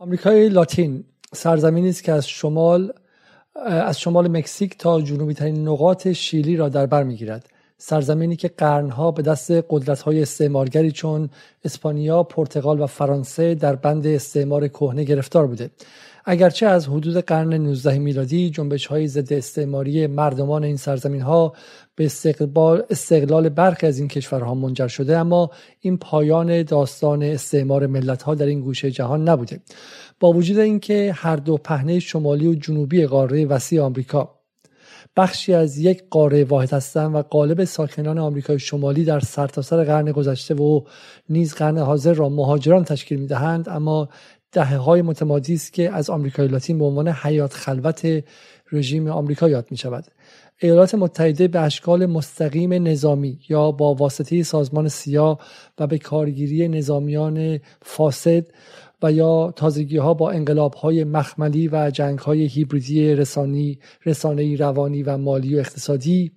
آمریکای لاتین سرزمینی است که از شمال مکزیک تا جنوبی ترین نقاط شیلی را در بر میگیرد. سرزمینی که قرنها به دست قدرت‌های استعمارگری چون اسپانیا، پرتغال و فرانسه در بند استعمار کهنه گرفتار بوده. اگرچه از حدود قرن 19 میلادی جنبش‌های ضد استعماری مردمان این سرزمین‌ها به استقلال برخی از این کشورها منجر شده، اما این پایان داستان استعمار ملت‌ها در این گوشه جهان نبوده. با وجود اینکه هر دو پهنه شمالی و جنوبی قاره وسیع آمریکا بخشی از یک قاره واحد هستند و غالب ساکنان آمریکای شمالی در سرتاسر قرن گذشته و نیز قرن حاضر را مهاجران تشکیل می‌دهند، اما دهه‌های متمادی است که از آمریکای لاتین به عنوان حیات خلوت رژیم آمریکا یاد می‌شود. ایالات متحده به اشکال مستقیم نظامی یا با واسطه سازمان سیا و به کارگیری نظامیان فاسد و یا تازگی‌ها با انقلاب‌های مخملی و جنگ‌های هیبریدی رسانه‌ای، روانی و مالی و اقتصادی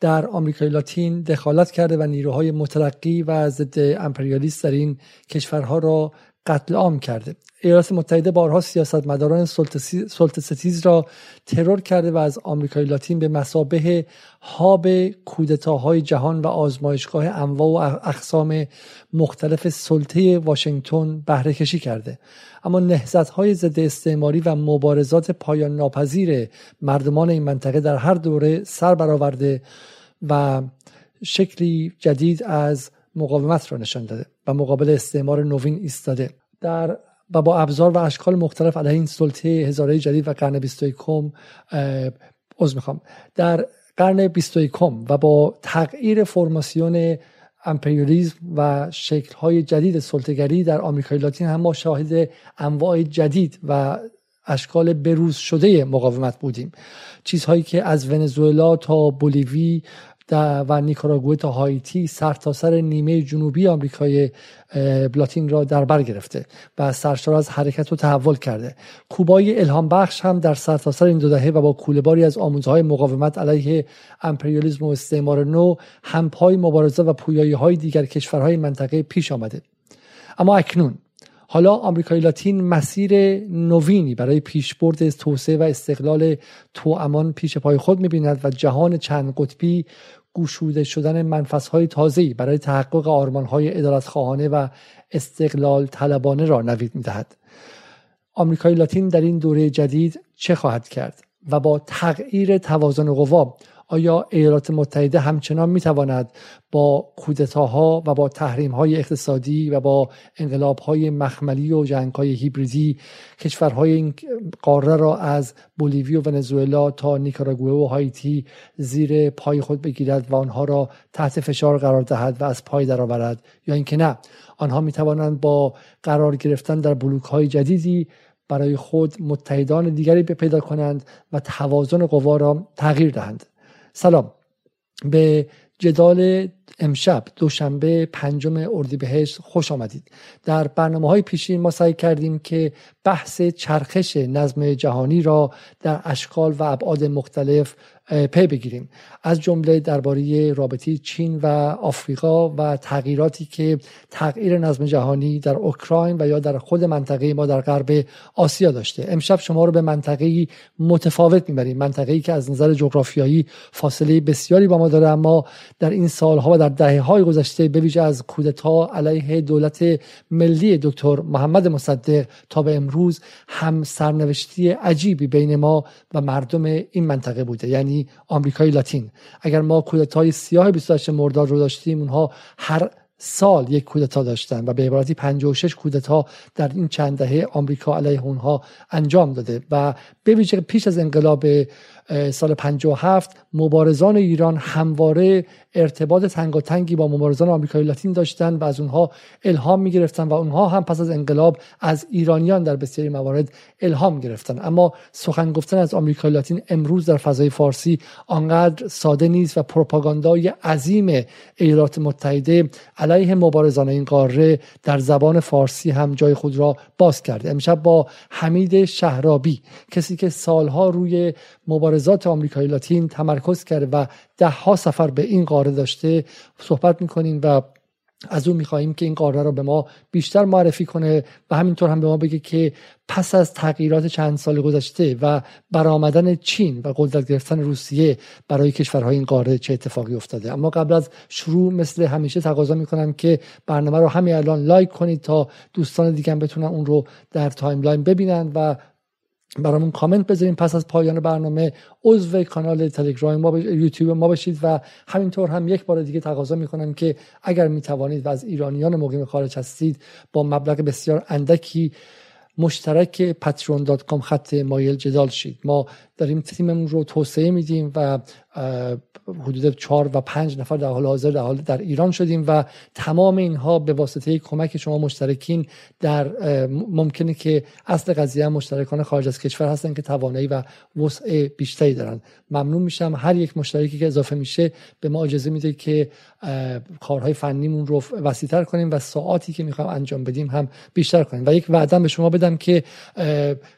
در آمریکای لاتین دخالت کرده و نیروهای مترقی و ضد امپریالیست در این کشورها را قتل عام کرده. ایالات متحده بارها سیاستمداران سلطه‌ستیز را ترور کرده و از آمریکای لاتین به مثابه هاب کودتاهای جهان و آزمایشگاه انواع و اقسام مختلف سلطه واشنگتن بهره کشی کرده. اما نهضت‌های ضد استعماری و مبارزات پایان ناپذیر مردمان این منطقه در هر دوره سر برآورده و شکلی جدید از مقاومت را نشان داده و مقابل استعمار نوین ایستاده. و با ابزار و اشکال مختلف علیه این سلطه هزاره جدید و قرن 21 در قرن 21 و با تغییر فرماسیون امپریالیسم و شکل‌های جدید سلطه‌گری در آمریکای لاتین هم ما شاهد انواع جدید و اشکال بروز شده مقاومت بودیم، چیزهایی که از ونزوئلا تا بولیوی و نیکاراگوئه تا هایتی سرتاسر نیمه جنوبی آمریکای لاتین را در بر گرفته و سرشار از حرکت و تحول کرده. کوبای الهام بخش هم در سرتاسر این دو دهه و با کوله‌باری از آموزه‌های مقاومت علیه امپریالیسم و استعمار نو، همپای مبارزه و پویایی‌های دیگر کشورهای منطقه پیش آمده. اما اکنون حالا آمریکای لاتین مسیر نوینی برای پیشبرد توسعه و استقلال توامان پیش پای خود می‌بیند و جهان چند قطبی گشوده شدن منفذهای تازه‌ای برای تحقق آرمان‌های عدالت‌خواهانه و استقلال طلبانه را نوید می‌دهد. آمریکای لاتین در این دوره جدید چه خواهد کرد و با تغییر توازن قوا آیا ایالات متحده همچنان میتواند با کودتاها و با تحریم‌های اقتصادی و با انقلاب‌های مخملی و جنگ‌های هیبریدی کشورهای این قاره را از بولیوی و ونزوئلا تا نیکاراگوئه و هایتی زیر پای خود بگیرد و آنها را تحت فشار قرار دهد و از پای درآورد، یا اینکه نه، آنها میتوانند با قرار گرفتن در بلوک‌های جدیدی برای خود متحدان دیگری پیدا کنند و توازن قوا را تغییر دهند؟ سلام به جدال امشب دوشنبه 5 اردیبهشت خوش آمدید. در برنامه‌های پیشین ما سعی کردیم که بحث چرخش نظم جهانی را در اشکال و ابعاد مختلف پی بگیریم، از جمله درباره رابطه چین و آفریقا و تغییراتی که تغییر نظم جهانی در اوکراین و یا در خود منطقه ما در غرب آسیا داشته. امشب شما رو به منطقه‌ای متفاوت می‌بریم، منطقه‌ای که از نظر جغرافیایی فاصله بسیاری با ما داره، اما در این سال‌ها و در دهه‌های گذشته به ویژه از کودتا علیه دولت ملی دکتر محمد مصدق تا به امروز هم سرنوشتی عجیبی بین ما و مردم این منطقه بوده، یعنی آمریکای لاتین. اگر ما کودتای سیاه 28 مرداد رو داشتیم، اونها هر سال یک کودتا داشتن و به عبارتی 56 کودتا در این چند دهه آمریکا علیه اونها انجام داده و به ویژه پیش از انقلاب سال 57 مبارزان ایران همواره ارتباط تنگاتنگی با مبارزان آمریکای لاتین داشتند و از اونها الهام می‌گرفتند و اونها هم پس از انقلاب از ایرانیان در بسیاری موارد الهام گرفتند. اما سخن گفتن از آمریکای لاتین امروز در فضای فارسی آنقدر ساده نیست و پروپاگاندای عظیم ایالات متحده علیه مبارزان این قاره در زبان فارسی هم جای خود را باز کرده. امشب با حمید شهرابی، کسی که سالها روی مبارزات آمریکای لاتین تمرکز کرده و ده‌ها سفر به این قاره داشته، صحبت می‌کنیم و از او می‌خواهیم که این قاره را به ما بیشتر معرفی کنه و همینطور هم به ما بگه که پس از تغییرات چند سال گذشته و برآمدن چین و قدرت گرفتن روسیه برای کشورهای این قاره چه اتفاقی افتاده. اما قبل از شروع مثل همیشه تقاضا می‌کنم که برنامه رو همین الان لایک کنید تا دوستان دیگه هم بتونن اون رو در تایملاین ببینن و برامون کامنت بذارین. پس از پایان برنامه عضو کانال تلگرام ما یوتیوب ما بشید و همینطور هم یک بار دیگه تقاضا میکنم که اگر میتوانید و از ایرانیان مقیم خارج هستید با مبلغ بسیار اندکی مشترک patreon.com خط مایل جدال شید. ما داریم تیممون رو توسعه میدیم و حدود 4 و 5 نفر در حال حاضر در ایران شدیم و تمام اینها به واسطه کمک شما مشترکین در ممکنه که اصل قضیه مشترکان خارج از کشور هستن که توانایی و وسع بیشتری دارن. ممنون میشم. هر یک مشترکی که اضافه میشه به ما اجازه میده که کارهای فنیمون رو وسیع‌تر کنیم و ساعاتی که میخوایم انجام بدیم هم بیشتر کنیم. و یک وعده به شما بدم که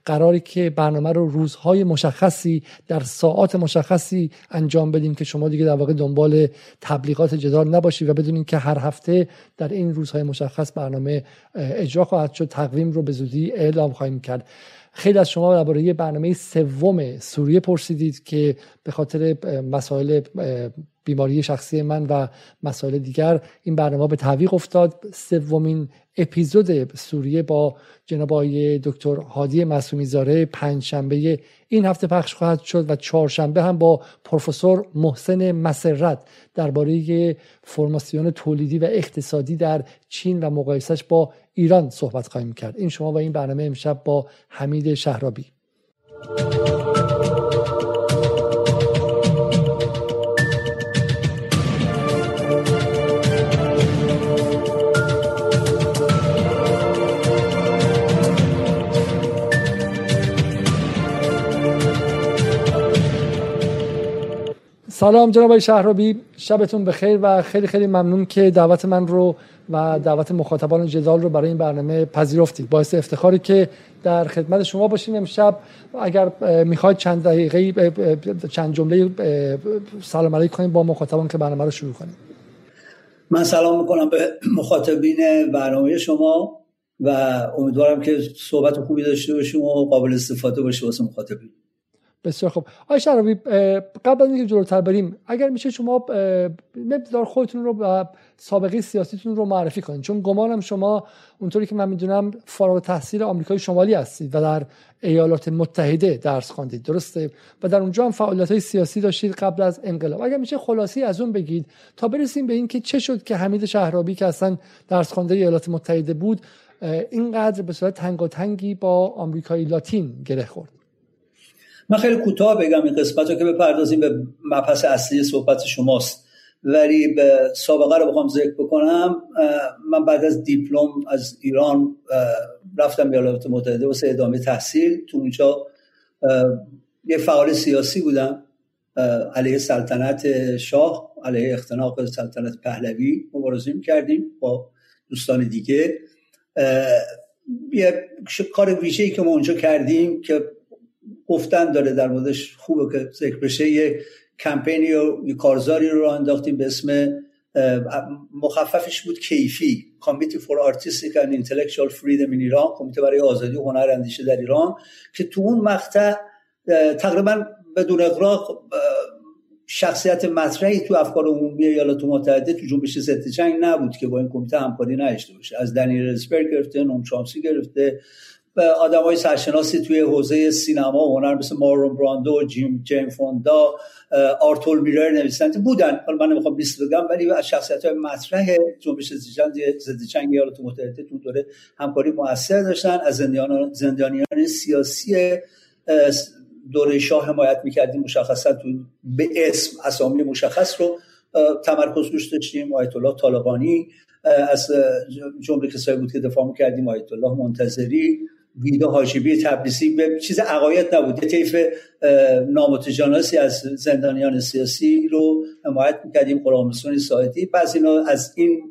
قراری که برنامه رو روزهای مشخصی در ساعات مشخصی انجام بدیم که شما دیگه در واقع دنبال تبلیغات جدال نباشید و بدونین که هر هفته در این روزهای مشخص برنامه اجرا خواهد شد. تقویم رو به زودی اعلام خواهیم کرد. خیلی از شما درباره برنامه سوم سوریه پرسیدید که به خاطر مسائل بیماری شخصی من و مسائل دیگر این برنامه به تعویق افتاد. سومین اپیزود سوریه با جناب آقای دکتر هادی معصومی زاده پنجشنبه این هفته پخش خواهد شد و چهارشنبه هم با پروفسور محسن مسرت درباره فرماسیون تولیدی و اقتصادی در چین و مقایسش با ایران صحبت خواهیم کرد. این شما و این برنامه امشب با حمید شهرابی. سلام جناب آقای شهرابی، شبتون بخیر و خیلی خیلی ممنون که دعوت من رو و دعوت مخاطبان جدال رو برای این برنامه پذیرفتید. باعث افتخاری که در خدمت شما باشیم امشب. اگر میخواید چند دقیقه چند جمله سلام علیک کنیم با مخاطبان که برنامه رو شروع کنیم. من سلام میکنم به مخاطبین برنامه شما و امیدوارم که صحبت خوبی داشته باشیم و قابل استفاده باشه واسه مخاطبین. بسیار خوب. آقای شهرابی، قبل از اینکه جلوتر بریم اگر میشه شما مقدار خودتون رو و سابقه سیاسیتون رو معرفی کنید، چون گمانم شما اونطوری که من میدونم فارغ التحصیل آمریکای شمالی هستید و در ایالات متحده درس خواندید، درسته؟ و در اونجا هم فعالیت‌های سیاسی داشتید قبل از انقلاب. اگر میشه خلاصی از اون بگید تا برسیم به این که چه شد که حمید شهرابی که اصلا درس خوانده ایالات متحده بود اینقدر به صورت تنگاتنگی با آمریکای لاتین گره خورد. من خیلی کوتاه بگم این قسمت رو که بپردازیم به مبحث اصلی صحبت شماست، ولی به سابقه رو بخوام ذکر بکنم، من بعد از دیپلم از ایران رفتم به ایالات متحده واسه ادامه تحصیل. تو اونجا یه فعال سیاسی بودم علیه سلطنت شاه، علیه اختناق سلطنت پهلوی مبارزه می‌کردیم با دوستان دیگه. یه کار ویژه‌ای که ما اونجا کردیم که گفتن داره در موردش خوبه که ذکر بشه، یه کمپینی و یه کارزاری رو انداختیم به اسم مخففش بود کیفی، کمیته فور آرتیستیک اند اینتלקچوال فریدم این ایران، کمیته برای آزادی و هنر اندیشه در ایران، که تو اون مقطع تقریبا بدون اغراق شخصیت مطرحی تو افکار عمومی ایالات متحده تو جنبش ضد جنگ نبود که با این کمیته همکاری نداشته باشه. از دنیل اسپرگ گرفته، نوم چامسی گرفته و آدمای سرشناسی توی حوزه سینما و هنر مثل مارلون براندو، جیم فوندا، آرتور میلر نویسنده بودن. حالا من نمیخوام لیست بگم، ولی از شخصیت‌های مطرح جنبش ضد جنگ ایالات متحده تو دوره همکاری مؤثر داشتن. از زندانیان سیاسی دوره شاه حمایت می‌کردیم، مشخصا تو به اسم اسامی مشخص رو تمرکز روش داشتیم. آیت الله طالقانی از جمله کسایی بود که دفاع می‌کردیم، آیت الله منتظری، ویدا حاجبی تبریزی. به چیز عقاید نبود، یه طیف نامتجانسی از زندانیان سیاسی رو حمایت می‌کردیم غلامحسین ساعدی. پس اینا از این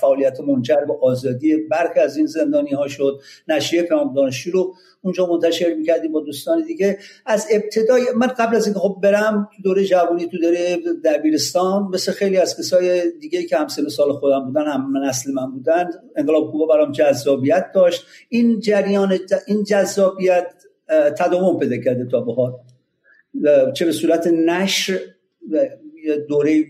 فعالیت منجر به آزادی برخی از این زندانی‌ها شد. نشریه پیام دانشجو رو اونجا منتشر می‌کردیم با دوستان دیگه. از ابتدای من قبل از اینکه خب برم تو دوره جوانی تو دوره دبیرستان مثل خیلی از کسای دیگه که هم سن و سال خودم بودن، هم نسل من بودن، انقلاب کوبا برام جذابیت داشت. این جریان این جذابیت تداوم پیدا کرده تا به حال، چه به صورت نشر دوره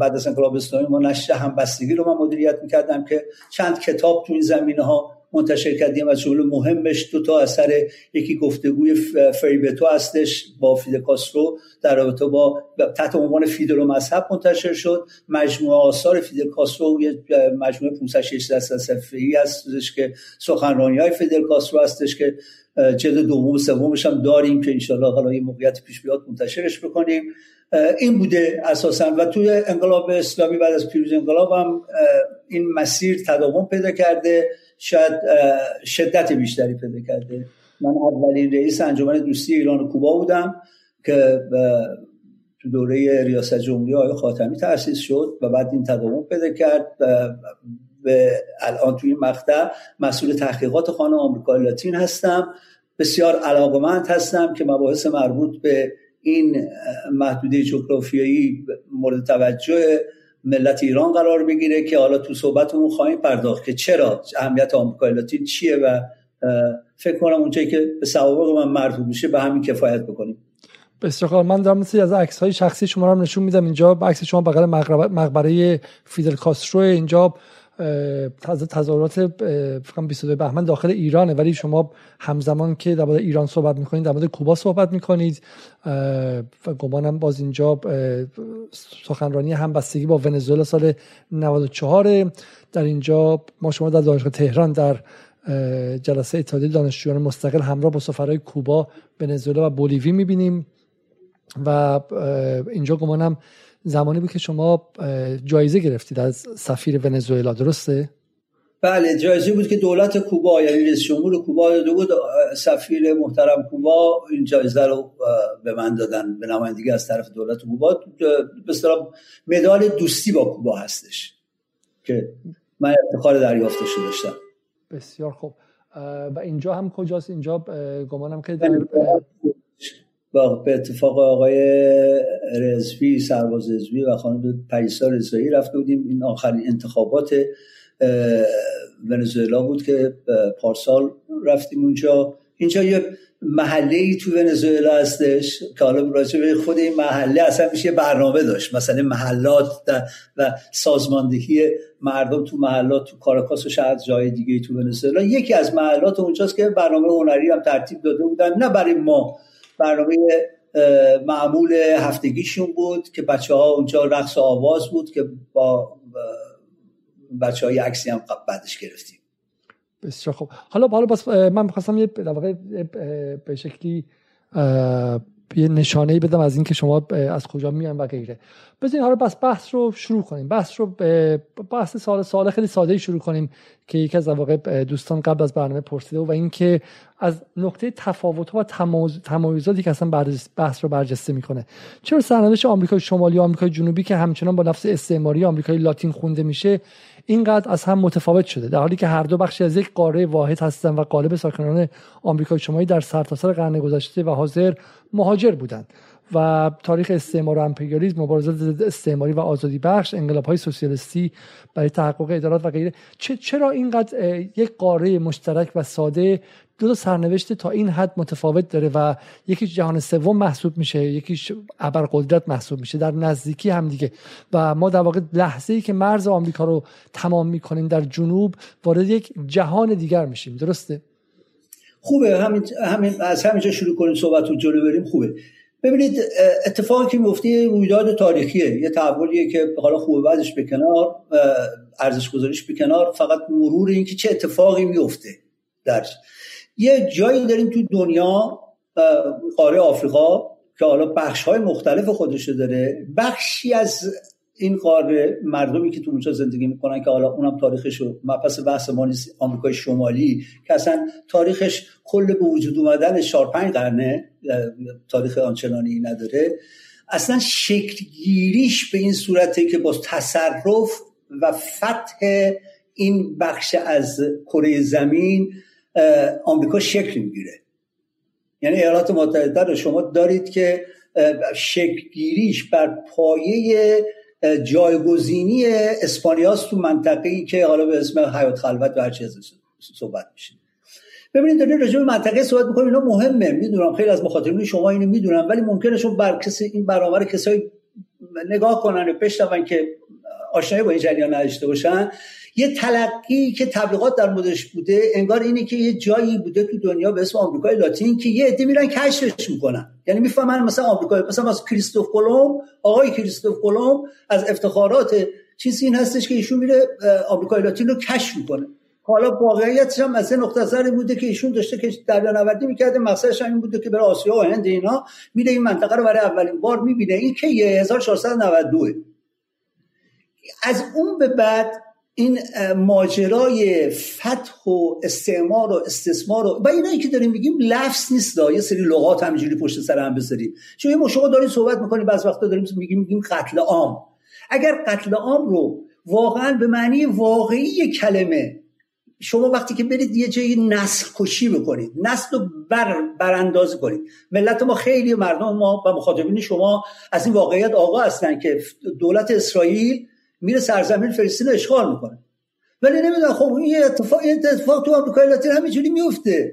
بعد از انقلاب اسلامی ما نشر همبستگی رو من مدیریت میکردم که چند کتاب تو این زمینه ها منتشر کردیم. از جمله مهمش 2 تا اثر، یکی گفتگوی فریبتو هستش با فیدل کاسترو در رابطه با تحت عنوان فیدل و مذهب منتشر شد. مجموعه آثار فیدل کاسترو یه مجموعه 516 صفحه‌ای هستش که سخنرانی‌های فیدل کاسترو هستش که جلد دوم و سومش هم داریم که انشالله حالا یه موقعیت پیش بیاد منتشرش بکنیم. این بوده اساسا و توی انقلاب اسلامی بعد از پیروزی انقلاب هم این مسیر تداوم پیدا کرده، شاید شدت بیشتری پیدا کرده. من اولین رئیس انجمن دوستی ایران و کوبا بودم که تو دوره ریاست جمهوری آقای خاتمی تأسیس شد و بعد این تداوم پیدا کرد و الان توی این مقطع مسئول تحقیقات خانه آمریکای لاتین هستم. بسیار علاقه‌مند هستم که مباحث مربوط به این محدوده جغرافیایی مورد توجه ملت ایران قرار بگیره که حالا تو صحبتمون خواهیم پرداخت که چرا اهمیت آمریکای لاتین چیه و فکر کنم اونجایی که به سوابق من مربوط میشه به همین کفایت بکنیم. بسیار خوب، من دارم مثل از عکس‌های شخصی شما رو هم نشون میدم. اینجا عکس شما بغل مقبره فیدل کاسترو، اینجا تظاهرات فقط 22 بهمن داخل ایرانه، ولی شما همزمان که در مورد ایران صحبت میکنید در مورد کوبا صحبت میکنید و گمانم باز اینجا سخنرانی همبستگی با ونزوئلا سال 94. در اینجا ما شما در دانشگاه تهران در جلسه اتحادیه دانشجویان مستقل همراه با سفرهای کوبا، ونزوئلا و بولیوی میبینیم و اینجا گمانم زمانی بود که شما جایزه گرفتید از سفیر ونزوئلا، درسته؟ بله، جایزه بود که دولت کوبا یعنی رئیس جمهور کوبا داده بود، سفیر محترم کوبا این جایزه رو به من دادن به نمایندگی از طرف دولت کوبا. به اصطلاح مدال دوستی با کوبا هستش که من افتخار دریافتش رو داشتم. بسیار خوب، و اینجا هم کجاست؟ اینجا گمانم که در به اتفاق آقای رضوی، سرباز رضوی و خانم پریسا رضایی رفته بودیم. این آخرین انتخابات ونزوئلا بود که پارسال رفتیم اونجا. اینجا یه محله‌ای تو ونزوئلا هستش که حالا راجع به خود این محله اصلا میشه برنامه داشت، مثلا محلات و سازماندهی مردم تو محلات تو کاراکاس و شهر جای دیگه تو ونزوئلا. یکی از محلات اونجاست که برنامه هنری هم ترتیب داده بودن، نه برای ما، برنامه معمول هفتگیشون بود که بچه ها اونجا رقص و آواز بود که با بچه های عکسی هم بعدش گرفتیم. بسیار خوب، حالا بس من میخواستم یه به شکلی یه نشانه‌ای بدم از این که شما از کجا میان و غیره. بذارین حالا بس بحث رو شروع کنیم، بحث رو به بحث سال خیلی ساده شروع کنیم که یکی از واقع دوستان قبل از برنامه پرسیده و این که از نقطه تفاوت‌ها و تمایزاتی که اصلا بحث رو برجسته میکنه. چرا سرنوشت آمریکای شمالی و آمریکای جنوبی که همچنان با لفظ استعماری آمریکای لاتین خونده میشه اینقدر از هم متفاوت شده، در حالی که هر دو بخشی از یک قاره واحد هستند و غالب ساکنان آمریکای شمالی در سرتاسر قرن گذشته و حاضر مهاجر بودند و تاریخ استعمار و امپریالیسم، مبارزات ضد استعماری و آزادی بخش، انقلاب‌های سوسیالیستی برای تحقق عدالت و غیره. چرا اینقدر یک قاره مشترک و ساده دو سرنوشت تا این حد متفاوت داره و یکیش جهان سوم محسوب میشه، یکیش ابرقدرت محسوب میشه در نزدیکی هم دیگه و ما در واقع لحظه‌ای که مرز آمریکا رو تمام میکنیم در جنوب وارد یک جهان دیگر میشیم، درسته؟ خوبه، همین از همینجا شروع کنیم صحبت رو جلو بریم. خوبه، ببینید اتفاقی که میفته رویداد تاریخیه، یه تحولیه که حالا خوب بعدش به کنار، ارزش گذاریش به کنار، فقط مرور این که چه اتفاقی میفته. در یه جایی داریم تو دنیا، قاره آفریقا که حالا بخش‌های مختلف خودش داره، بخشی از این قاره مردمی که تو اونجا زندگی میکنن که حالا اونم تاریخشو مبحث بحث ما نیست، آمریکای شمالی که اصلا تاریخش کل به وجود اومدن 4-5 قرنه، تاریخ آنچنانی نداره. اصلا شکل گیریش به این صورته که با تصرف و فتح این بخش از کره زمین آمریکا شکل میگیره. یعنی ایالات متحده رو شما دارید که شکل گیریش بر پایه جایگزینی اسپانیاست تو منطقه‌ای که حالا به اسم حیات خلوت و هر چیز صحبت میشه. ببینید داریم راجع به منطقه صحبت می‌کنیم، اینا مهمه، میدونم خیلی از مخاطبین شما اینو میدونن، ولی ممکنه شما برکس این برنامه رو کسایی نگاه کنن و بشنون که آشنایی با این جریان نداشته باشن. یه تلقی که تبلیغات در موردش بوده انگار اینه که یه جایی بوده تو دنیا به اسم آمریکای لاتین که یه عده میرن کشفش میکنن. یعنی میفهمن مثلا آمریکا، مثلا از کریستوف کلمب، آقای کریستوف کلمب از افتخارات چیزی این هستش که ایشون میره آمریکای لاتین رو کشف میکنه. حالا واقعیتش هم از این نقطه نظر بوده که ایشون داشته که دریانوردی میکرده، مقصدش هم این بوده که برای آسیا و هند اینا میره این منطقه رو برای اولین بار میبینه. این که 1492 از اون به بعد این ماجرای فتح و استعمار و استثمار و اینایی که داریم میگیم لفظ نیست، یه سری لغات همینجوری پشت سر هم بذاریم. چون ما شما داریم صحبت میکنیم، بعض وقتا داریم میگیم قتل عام. اگر قتل عام رو واقعا به معنی واقعی کلمه شما وقتی که برید یه جایی نسل کشی بکنید، نسل رو برانداز کنید، ملت ما، خیلی مردم ما و مخاطبین شما از این واقعیت آگاه هستن که دولت اسرائیل میره سرزمین فلسطین رو اشغال میکنه، ولی نمیدونن خب این اتفاق تو آمریکای لاتین همینجوری میفته.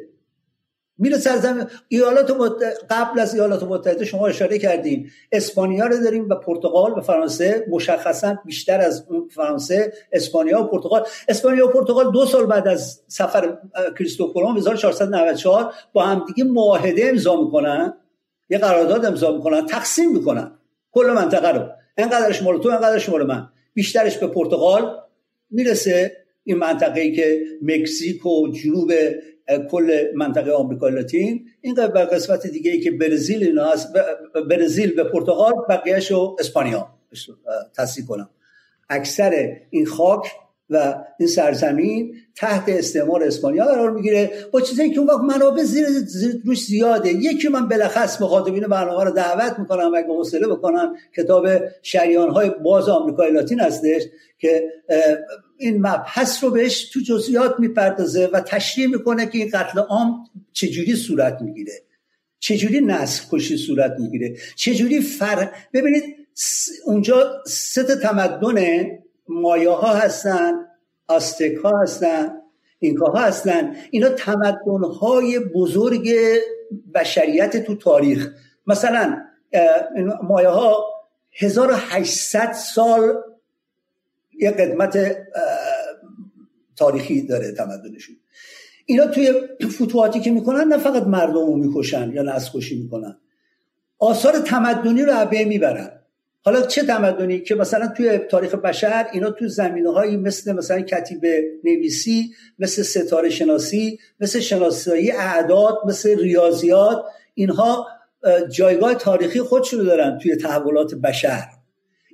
میره سرزمین ایالات متحده. قبل از ایالات متحده شما اشاره کردین اسپانیا رو داریم و پرتغال و فرانسه، مشخصا بیشتر از اون فرانسه، اسپانیا و پرتغال. اسپانیا و پرتغال 2 سال بعد از سفر کریستوف کلمب 1494 با همدیگه معاهده امضا میکنن، یه قرارداد امضا میکنن، تقسیم میکنن کل منطقه رو، اینقدرش مال تو، اینقدرش مال من، بیشترش به پرتغال میرسه، این منطقه‌ای که مکزیک و جنوب کل منطقه آمریکای لاتین، این قسمت دیگه‌ای که برزیل اینا هست، برزیل به پرتغال، بقیه‌شو اسپانیا تصدیق کنم. اکثر این خاک و این سرزمین تحت استعمار اسپانیا قرار میگیره، با چیزایی که اون وقت منابع زیر روش زیاده. یکی من بلخص مخاطبین برنامه رو دعوت میکنم اگه حوصله بکنن کتاب شریان‌های باز آمریکای لاتین هستش که این مبحث رو بهش تو جزئیات میپردازه و تشریح میکنه که این قتل عام چجوری صورت میگیره، چجوری نسل کشی صورت میگیره، چجوری ببینید اونجا 3 تمدنه، مایاها هستن، آستک ها هستن، اینکاها هستن. اینا تمدن های بزرگ بشریت تو تاریخ. مثلا مایاها 1800 سال یه قدمت تاریخی داره تمدنشون. اینا توی فتوحاتی که میکنن نه فقط مردم رو میکشن یا نسل‌کشی میکنن، آثار تمدنی رو عبه میبرن. حالا چه تمدنی که مثلا توی تاریخ بشر اینا تو زمینه‌هایی مثلا کتیبه نویسی، مثل ستاره شناسی، مثل شناسایی اعداد، مثل ریاضیات، اینها جایگاه تاریخی خودشونو دارن توی تحولات بشر.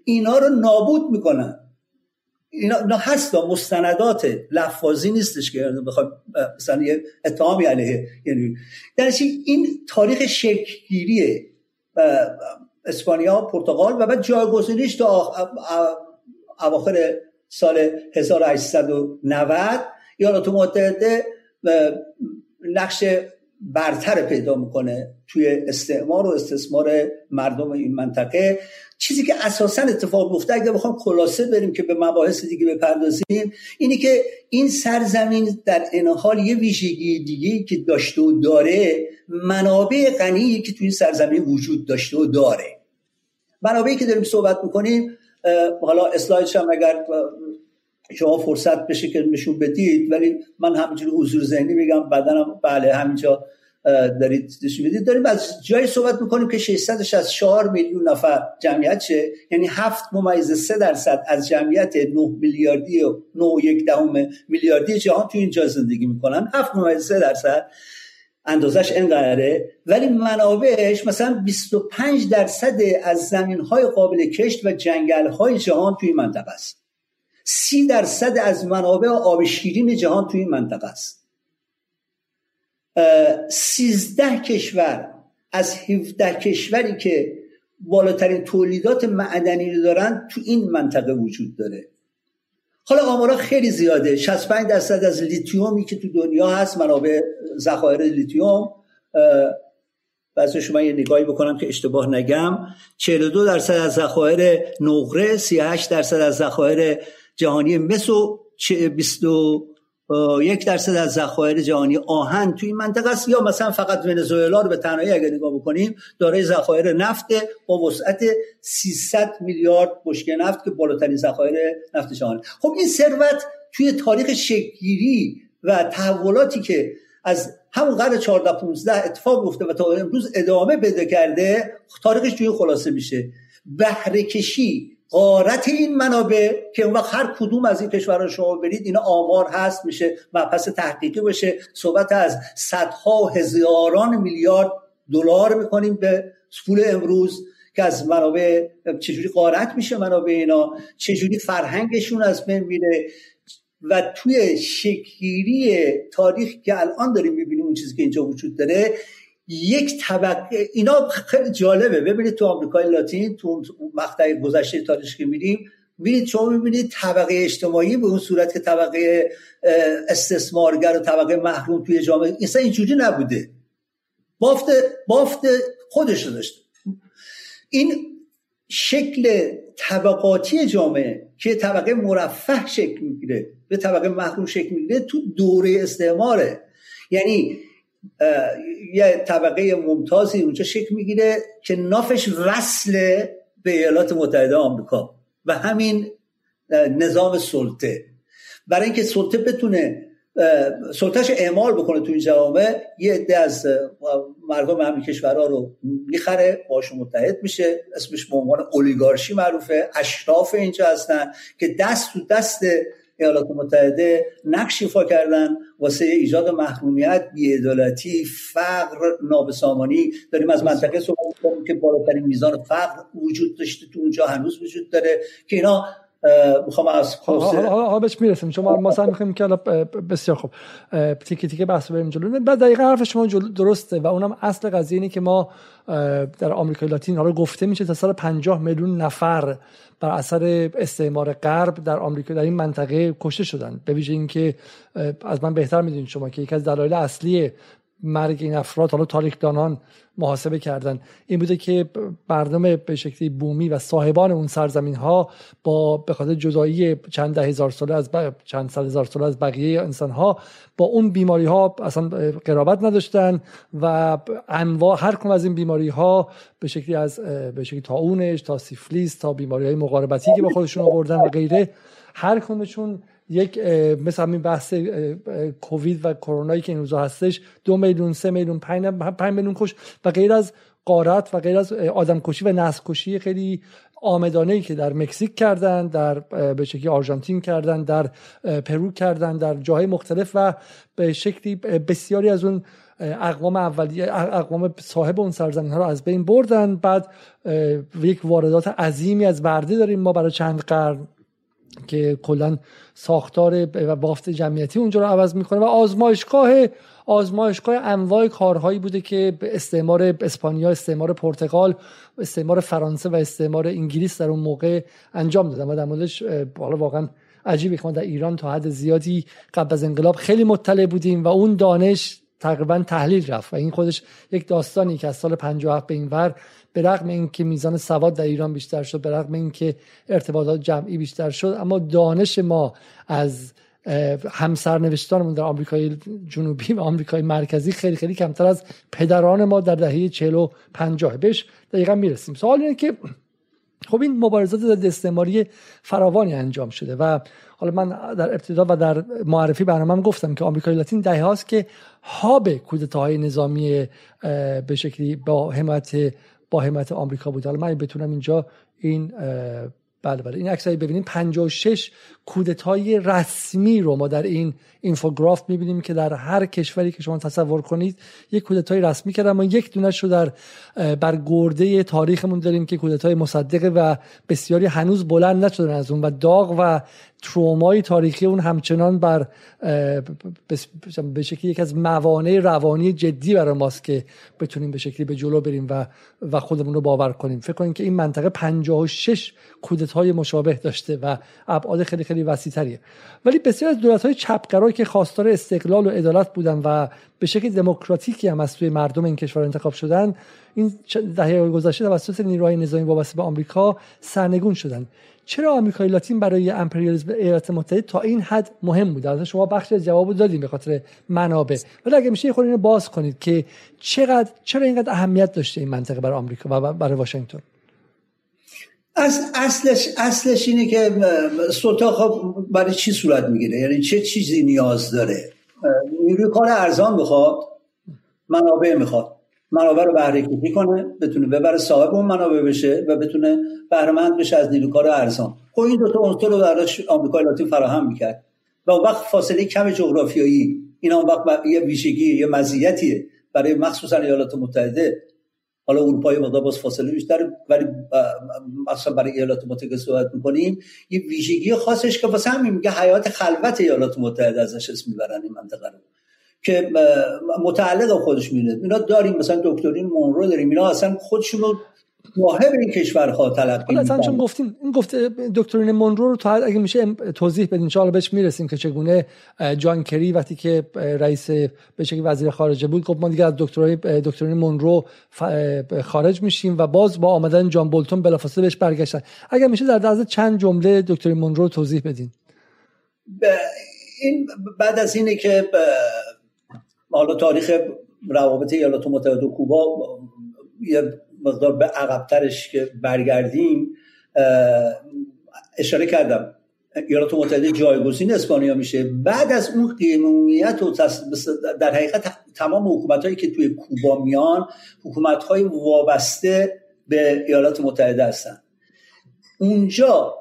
اینا رو نابود میکنن. اینا هستا مستندات لفاظی نیستش که بخوام مثلا یه اتهامی علیه، یعنی درنچی این تاریخ شکل‌گیریه اسپانیا، پرتغال و بعد جایگزینیش تا اواخر سال 1890 ایالات متحده نقش برتر پیدا میکنه توی استعمار و استثمار مردم این منطقه. چیزی که اساساً اتفاق میفته اگه بخوام خلاصه بریم که به مباحث دیگه بپردازیم، اینی که این سرزمین در این حال یه ویژگی دیگه که داشته و داره، منابع غنی که توی این سرزمین وجود داشته و داره. منابعی که داریم صحبت میکنیم، حالا اسلایدش هم اگر شما فرصت بشه که نشون بدید، ولی من همینجوری حضور ذهنی میگم، بعدنم بله همینجا دارید نشون میدید. داریم از جایی صحبت میکنیم که 664 میلیون نفر جمعیت شه، یعنی 7.3% از جمعیت 9 میلیاردی و 9.1 میلیاردی جهان تو اینجا زندگی میکنن. 7.3% اندازش اینقدره، ولی منابعش مثلا 25% از زمین‌های قابل کشت و جنگل‌های جهان توی منطقه است. 30% از منابع آب شیرین جهان توی منطقه است. 13 کشور از 17 کشوری که بالاترین تولیدات معدنی رو دارن تو این منطقه وجود داره. حالا آمارا خیلی زیاده، 65% از لیتیومی که تو دنیا هست، منابع ذخایر لیتیوم، واسه شما یه نگاهی بکنم که اشتباه نگم، 42% از ذخایر نقره، 38% از ذخایر جهانی مس و 21% از ذخایر جهانی آهن توی این منطقه است. یا مثلا فقط ونزوئلا رو به تنهایی اگر نگاه بکنیم دارای ذخایر نفت با وسعت 300 میلیارد بشکه نفت که بالاترین ذخایر نفت جهان. خب این ثروت توی تاریخ شکل‌گیری و تحولاتی که از همون قرن 14 15 اتفاق افتاده و تا امروز ادامه پیدا کرده، تاریخش توی خلاصه میشه. بهره کشی، غارت این منابع که اون وقت هر کدوم از این کشورها شما برید اینا آمار هست، میشه مبحث تحقیقی بشه، صحبت از صدها هزاران میلیارد دلار میکنیم به پول امروز که از منابع چجوری غارت میشه، منابع اینا چجوری فرهنگشون از بین میره. و توی شکل‌گیری تاریخ که الان داریم میبینیم اون چیزی که اینجا وجود داره، یک طبقه، اینا خیلی جالبه. ببینید تو آمریکای لاتین تو مقطع گذشته تاریخ که میرید شما میبینید طبقه اجتماعی به اون صورت که طبقه استثمارگر و طبقه محروم توی جامعه اصلا اینجوری نبوده، بافت خودش رو داشته. این شکل طبقاتی جامعه که طبقه مرفه شکل میگیره به طبقه محروم شکل میگیره تو دوره استعماره، یعنی یه طبقه ممتازی اونجا شکل میگیره که نافش وصله به ایالات متحده آمریکا و همین نظام سلطه. برای اینکه سلطه بتونه سلطهش اعمال بکنه تو این جامعه، یه عده از مردم همین کشورها رو میخره، باشون متحد میشه، اسمش به عنوان اولیگارشی معروفه. اشراف اینجا هستن که دست تو دست ایالات متحده نقش ایفا کردن واسه ایجاد محرومیت، بی‌عدالتی، فقر، نابسامانی. داریم از منطقه صحبت می‌کنیم که بالاترین میزان فقر وجود داشته تو اونجا هنوز وجود داره که اینا میخوام از خصوص حالا بهش میرسیم، چون ما مثلا می‌خوایم که بسیار خوب تیکه تیکه بحث بریم جلو. بعد دقیقاً حرف شما درسته و اونم اصل قضیه اینه که ما در آمریکای لاتین حالا گفته میشه تا سال 50 میلیون نفر بر اثر استعمار غرب در آمریکا در این منطقه کشته شدن. به ویژه اینکه از من بهتر میدونید شما که یکی از دلایل اصلی مرگ این افراد، حالا تاریخ‌دانان محاسبه کردن، این بوده که مردم به شکلی بومی و صاحبان اون سرزمین‌ها با به خاطر جدایی چند ده هزار ساله از چند صد هزار ساله از بقیه انسان‌ها با اون بیماری‌ها اصلا قرابت نداشتن و انواع هر کدوم از این بیماری‌ها به شکلی از به شکلی طاعونش تا سیفلیس تا بیماری‌های مقاربتی که با خودشون آوردن و غیره، هر کدومشون یک مثل همین بحث کووید و کرونایی که این روزا هستش 2 میلیون 3 میلیون 5 میلیون کش و غیر از غارت و غیر از آدمکشی و نسل‌کشی خیلی آمدانه‌ای که در مکزیک کردن، در به شکلی آرژانتین کردن، در پرو کردن، در جاهای مختلف و به شکلی بسیاری از اون اقوام اولیه، اقوام صاحب اون سرزمین‌ها رو از بین بردن. بعد یک واردات عظیمی از برده داریم ما برای چند قرن که کلا ساختار و بافت جمعیتی اونجا رو عوض میکنه و آزمایشگاه انواع کارهایی بوده که استعمار اسپانیا، استعمار پرتغال، استعمار فرانسه و استعمار انگلیس در اون موقع انجام دادن و در موردش حالا واقعا عجیبه که ما در ایران تا حد زیادی قبل از انقلاب خیلی مطلع بودیم و اون دانش تقریبا تحلیل رفت و این خودش یک داستانی که از سال 57 به این ور، به رغم اینکه میزان سواد در ایران بیشتر شد، به رغم اینکه ارتباطات جمعی بیشتر شد، اما دانش ما از همسرنوشتانمون در آمریکای جنوبی و آمریکای مرکزی خیلی خیلی کمتر از پدران ما در دهه 40 و 50 بهش دقیقاً میرسیم. سوال اینه که خب این مبارزات ضد استعماری فراوانی انجام شده و حالا من در ابتدا و در معرفی برنامه‌ام گفتم که آمریکای لاتین دهه هاست که هاب کودتاهای نظامی به شکلی با حمایت آمریکا بود. حالا من بتونم اینجا این بله این عکسایی ببینید 56 کودتای رسمی رو ما در این اینفوگراف می‌بینیم که در هر کشوری که شما تصور کنید یک کودتای رسمی کردن. ما یک دونه‌اش رو در بر گرده تاریخمون داریم که کودتای مصدقه و بسیاری هنوز بلند نشدن از اون و داغ و ترومای تاریخی اون همچنان بر به شکلی یک از موانع روانی جدی برای ماست که بتونیم به شکلی به جلو بریم و خودمون رو باور کنیم. فکر کنید که این منطقه 56 کودتای مشابه داشته و ابعاد خیلی خیلی وسیع‌تریه، ولی بسیار از دولت‌های چپ‌گرایی که خواستار استقلال و عدالت بودن و به شکل دموکراتیکی هم از سوی مردم این کشور انتخاب شدن، این دهه گذشته توسط نیروهای نظامی وابسته به آمریکا سرنگون شدن. چرا آمریکای لاتین برای امپریالیسم ایالات متحده تا این حد مهم بود؟ البته شما بخش از جوابو دادین به خاطر منابع، ولی اگه میشه خود اینو باز کنید که چرا اینقدر اهمیت داشته این منطقه برای آمریکا و برای واشنگتن؟ اصلش اینه که سلطه خب برای چی صورت میگیره، یعنی چه چیزی نیاز داره؟ نیروی کار ارزان میخواد، منابع میخواد، منابع رو بهره کشی کنه، بتونه ببره صاحب اون منابع بشه و بتونه بهره مند بشه از نیروی کار ارزان. خب این دو تا عنصر رو براش آمریکای لاتین فراهم میکرد و اون وقت فاصله کم جغرافیایی اینا اون وقت یه ویژگی، یه مزیتیه برای مخصوصا ایالات متحده. حالا اروپای مقدار باز فاصله بیشتر، ولی اصلا برای ایالات متحده صحبت می‌کنیم، یه ویژگی خاصش که واسه همین میگه حیات خلوت ایالات متحده ازش اسم میبرن این منطقه رو، که متعلق خودش میده. اینا داریم مثلا دکترین مونرو داریم، اینا اصلا خودشون رو ماهر این کشور خواهد طلب کنیم. اصلا چون گفتیم این دکترین مونرو رو تا اگه میشه توضیح بدین، انشاءالله بهش میرسیم که چگونه جان کری وقتی که رئیس به شکلی وزیر خارجه بود گفت ما دیگه از دکترین مونرو خارج میشیم و باز با آمدن جان بولتون بلافاصله بهش برگشتن. اگه میشه در عرض چند جمله دکترین مونرو توضیح بدین. این بعد از اینه که حالا تاریخ روابط ایالات متحده و کوبا یه مقدار به عقبترش که برگردیم اشاره کردم، ایالات متحده جایگزین اسپانیا میشه. بعد از اون قیمومیت و در حقیقت تمام حکومت‌هایی که توی کوبا میان حکومت‌های وابسته به ایالات متحده هستن. اونجا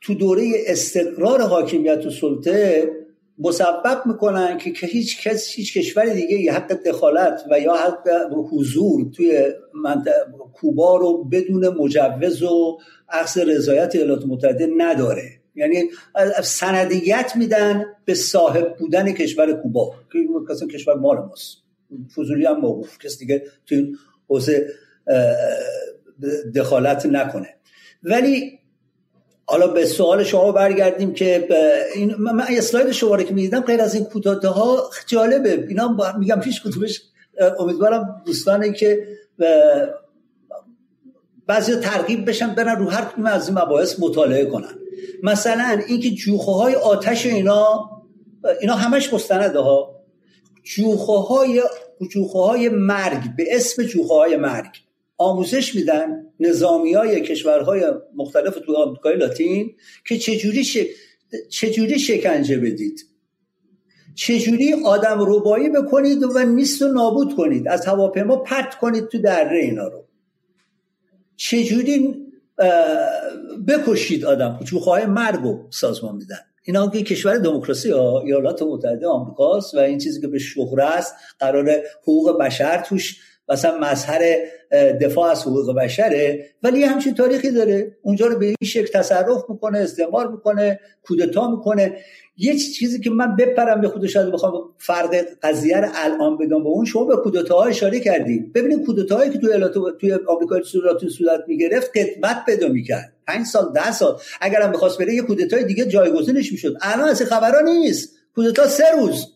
تو دوره استقرار حاکمیت و سلطه مسبب میکنن که هیچ کس، هیچ کشور دیگه حق دخالت و یا حق حضور توی کوبا رو بدون مجوز و اخذ رضایت ایالات متحده نداره. یعنی سندیت میدن به صاحب بودن کشور کوبا که کسی کشور مال ماست، فضولی هم موقوف، کس دیگه توی این حوزه دخالت نکنه. ولی حالا به سوال شما برگردیم که این من اسلاید شماره که می‌دیدم غیر از این کوتاه‌ها جالبه. اینا میگم پیش کتابش، امیدوارم دوستانی که بعضی ترغیب بشن برن رو هر کدوم از این مباحث مطالعه کنن. مثلا اینکه جوخه‌های آتش اینا همش مستنده ها، جوخه‌های مرگ به اسم جوخه‌های مرگ آموزش میدن نظامیای کشورهای مختلف تو آمریکای لاتین که چجوری شکنجه بدید، چجوری آدم ربایی بکنید و نیست و نابود کنید، از هواپیما پرت کنید تو دره، اینا رو چجوری بکشید آدم. جوخه‌های مرگو سازمان میدن. اینا که کشور دموکراسی ها، ایالات متحده آمریکاست و این چیزی که به شهره است، قرار حقوق بشر توش مثلا مظهر دفاع از حقوق بشره، ولی همچین تاریخی داره. اونجا رو به این شکل تصرف میکنه، استعمار میکنه، کودتا میکنه. یه چیزی که من بپرم به خودش شاید بخوام فرق قضیه رو الان بدم با اون، شما به کودتاها اشاره کردید. ببینید کودتاهایی که توی آمریکای لاتین صورت میگرفت قدمت پیدا میکرد، 5 سال 10 سال اگرم میخواست بره یه کودتای دیگه جایگزینش میشد. الان از خبرا نیست. کودتا 3 روز،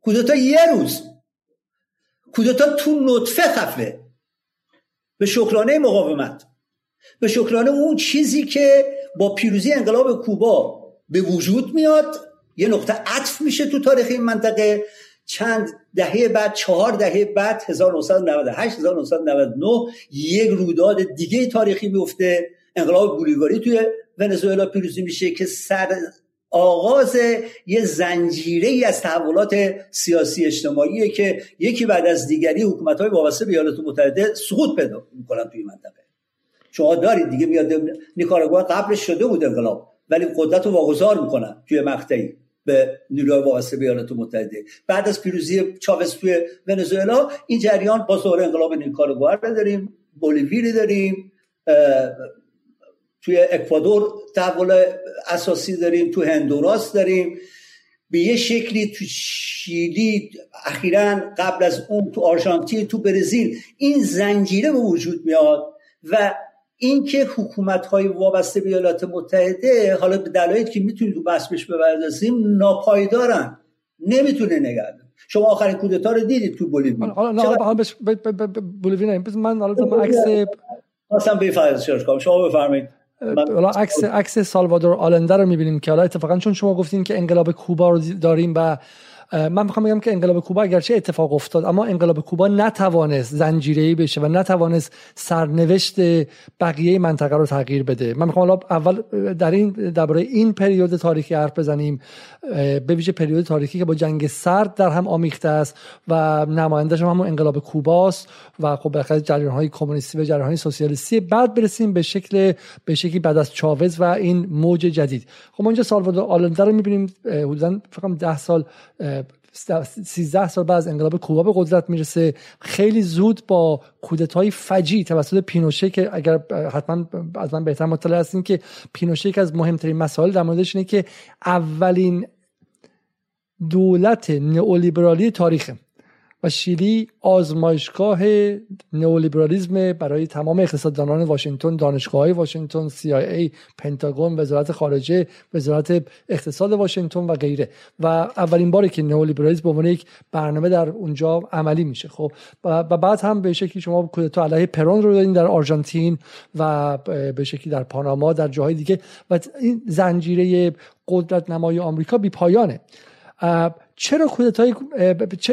کودتا 1 روز، کودتا تو نطفه خفه به شکرانه مقاومت، به شکرانه اون چیزی که با پیروزی انقلاب کوبا به وجود میاد، یه نقطه عطف میشه تو تاریخ این منطقه. چند دهه بعد، 4 دهه بعد، 1998 1999 یک رویداد دیگه تاریخی میفته، انقلاب بولیواری توی ونزوئلا پیروزی میشه که سر آغاز یه زنجیره ای از تحولات سیاسی اجتماعیه که یکی بعد از دیگری حکومت‌های وابسته به ایالات متحده سقوط پیدا می‌کنن توی منطقه. شما دارید دیگه، میاد نیکاراگوآ قبلش شده بود انقلاب ولی قدرت رو واگذار میکنن توی مقطعی به نیروهای وابسته به ایالات متحده. بعد از پیروزی چاوز توی ونزوئلا این جریان با ظهور انقلاب نیکاراگوآ داریم، بولیوی داریم، توی اکوادور تحول اساسی داریم، تو هندوراس داریم، به یه شکلی تو شیلی، اخیراً قبل از اون تو آرژانتین، تو برزیل این زنجیره به وجود میاد. و اینکه حکومت‌های وابسته به ایالات متحده حالا به دلایلی که میتونید تو بحث بهش بپردازیم ناپایدارن، نمیتونه نگه داره. شما آخرین کودتا رو دیدید تو بولیوی. حالا بولیوی نه، من الان عکس مثلا به فرض کنم شما بفرمایید حالا عکس سالوادور آلنده رو می‌بینیم که حالا اتفاقا چون شما گفتین که انقلاب کوبا رو داریم و من میخوام بگم که انقلاب کوبا اگرچه اتفاق افتاد اما انقلاب کوبا نتوانست زنجیره‌ای بشه و نتوانست سرنوشت بقیه منطقه رو تغییر بده. من میخوام اول درباره این پریود تاریخی حرف بزنیم، به ویژه پریود تاریخی که با جنگ سرد در هم آمیخته است و نماینده‌اش همون انقلاب کوباست و خب بالاخره جریان‌های کمونیستی و جریان‌های سوسیالیستی. بعد برسیم به شکلی بعد از چاوز و این موج جدید. خب اونجا سالوادور آلنده رو می‌بینیم حدوداً فقط 10 سال 13 سال بعد از انقلاب کوبا به قدرت میرسه، خیلی زود با کودتای فجیع توسط پینوشه که اگر حتما از من بهتر مطلع هستین که پینوشه یکی از مهمترین مسائل در موردش اینه که اولین دولت نئولیبرالی تاریخه و شیلی آزمایشگاه نئولیبرالیسم برای تمام اقتصاددانان واشنگتن، دانشگاه‌های واشنگتن، CIA، پنتاگون، وزارت خارجه، وزارت اقتصاد واشنگتن و غیره و اولین باری که نئولیبرالیسم به عنوان یک برنامه در اونجا عملی میشه. خب و بعد هم به شکلی شما کودتا علیه پرون رو دارین در آرژانتین و به شکلی در پاناما، در جاهای دیگه و این زنجیره قدرت نمای آمریکا بی پایانه.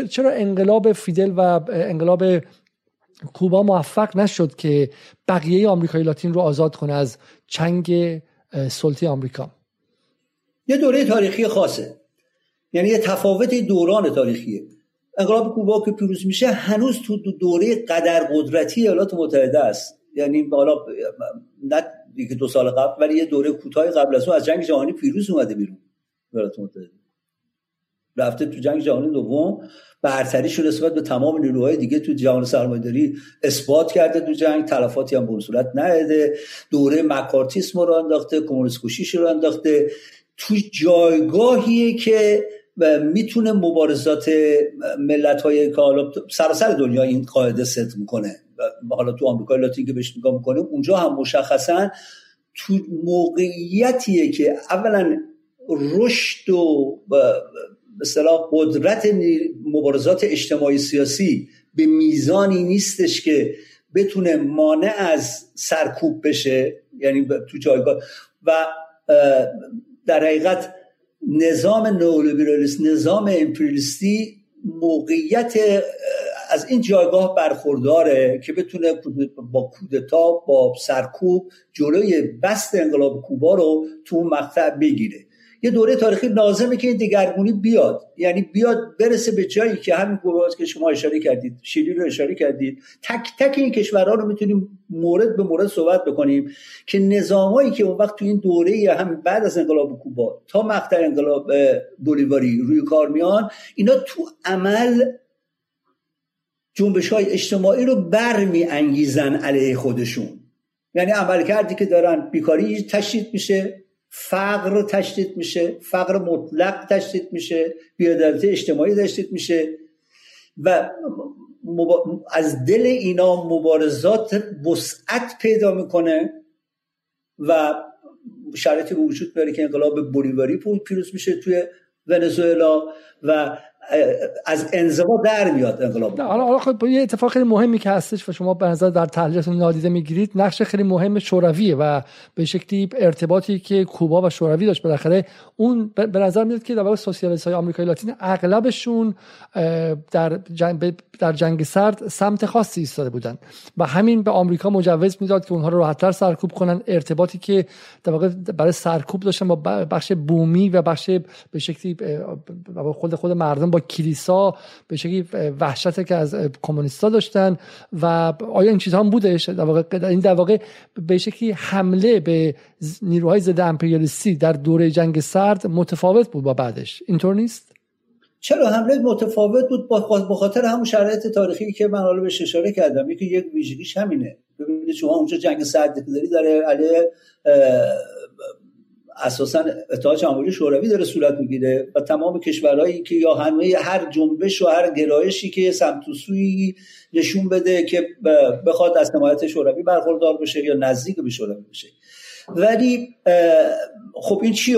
چرا انقلاب فیدل و انقلاب کوبا موفق نشد که بقیه آمریکای لاتین رو آزاد کنه از چنگ سلطه آمریکا؟ یه دوره تاریخی خاصه، یعنی یه تفاوت دوران تاریخیه. انقلاب کوبا که پیروز میشه هنوز تو دوره قدر قدرتی ایالات متحده است، یعنی بالا نه دیگه 2 سال قبل ولی یه دوره کوتاه قبل از اون از جنگ جهانی پیروز اومده بیرون. ایالات متحده رفته تو جنگ جهانی دوم برتریش رو نسبت به تمام نیروهای دیگه تو جهان سرمایه‌داری اثبات کرده، تو جنگ تلفاتی هم به اون صورت ندیده، دوره مکارتیسم رو انداخته، کمونیست کشیش رو انداخته، تو جایگاهیه که میتونه مبارزات ملت‌های سراسر دنیا این قاعده صدق میکنه. حالا تو آمریکای لاتین که بهش نگاه میکنه اونجا هم مشخصا تو موقعیتیه که اولا رشد و به اصطلاح قدرت مبارزات اجتماعی سیاسی به میزانی نیستش که بتونه مانع از سرکوب بشه، یعنی تو جایگاه و در حقیقت نظام نئولیبرالیسم، نظام امپریالیستی موقعیت از این جایگاه برخورداره که بتونه با کودتا، با سرکوب جلوی بست انقلاب کوبا رو تو مقطع بگیره. یه دوره تاریخی لازمه که این دگرگونی بیاد، یعنی بیاد برسه به جایی که همین گواز که شما اشاره کردید، شیلی رو اشاره کردید، تک تک این کشورها رو میتونیم مورد به مورد صحبت بکنیم که نظامایی که اون وقت تو این دوره یا هم بعد از انقلاب کوبا تا مقطع انقلاب بولیواری روی کار میان، اینا تو عمل جنبش‌های اجتماعی رو برمی انگیزن علیه خودشون. یعنی عملکردی که دارن، بیکاری تشدید میشه، فقر تشدید میشه، فقر مطلق تشدید میشه، بی‌عدالتی اجتماعی تشدید میشه و از دل اینا مبارزات وسعت پیدا میکنه و شرایطی به وجود میاره که انقلاب بولیواری پیروز میشه توی ونزوئلا و از انزوا در میاد انقلاب. حالا خب یه اتفاق خیلی مهمی که هستش و شما به نظر در تحلیلتون نادیده میگیرید، نقش خیلی مهم شورویه و به شکلی ارتباطی که کوبا و شوروی داشت. بالاخره اون به نظر میاد که دولت سوسیالیست‌های آمریکای لاتین اغلبشون در جنگ سرد سمت خاصی ایستاده بودن و همین به آمریکا مجوز میداد که اونها رو راحت‌تر سرکوب کنن. ارتباطی که در واقع برای سرکوب داشتن با بخش بومی و بخش به شکلی خود مردم با کلیسا، به شکلی وحشت که از کمونیستا داشتن، و آیا این چیزها هم بودش در واقع؟ این در واقع به شکلی حمله به نیروهای ضد امپریالیستی در دوره جنگ سرد متفاوت بود با بعدش، اینطور نیست؟ چرا حمله متفاوت بود؟ با خاطر همون شرایط تاریخی که من حالا بهش اشاره کردم. یک ویژگیش همینه. ببینید شما اونجا جنگ سرد داره علیه اساساً اتحاد جماهیر شوروی داره صورت میگیره و تمام کشورهایی که یا همه هر جنبش و هر گرایشی که سمت و سویی نشون بده که بخواد از حمایت شوروی برخوردار بشه یا نزدیک به شوروی بشه. ولی خب این چیه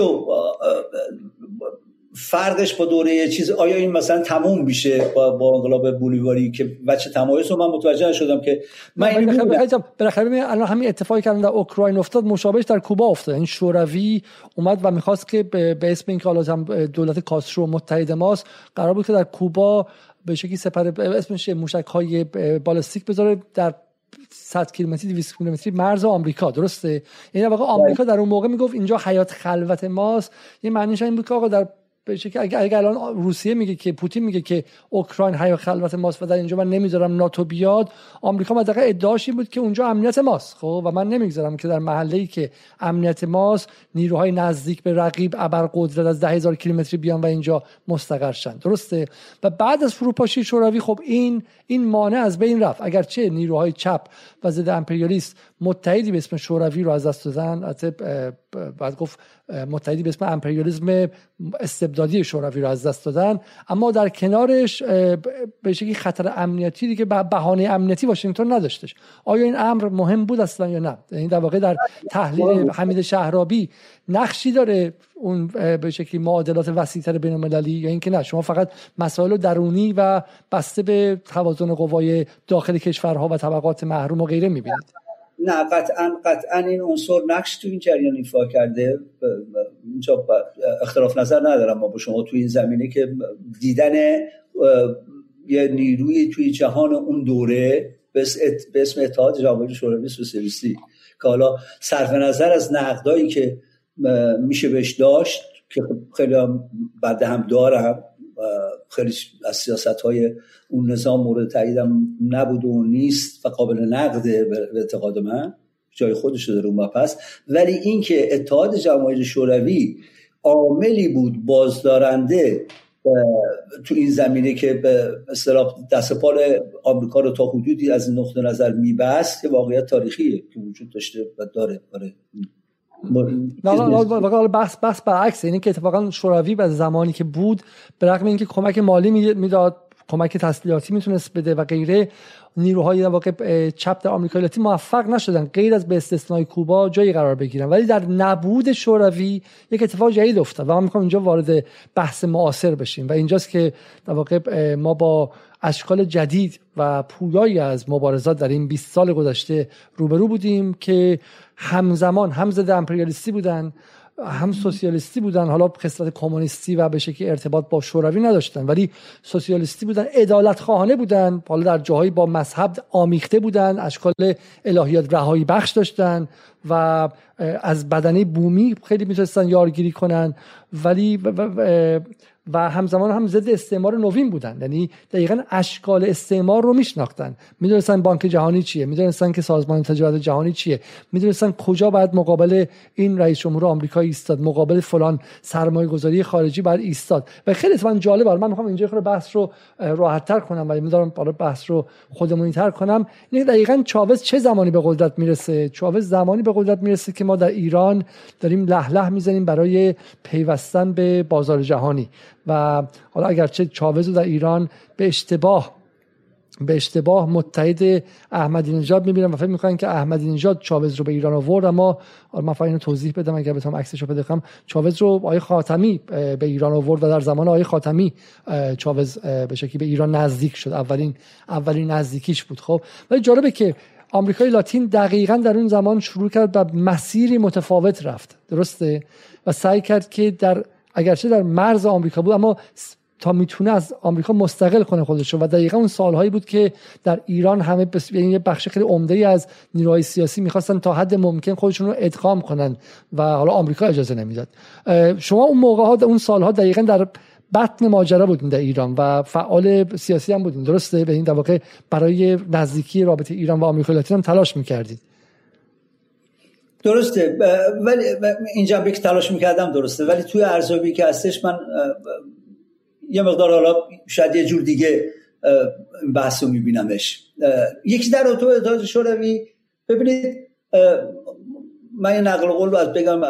فرقش با دوره چیز؟ آیا این مثلا تموم میشه با انقلاب بولیواری که بچه تمایز رو من متوجه شدم که بالاخره ببینید الان همین اتفاقی که در اوکراین افتاد مشابهش در کوبا افتاد. این شوروی اومد و میخواست که به اسم اینکه حالا دولت کاسترو متحد ماست، قرار بود که در کوبا به شکلی سپر اسمش موشک‌های بالستیک بذاره در 100 کیلومتری 200 کیلومتری مرز آمریکا، درسته؟ یعنی واقعا آمریکا در اون موقع میگفت اینجا حیات خلوت ماست. این معنیش این بود که آقا در بشه که اگه الان روسیه میگه که پوتین میگه که اوکراین حیات خلوت ماست و در اینجا من نمیذارم ناتو بیاد، آمریکا مدقه ادعاش این بود که اونجا امنیت ماست، خب، و من نمیذارم که در محله‌ای که امنیت ماست نیروهای نزدیک به رقیب ابرقدرت از 10,000 کیلومتری بیان و اینجا مستقر شن، درسته؟ و بعد از فروپاشی شوروی خب این مانع از بین رفت، اگرچه نیروهای چپ و ضد امپریالیست متحدی به اسم شوروی رو از دست دادن. البته بعد گفت متحدی به اسم امپریالیسم استبدادی شوروی رو از دست دادن، اما در کنارش به شکلی خطر امنیتی دیگه، بهانه امنیتی واشنگتن نداشتش. آیا این امر مهم بود اصلا یا نه؟ یعنی در واقع در تحلیل حمید شهرابی نقشی داره اون به شکلی معادلات وسیع‌تر بین‌المللی، یا اینکه نه شما فقط مسائل درونی و بسته به توازن قوای داخل کشورها و طبقات محروم و غیره می‌بینید؟ نه، قطعاً این عنصر نقش تو این جریان ایفا کرده. اینجا اختلاف نظر ندارم ما با شما توی این زمینه که دیدن یه نیروی توی جهان اون دوره به اسم اتحاد جماهیر شوروی سوسیالیستی که حالا صرف نظر از نقدایی که میشه بهش داشت که خیلی هم بعد هم دارم، خیلی از سیاست‌های اون نظام مورد تاییدم نبود و نیست و قابل نقده به اعتقاد من، جای خودش داره اون مبحث. ولی این که اتحاد جماهیر شوروی عاملی بود بازدارنده تو این زمینه که به اصطلاح دست پال آمریکا رو تا حدودی از نقطه نظر میبست، که واقعیت تاریخی که وجود داشته و داره. نه بس برعکس، یعنی که اتفاقا شوروی به زمانی که بود به رغم اینکه کمک مالی میداد، کمک تسلیحاتی میتونست بده و غیره، نیروهای واقع چپ در آمریکای لاتین موفق نشدن غیر از به استثنای کوبا جایی قرار بگیرن. ولی در نبود شوروی یک اتفاق جدید افتاد و ما می‌خوام اینجا وارد بحث معاصر بشیم و اینجاست که در واقع ما با اشکال جدید و پویایی از مبارزات در این 20 سال گذشته روبرو بودیم که همزمان هم ضد امپریالیستی بودن، هم سوسیالیستی بودن، حالا خصلت کمونیستی و به شکلی ارتباط با شوروی نداشتن ولی سوسیالیستی بودن، عدالت خواهانه بودن، حالا در جاهایی با مذهب آمیخته بودن، اشکال الهیات رهایی بخش داشتن و از بدنه بومی خیلی میتونستن یارگیری کنن، ولی و همزمان هم ضد استعمار نوین بودن. یعنی دقیقاً اشکال استعمار رو میشناختن، میدونستن بانک جهانی چیه، میدونستن که سازمان تجارت جهانی چیه، میدونستن کجا باید مقابل این رئیس جمهور آمریکا ایستاد، مقابل فلان سرمایه‌گذاری خارجی باید ایستاد. و خیلی اتفاقاً جالب بود، من میخوام اینجا خود بحث رو راحت‌تر کنم ولی می‌دونم بالا بحث رو خودمونی‌تر کنم. یعنی دقیقاً چاوز چه زمانی به قدرت میرسه؟ چاوز زمانی به قدرت میرسه که ما در ایران داریم له‌له‌له میزنیم برای پیوستن به بازار جهانی. و حالا اگرچه چاوز رو در ایران به اشتباه متحد احمدی نژاد می‌بینن و فکر می‌کنن که احمدی نژاد چاوز رو به ایران آورد. اما من فقط اینو توضیح بدم اگر بتونم عکسشو پیدا کنم، چاوز رو آقای خاتمی به ایران آورد و در زمان آقای خاتمی چاوز به شکلی به ایران نزدیک شد، اولین نزدیکیش بود. خب ولی جالبه که آمریکای لاتین دقیقاً در اون زمان شروع کرد و مسیری متفاوت رفت، درسته؟ و سعی کرد که در اگرچه در مرز آمریکا بود اما تا میتونه از آمریکا مستقل کنه خودش رو. و دقیقا اون سالهایی بود که در ایران همه یعنی بخش خیلی عمده‌ای از نیروهای سیاسی می‌خواستن تا حد ممکن خودشون رو ادغام کنن و حالا آمریکا اجازه نمیداد. شما اون موقع‌ها اون سال‌ها دقیقاً در بطن ماجرا بودیم در ایران و فعال سیاسی هم بودیم، درسته؟ به این در واقع برای نزدیکی رابطه ایران و آمریکای لاتین هم تلاش می‌کردید، درسته؟ ولی اینجا به تلاش می‌کردم، درسته، ولی توی ارزیابی که هستش من یه مقدار حالا شاید یه جور دیگه بحثو می‌بینمش. یکی در اتحاد شوروی، ببینید من یه نقل قول رو از بگم،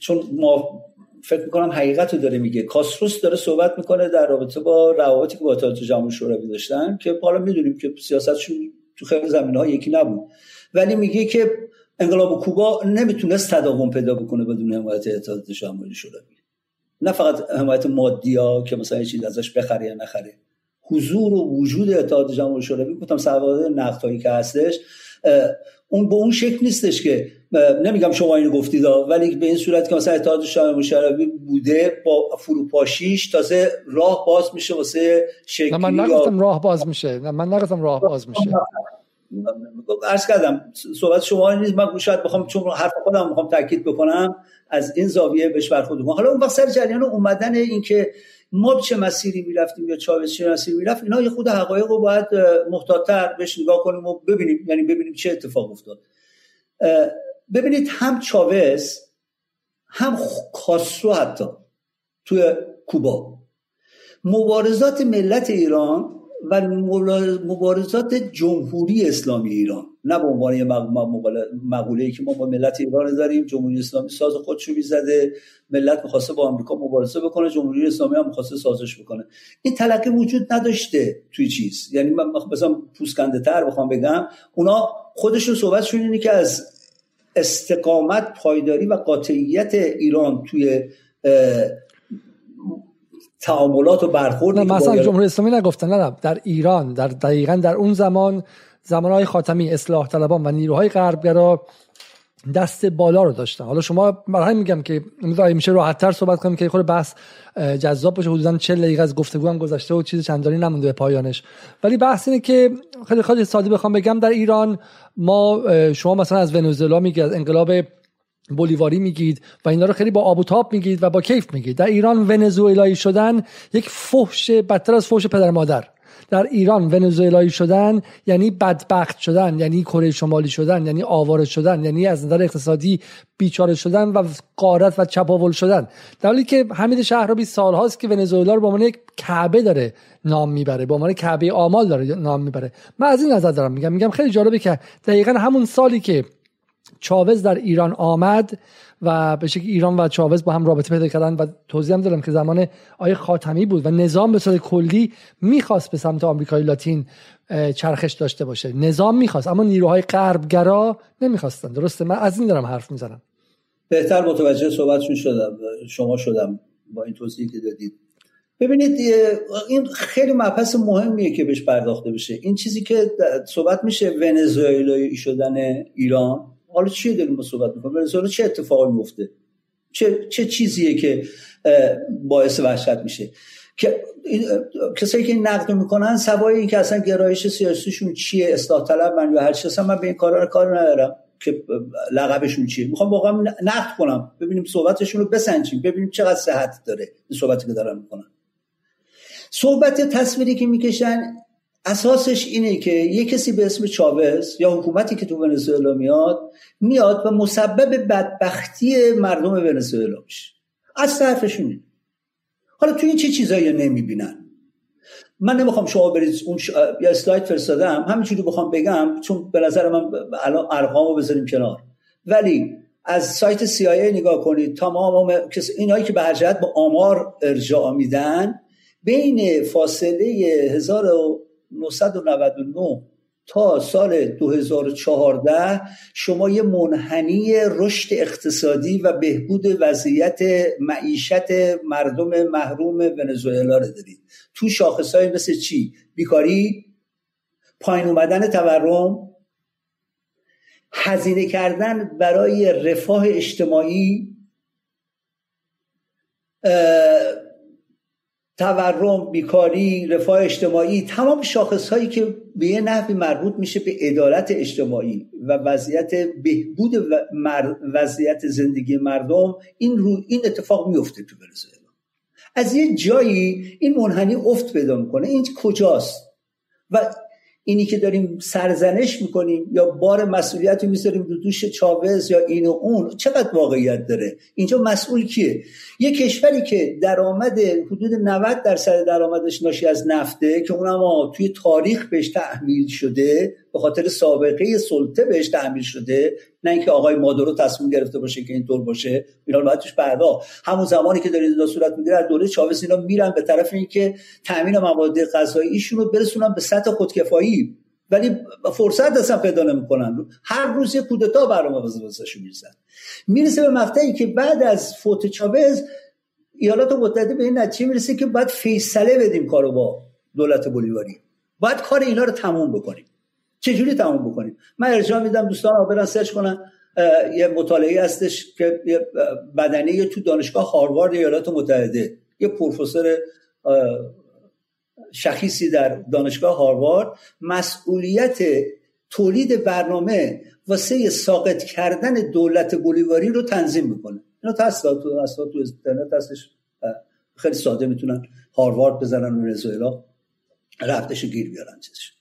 چون ما فکر میکنم حقیقت رو داره میگه. کاستروس داره صحبت میکنه در رابطه با روابطی که با اتحاد جماهیر شوروی داشتن، که حالا میدونیم که سیاستشون تو خیلی زمینه‌ها یکی نبود، ولی میگه که انقلاب کوبا نمیتونست تداوم پیدا بکنه بدون حمایت اتحاد جماهیر شوروی. نه فقط حمایت مادی ها که مثلا چیزی ازش بخری یا نخری، حضور و وجود اتحاد جماهیر شوروی گفتم سواد نفتایی که هستش اون به اون شکل نیستش که نمیگم شما اینو گفتید، ولی به این صورت که مثلا اتحاد جماهیر شوروی بوده با فروپاشیش تازه راه باز میشه واسه شکلی. من نگفتم راه باز میشه، من نگفتم راه باز میشه، عرض کردم صحبت شما نیست. من شاید بخوام چون حرف خودم میخوام تاکید بکنم از این زاویه بهش برخورد کنم. حالا اون وقت سر جریان اومدن این که ما به چه مسیری میرفتیم یا چاوز چه مسیری میرفت، اینا یه خود حقایق رو باید محتاط‌تر بهش نگاه کنیم و ببینیم، یعنی ببینیم چه اتفاق افتاد. ببینید هم چاوز هم کاسترو حتی توی کوبا مبارزات ملت ایران و مبارزات جمهوری اسلامی ایران، نه به عنوان یه مقوله‌ای که ما با ملت ایران داریم، جمهوری اسلامی ساز خودشو می‌زده، ملت می‌خواسته با آمریکا مبارزه بکنه، جمهوری اسلامی هم می‌خواسته سازش بکنه. این تلقی وجود نداشته توی چیز، یعنی من مثلا پوسکنده‌تر بخوام بگم، اونا خودشون صحبتشون اینه که از استقامت، پایداری و قاطعیت ایران توی تعاملات و برخورد. نه مثلا جمهوری اسلامی نگفتن، نه در ایران، در دقیقاً در اون زمانهای خاتمی اصلاح طلبان و نیروهای غربگرا دست بالا رو داشتن. حالا شما برای میگم که امیدوارم میشه راحت‌تر صحبت کنیم که خود بحث جذاب باشه. حدوداً 40 دقیقه از گفتگو هم گذشته و چیز چندانی نمونده به پایانش، ولی بحث اینه که خیلی ساده بخوام بگم، در ایران ما شما مثلا از ونزوئلا میگید، از انقلاب بولیواری میگید و اینا رو خیلی با آب و تاب میگید و با کیف میگید. در ایران ونزوئلایی شدن یک فحش بدتر از فحش پدر مادر. در ایران ونزوئلایی شدن یعنی بدبخت شدن، یعنی کره شمالی شدن، یعنی آواره شدن، یعنی از نظر اقتصادی بیچاره شدن و غارت و چپاول شدن. در حالی که حمید شهرآبی سالهاست که ونزوئلا رو به عنوان یک کعبه داره نام میبره، به عنوان کعبه آمال داره نام میبره. من از این نظر دارم میگم خیلی جالبه که دقیقاً همون سالی که چاوز در ایران آمد و به شکلی ایران و چاوز با هم رابطه پیدا کردن و توضیح هم دادم که زمان آقای خاتمی بود و نظام به صورت کلی میخواست به سمت آمریکای لاتین چرخش داشته باشه، نظام میخواست اما نیروهای غربگرا نمیخواستن، درسته؟ من از این دارم حرف میزنم. بهتر متوجه صحبتشون شدم، شما شدم با این توضیحی که دادید. ببینید این خیلی مبحث مهمیه که بهش پرداخته بشه. این چیزی که صحبت میشه ونزوئلایی شدن ایران، حالا چی داریم ما صحبت می‌کنیم؟ ونزوئلا چه اتفاقی میفته؟ چه چیزیه که باعث وحشت میشه؟ که کسایی که نقد میکنن سوای این که اصلا گرایش سیاسیشون چیه، اصلاح طلبن یا هر چیز، اصلا من به این کارا کار ندارم که لقبشون چیه. میخوام واقعا نقد کنم، ببینیم صحبتشون رو بسنجیم، ببینیم چقدر صحت داره این صحبتی که دارن میکنن. صحبت تصویری که میکشن اساسش اینه که یه کسی به اسم چاوز یا حکومتی که تو ونزوئلا میاد و مسبب بدبختی مردم ونزوئلا میشه. از طرفشون حالا تو این چه چیزایی نمیبینن. من نمیخوام شما برید اون یا اسلاید فرستادم همینجوری بخوام بگم، چون به نظر من الان ارقامو بذاریم کنار، ولی از سایت CIA نگاه کنید، تمام اینایی که به هر جهت با آمار ارجاع میدن، بین فاصله 1999 تا سال 2014 شما یه منحنی رشد اقتصادی و بهبود وضعیت معیشت مردم محروم ونزوئلا رو دارید. تو شاخص‌های مثل چی؟ بیکاری، پایین اومدن تورم، هزینه کردن برای رفاه اجتماعی، تورم، بیکاری، رفاه اجتماعی، تمام شاخص‌هایی که به یه نحوی مربوط میشه به عدالت اجتماعی و وضعیت بهبود و وضعیت زندگی مردم، این اتفاق میفته تو ونزوئلا. از یه جایی این منحنی افت پیدا میکنه. این کجاست؟ و اینی که داریم سرزنش میکنیم یا بار مسئولیت رو میذاریم رو دوش چاوز یا این و اون، چقدر واقعیت داره؟ اینجا مسئول کیه؟ یه کشوری که درآمد حدود 90% درآمدش ناشی از نفته که اونم توی تاریخ بهش تحمیل شده، به خاطر سابقه سلطه بهش تحمیل شده، نه اینکه آقای مادورو تصمیم گرفته باشه که اینطور باشه ایران باید توش پردا. همون زمانی که دارید صورت میگیره از دوره چاوز اینا میرن به طرف اینکه تامین مواد غذاییشون رو برسونن به سطح خودکفایی، ولی فرصت اصلا پیدا نمی‌کنن. هر روز یه کودتا برنامه واسهشون می‌ریزن. میرسه به مقطعی که بعد از فوت چاوز ایالات متحده به این نتیجه میرسه که باید فیصله بدیم کارو با دولت بولیواری. باید کار اینا رو تموم بکنیم. چجوری تموم بکنیم؟ من ارجاع میدم دوستان برن سرچ کنن، یه مطالعه هستش که بدنه تو دانشگاه هاروارد ایالات متحده، یه پروفسور شخیصی در دانشگاه هاروارد مسئولیت تولید برنامه واسه ساقط کردن دولت بولیواری رو تنظیم میکنه. اینا تحصیلات تو اینترنت هستش، خیلی ساده میتونن هاروارد بزنن و ونزوئلا رفتشو گیر بیارن چیزش.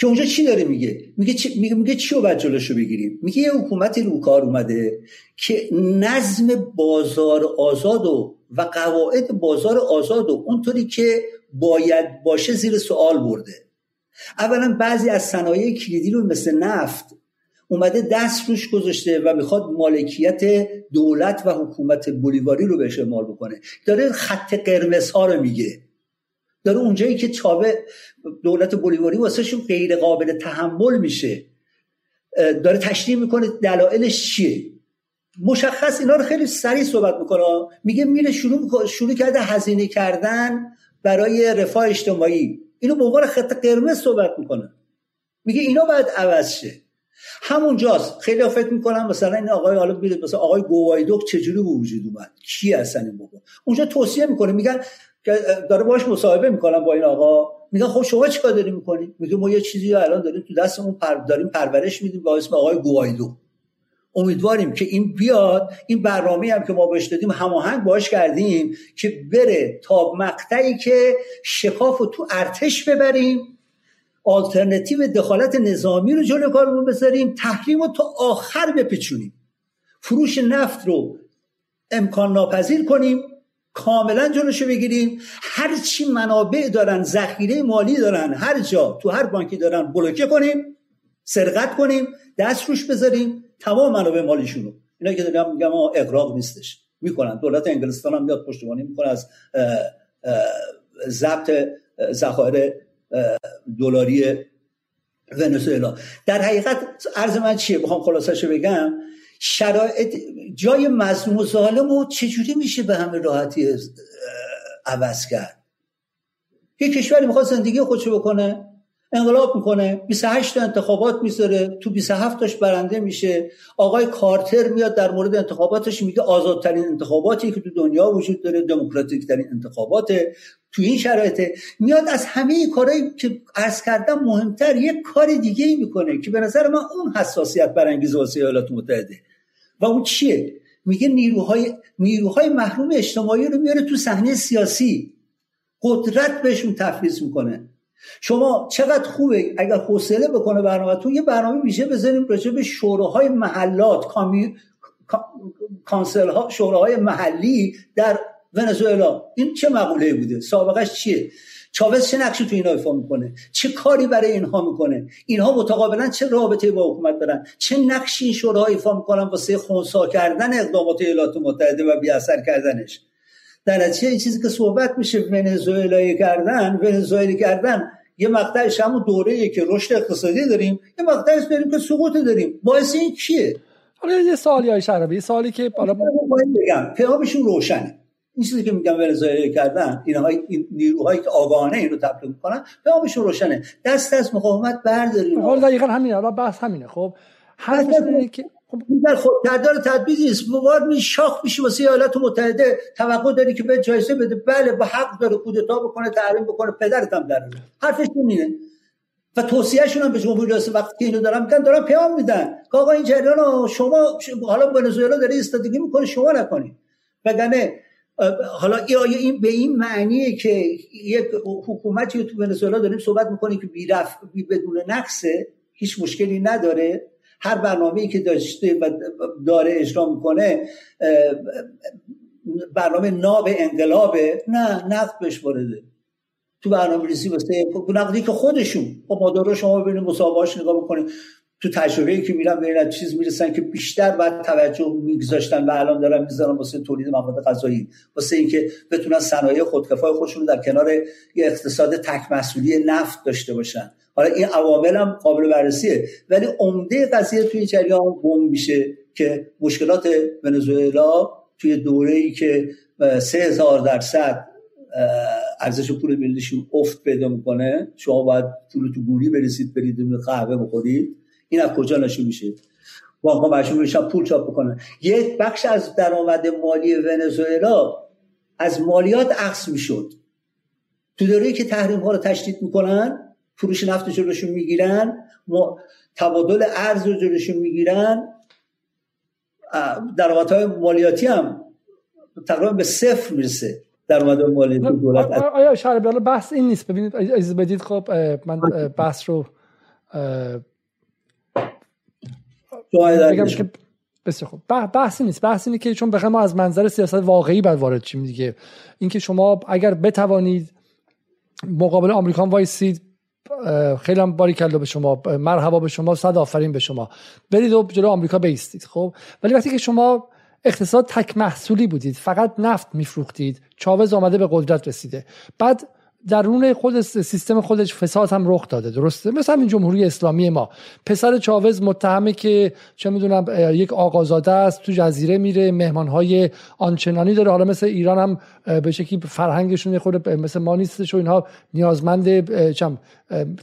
که اونجا چی داره میگه؟ میگه چی رو باید جلوشو بگیریم؟ میگه یه حکومتی رو کار اومده که نظم بازار آزاد و قواعد بازار آزاد اونطوری که باید باشه زیر سوال برده. اولا بعضی از صنایع کلیدی رو مثل نفت اومده دست روش گذاشته و میخواد مالکیت دولت و حکومت بولیواری رو بهش اعمال بکنه. داره خط قرمز ها رو میگه، داره اونجایی که چاوه دولت بولیواری واسه شون غیر قابل تحمل میشه داره تشریح میکنه دلایلش چیه. مشخص اینا رو خیلی سریع صحبت میکنه. میگه میره شروع کرده هزینه کردن برای رفاه اجتماعی، اینو به عنوان خط قرمز صحبت میکنه. میگه اینا باید عوض شه. همونجاست خیلی فکر میکنم مثلا این آقای حالا بیاد مثلا آقای گوایدوک چجوری به وجود اومد، کی اصلا این بابا اونجا توصیه میکنه. میگن که داره باهاش مصاحبه میکنم با این آقا، میگن خب شما چیکار دارین میکنین؟ میگه ما یه چیزی الان داریم تو دستمون داریم پرورش میدیم با اسم آقای گوایدو، امیدواریم که این بیاد، این برنامه هم که ما بهش دادیم هماهنگ باهاش کردیم که بره تا مقطعی که شکافو تو ارتش ببریم، آلترناتیو دخالت نظامی رو جلوی کارمون بذاریم، تحریم رو تا آخر بپیچونیم، فروش نفت رو امکان ناپذیر کنیم، کاملا جلوشو بگیریم. هر چی منابع دارن، ذخیره مالی دارن، هر جا تو هر بانکی دارن بلوکه کنیم، سرقت کنیم، دست روش بذاریم تمام منابع مالیشون رو. اینا که دارم میگم اغراق نیستش میکنن. دولت انگلستان هم میاد پشتیبانی میکنه از ضبط ذخایر دلاری ونزوئلا. در حقیقت عرض من چیه؟ بخوام خلاصه‌شو بگم، شرایط جای مظلوم و ظالم رو چجوری میشه به همه راحتی عوض کرد؟ یه کشوری میخواد زندگی خودشو بکنه، انقلاب میکنه، 28 تا انتخابات میذاره، تو 27 تاش برنده میشه. آقای کارتر میاد در مورد انتخاباتش میگه آزادترین انتخاباتی که تو دنیا وجود داره، دموکراتیک ترین انتخاباته. تو این شرایطه میاد از همه کارهایی که عرض کردم مهمتر یه کار دیگه‌ای میکنه که به نظر من اون حساسیت برانگیز واسه ایالات متحده. و اون چیه؟ میگه نیروهای محروم اجتماعی رو میاره تو صحنه سیاسی، قدرت بهشون تفویض میکنه. شما چقدر خوبه اگر حوصله بکنه برنامه‌تون یه برنامه ویژه بذاریم راجع به شوراهای محلات، کانسل‌ها، شوراهای محلی در ونزوئلا. این چه مقوله‌ای بوده؟ سابقش چیه؟ چاوز چه نقشی تو اینا ایفا میکنه؟ چه کاری برای اینها میکنه؟ اینها متقابلا چه رابطه‌ای با حکومت دارن؟ چه نقشی این شوراها ایفا میکنن واسه خنثی کردن اقدامات ایالات متحده و بی‌اثر کردنش؟ در نتیجه این چیزی که صحبت میشه ونزوئلا کردن یه مقطعش همون دوره‌ایه که رشد اقتصادی داریم، یه مقطعش داریم که سقوط داریم. باعث این چیه؟ حالا یه سوالی شرابی، سوالی که حالا باید بگم پیامشون روشنه. این چیزی که میگم ونزوئلا کردن، این نیروهایی که آگاهانه اینو تبلیغ میکنن پیامشون روشنه، دست از مقاومت بردارین. حالا دقیقاً همینه، حالا بحث همینه. خب حرفشون اینه که خب تدار تدبیری است، موارد می شاخ میشه واسه ایالات متحده، توقع داری که به جایزه بده، بله با حق داره، کودتا بکنه، تحریم بکنه، پدرت هم داره. حرفشون اینه و توصیهشون هم به جمهوری ریاست وقتی اینو دارن پیام میدن که آقا این جریان شما حالا ونزوئلا داره ایستادگی میکنه، شما نکنید. وگرنه حالا این به این معنیه که یک حکومتی تو ونزوئلا داریم صحبت میکنیم که بدون نقصه، هیچ مشکلی نداره، هر برنامه‌ای که داشته و داره اجرا میکنه برنامه ناب انقلابه، نه نقد بهش وارده. تو برنامه‌ریزی واسه نقدی که خودشون با مادارو شما ببینید، مصاحبه‌هاش نگاه میکنید، تو تجربه‌ای که میرن به چیز میرسن که بیشتر بعد توجه میگذاشتن و الان دارن میذارن واسه تولید مواد غذایی، واسه اینکه بتونن صنایع خودکفای خودشون در کنار یه اقتصاد تک مسئولی نفت داشته باشن. حالا این عوامل هم قابل بررسیه، ولی عمده قضیه توی جریان گم میشه که مشکلات ونزوئلا توی دوره‌ای که 3000% ارزش پول ملیشون افت پیدا میکنه، شما باید پول تو گوری برسید برید قهوه بخورید، این از کجا نشون میشه؟ واقعا مجبور میشن پول چاپ بکنن. یک بخش از درآمد مالی ونزوئلا از مالیات اخذ میشد. تو دوره‌ای که تحریم ها رو تشدید میکنن، فروش نفت جلوشون میگیرن، تبادل ارز رو جلوشون میگیرن، درآمدهای مالیاتی هم تقریبا به صفر میرسه. درآمد مالیاتی دولت آیا شهر بالا بحث این نیست؟ ببینید عزیز بدید، خب من بحث رو بگم که بسیار خوب. بحث نیست، بحث اینه که چون بخوام ما از منظر سیاست واقعی بعد وارد شیم دیگه، اینکه شما اگر بتوانید مقابل آمریکا وایسید، خیلی هم باریکلا به شما، مرحبا به شما، صد آفرین به شما، برید و جلو آمریکا بایستید. خب ولی وقتی که شما اقتصاد تک محصولی بودید، فقط نفت میفروختید، چاوز آمده به قدرت رسیده، بعد درون خود سیستم خودش فساد هم رخ داده، درسته؟ مثلا این جمهوری اسلامی ما، پسر چاوز متهمه که چه میدونم یک آقازاده است، تو جزیره میره، مهمانهای آنچنانی داره. حالا مثل ایران هم به شکلی فرهنگشون خود مثل ما نیستش و اینها نیازمند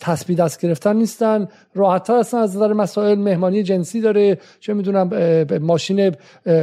تسبیح دست گرفتن نیستن، راحت‌تر هستن از نظر مسائل، مهمانی جنسی داره، چه میدونم ماشین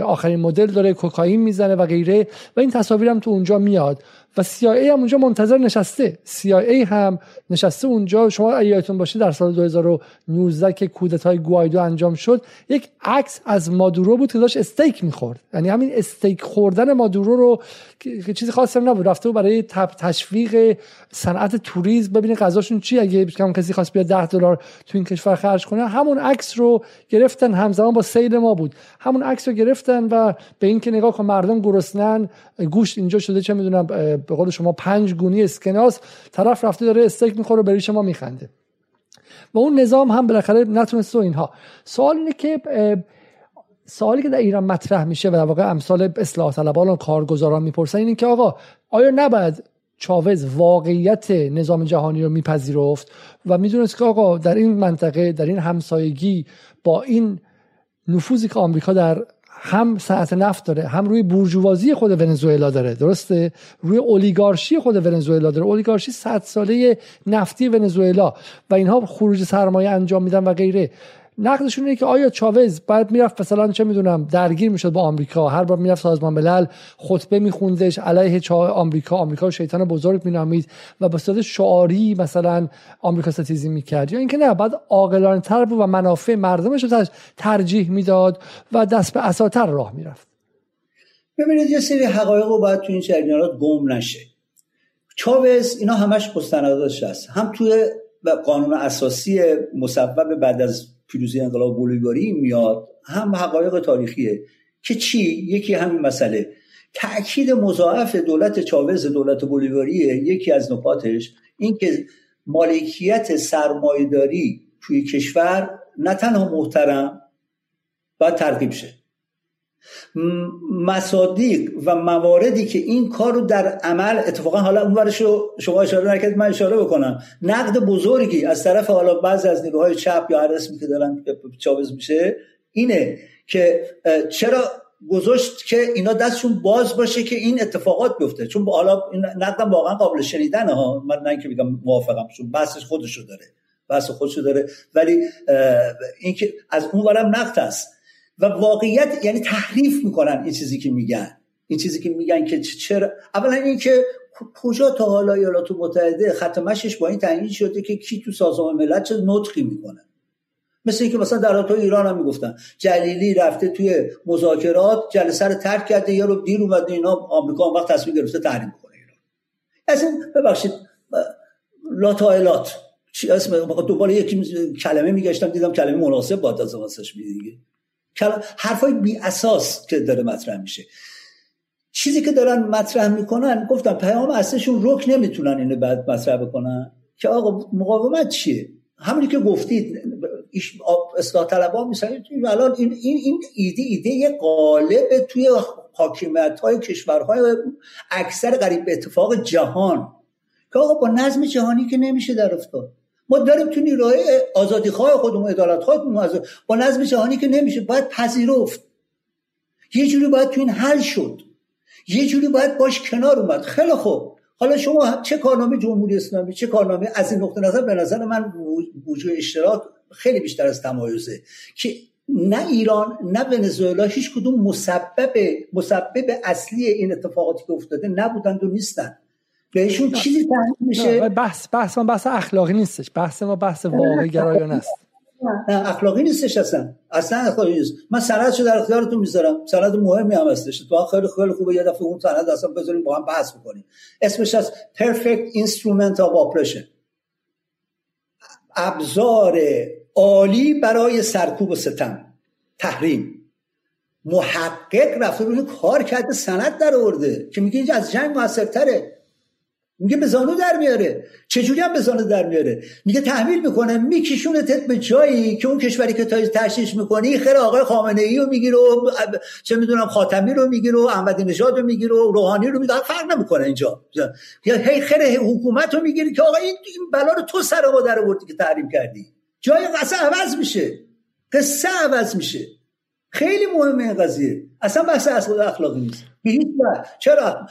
آخرین مدل داره، کوکائین میزنه و غیره، و این تصاویر هم تو اونجا میاد و CIA هم اونجا منتظر نشسته، CIA هم نشسته اونجا. شما یادتون باشه در سال 2019 که کودتای گوایدو انجام شد، یک عکس از مادورو بود که داشت استیک میخورد، یعنی همین استیک خوردن مادورو رو که چیزی خاصی نبود، رفته بود برای تشویق صنعت توریسم، ببینه غذاشون چی، اگه کسی خواست بیاد $10 تو این کشور خرج کنه، همون عکس رو گرفتن، همزمان با سیل ما بود، همون عکس رو گرفتن و به این که نگاه کن مردم گرسنه‌ن، گوشت اینجا شده چه میدونم به قول شما 5 گونی اسکناس، طرف رفته داره استیک میخوره، به ریش ما میخنده و اون نظام هم بالاخره نتونسته. اینها سوالی که در ایران مطرح میشه و در واقع امثال اصلاح طلبان و کارگزاران میپرسن اینه که آقا آیا نباید چاوز واقعیت نظام جهانی رو میپذیرفت و میدونست که آقا در این منطقه، در این همسایگی، با این نفوذی که آمریکا در هم صنعت نفت داره، هم روی بورژوازی خود ونزوئلا داره، درسته، روی اولیگارشی خود ونزوئلا داره، اولیگارشی 100 ساله نفتی ونزوئلا، و اینها خروج سرمایه انجام میدن و غیره، نقدشون اینه که آیا چاوز بعد میرفت مثلا چه میدونم درگیر میشد با آمریکا، هر بار میرفت سازمان ملل خطبه میخوندش علیه آمریکا، آمریکا رو شیطان بزرگ مینامید و به صورت شعاری مثلا آمریکا ستیزی میکرد، یا اینکه نه بعد عاقلانه تر بود و منافع مردمش رو ترجیح میداد و دست به عصاتر راه میرفت؟ ببینید یه سری حقایق رو باید تو این جریانات گم نشه. چاوز اینا همش مستنداتش هست، هم توی قانون اساسی مصوب بعد از پیروزی انقلاب بولیواری میاد، هم حقایق تاریخیه که چی؟ یکی همین مسئله تأکید مضاعف دولت چاوز، دولت بولیواریه، یکی از نکاتش این که مالکیت سرمایه‌داری توی کشور نه تنها محترم باید ترغیب شه، مصادیق و مواردی که این کار رو در عمل اتفاقا، حالا اونورش رو شما اشاره نکردید، من اشاره بکنم، نقد بزرگی از طرف حالا بعضی از نیروهای چپ یا هر اسمی که دارن چاوز میشه اینه که چرا گذاشت که اینا دستشون باز باشه که این اتفاقات بیفته، چون حالا نقدم واقعا قابل شنیدن ها، من نه اینکه بگم موافقم، چون بحثش خودشو داره، بحث خودشو داره، ولی اینکه از اونورم نقد است و واقعیت، یعنی تحریف میکنن این چیزی که میگن، این چیزی که میگن که چرا، اولا این که کجا تا حالا ایالات متحده ختمشش با این تعیین شده که کی تو سازمان ملل چه نطقی میکنه مثل اینکه مثلا در تو ایران هم میگفتن جلیلی رفته توی مذاکرات جلسه رو ترک کرده، یارو دیر اومده، اینا آمریکا هم وقت تصمیم گرفته تحریم کنه ایران. اصلا ببخشید لاتائلات چی اسم دوباره یکی کلمه میگشتم دیدم کلمه مناسب با دازواسش میگه دیگه، حرفای بی اساس که داره مطرح میشه. چیزی که دارن مطرح میکنن گفتم پیام اصلشون رک نمیتونن اینو بعد مطرح بکنن که آقا مقاومت چیه، همونی که گفتید اصلاح طلبا میسازید الان این ایده یه قالب توی حاکمیت های کشورهای اکثر قریب به اتفاق جهان که آقا با نظم جهانی که نمیشه در افتاد. ما داریم تو نیروهای آزادیخواه خودمون، عدالتخواه خودمون، با نظم جهانی که نمیشه، باید پذیرفت. یه جوری باید تو این حل شد، یه جوری باید باش کنار اومد. خیلی خوب، حالا شما چه کارنامه جمهوری اسلامی، چه کارنامه از این نقطه نظر، به نظر من وجود اشتراک خیلی بیشتر از تمایزه که نه ایران نه ونزوئلا هیچ کدوم مسبب اصلی این اتفاقاتی که افتاده نبودند و نیستن. بهشون چیزی تعریف میشه. بحث من بحث اخلاقی نیستش، بحث ما بحث واقع گرایانه است. نه اخلاقی نیستش، اصلا اخلاقی نیست. من سندشو در اختیارتون میذارم، سند مهمی هم هستش، تو خیلی خیلی خوبه یه دفعه اون سند اصلا بذاریم با هم بحث بکنیم. اسمش از Perfect Instrument of Oppression، ابزار عالی برای سرکوب و ستم، تحریم. محقق رفته روی کار کرده، سند در آورده که میگه از جنگ موثرتره، میگه به زانو در میاره، چجوری هم به زانو در میاره، میگه تحمیل میکنه میکشونه تت به جایی که اون کشوری که تا تشییع میکنی خیر آقای خامنه ای رو میگیره و چه میدونم خاتمی رو میگیره و احمدی نژاد رو میگیره و روحانی رو میگیره، فرق نمیکنه اینجا. یا هی خیر حکومت رو میگیری که آقا این بلا رو تو سر و در آوردی که تحریم کردی، جای قصه عوض میشه، قصه عوض میشه. خیلی مهمه این قضیه، اصلا بحث اخلاقی نیست. چرا؟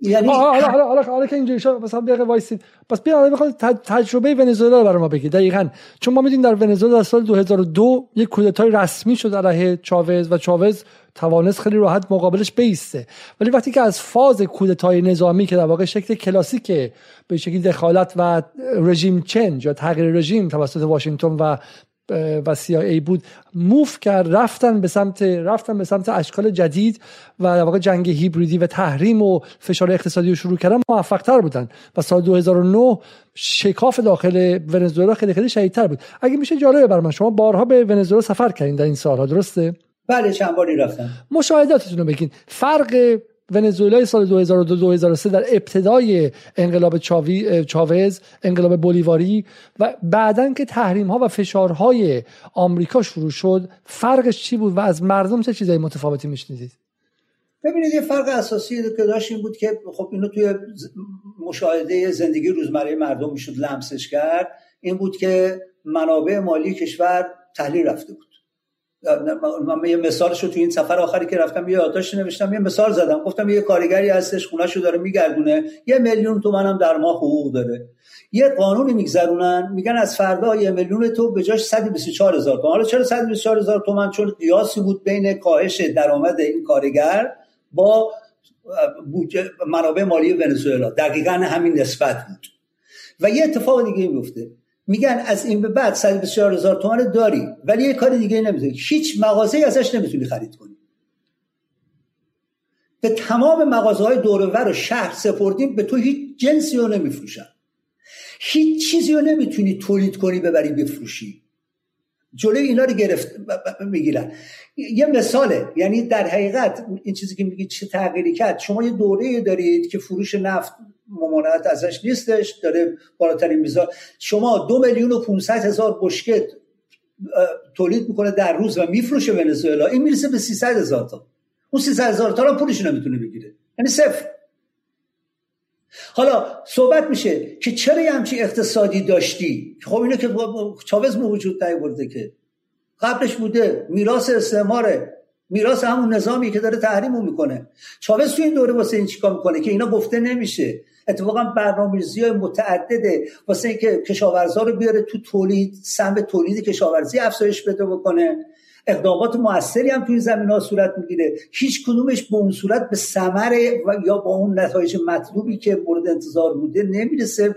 یعنی حالا که اینجوری شد مثلا بگه وایسید، پس بیا الان میخواد تجربه ونزوئلا رو برام بگید. دقیقاً چون ما میدونیم در ونزوئلا در سال 2002 یک کودتای رسمی شد علیه چاوز و چاوز توانست خیلی راحت مقابلش بایسته، ولی وقتی که از فاز کودتای نظامی که در واقع شکل کلاسیک به شکل دخالت و رژیم چنج یا تغییر رژیم توسط واشنگتن و CIA بود موف کرد، رفتن به سمت اشکال جدید و در واقع جنگ هیبریدی و تحریم و فشار اقتصادی رو شروع کردن، موفق‌تر بودن و سال 2009 شکاف داخل ونزوئلا خیلی خیلی شدیدتر بود. اگه میشه جالبه برام، شما بارها به ونزوئلا سفر کردین در این سال‌ها، درسته؟ بله، چند باری رفتم. مشاهداتتون رو بگین. فرق ونزوئلای سال 2002 2003 در ابتدای انقلاب چاوز، انقلاب بولیواری و بعدن که تحریم ها و فشارهای آمریکا شروع شد، فرقش چی بود و از مردم چه چیزای متفاوتی میشنیدید؟ ببینید یه فرق اساسی که داشت این بود که خب اینو توی مشاهده زندگی روزمره مردم میشد لمسش کرد، این بود که منابع مالی کشور تحلیل رفته بود. من یه مثالشو تو این سفر آخری که رفتم یه یادداشت نوشتم، یه مثال زدم، گفتم یه کارگری هستش خونه‌شو داره میگردونه، 1,000,000 تومان هم در ماه حقوق داره، یه قانونی میگذرونن میگن از فردا 1,000,000 تو به جاش 124,000 تومان. حالا چرا 124,000 تومان؟ چون قیاسی بود بین کاهش درآمد این کارگر با بودجه منابع مالی ونزوئلا، دقیقاً همین نسبت بود. و یه اتفاق دیگه میفته، میگن از این به بعد 124,000 تومان داری ولی یه کار دیگه نمیتونی، هیچ مغازه‌ای ازش نمیتونی خرید کنی. به تمام مغازه‌های دور و بر و شهر سپردیم، به تو هیچ جنسی رو نمیفروشن، هیچ چیزی رو نمیتونی تولید کنی ببری بفروشی. جلوی اینا رو گرفت میگیرن. یه مثاله، یعنی در حقیقت این چیزی که میگی چه تغییری کرد. شما یه دوره‌ای دارید که فروش نفت ممانعت ازش نیستش، داره بالاترین میزان. شما 2,500,000 بشکه تولید میکنه در روز و میفروشه ونزوئلا، این میرسه به 300,000 تا. اون 300,000 تا را پولش نمیتونه بگیره، یعنی صفر. حالا صحبت میشه که چرا یه همچین اقتصادی داشتی؟ خب اینه که چاوز به وجود نیاورده، که قبلش بوده، میراث استعماره، میراث همون نظامی که داره تحریمو میکنه. چاوز تو این دوره واسه این چیکار میکنه که اینا گفته نمیشه؟ اتفاقا برنامه‌ریزی‌های متعدده واسه اینکه کشاورزا رو بیاره تو تولید، سهم تولید کشاورزی افزایش بده بکنه، اقدامات موثری هم تو این زمینه‌ها صورت میگیره. هیچ کدومش به اون صورت به ثمره یا با اون نتایج مطلوبی که مورد انتظار بوده نمیرسه،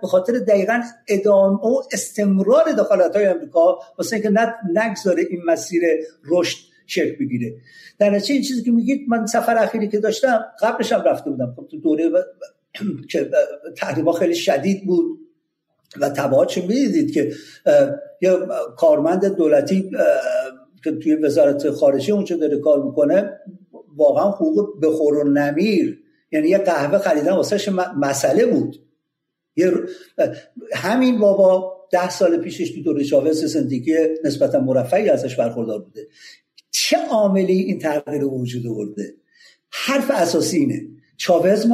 به خاطر دقیقاً ادامه و استمرار دخالت‌های آمریکا واسه اینکه نگذاره این مسیر رشد شکل بگیره. در نتیجه این چیزی که میگید، من سفر اخیری که داشتم، قبلش هم رفته بودم، خب تو دوره که تحریما خیلی شدید بود و تبعاتش میدیدید که یه کارمند دولتی که توی وزارت خارجه اونجا داره کار میکنه، واقعا حقوق بخور و نمیر، یعنی یه قهوه خریدن واسهش مسئله بود. همین بابا 10 سال پیشش تو دوره چاوز زندگی نسبتا مرفعی ازش برخوردار بوده. چه عاملی این تغییر به وجود آورده؟ حرف اساسی اینه، چاوز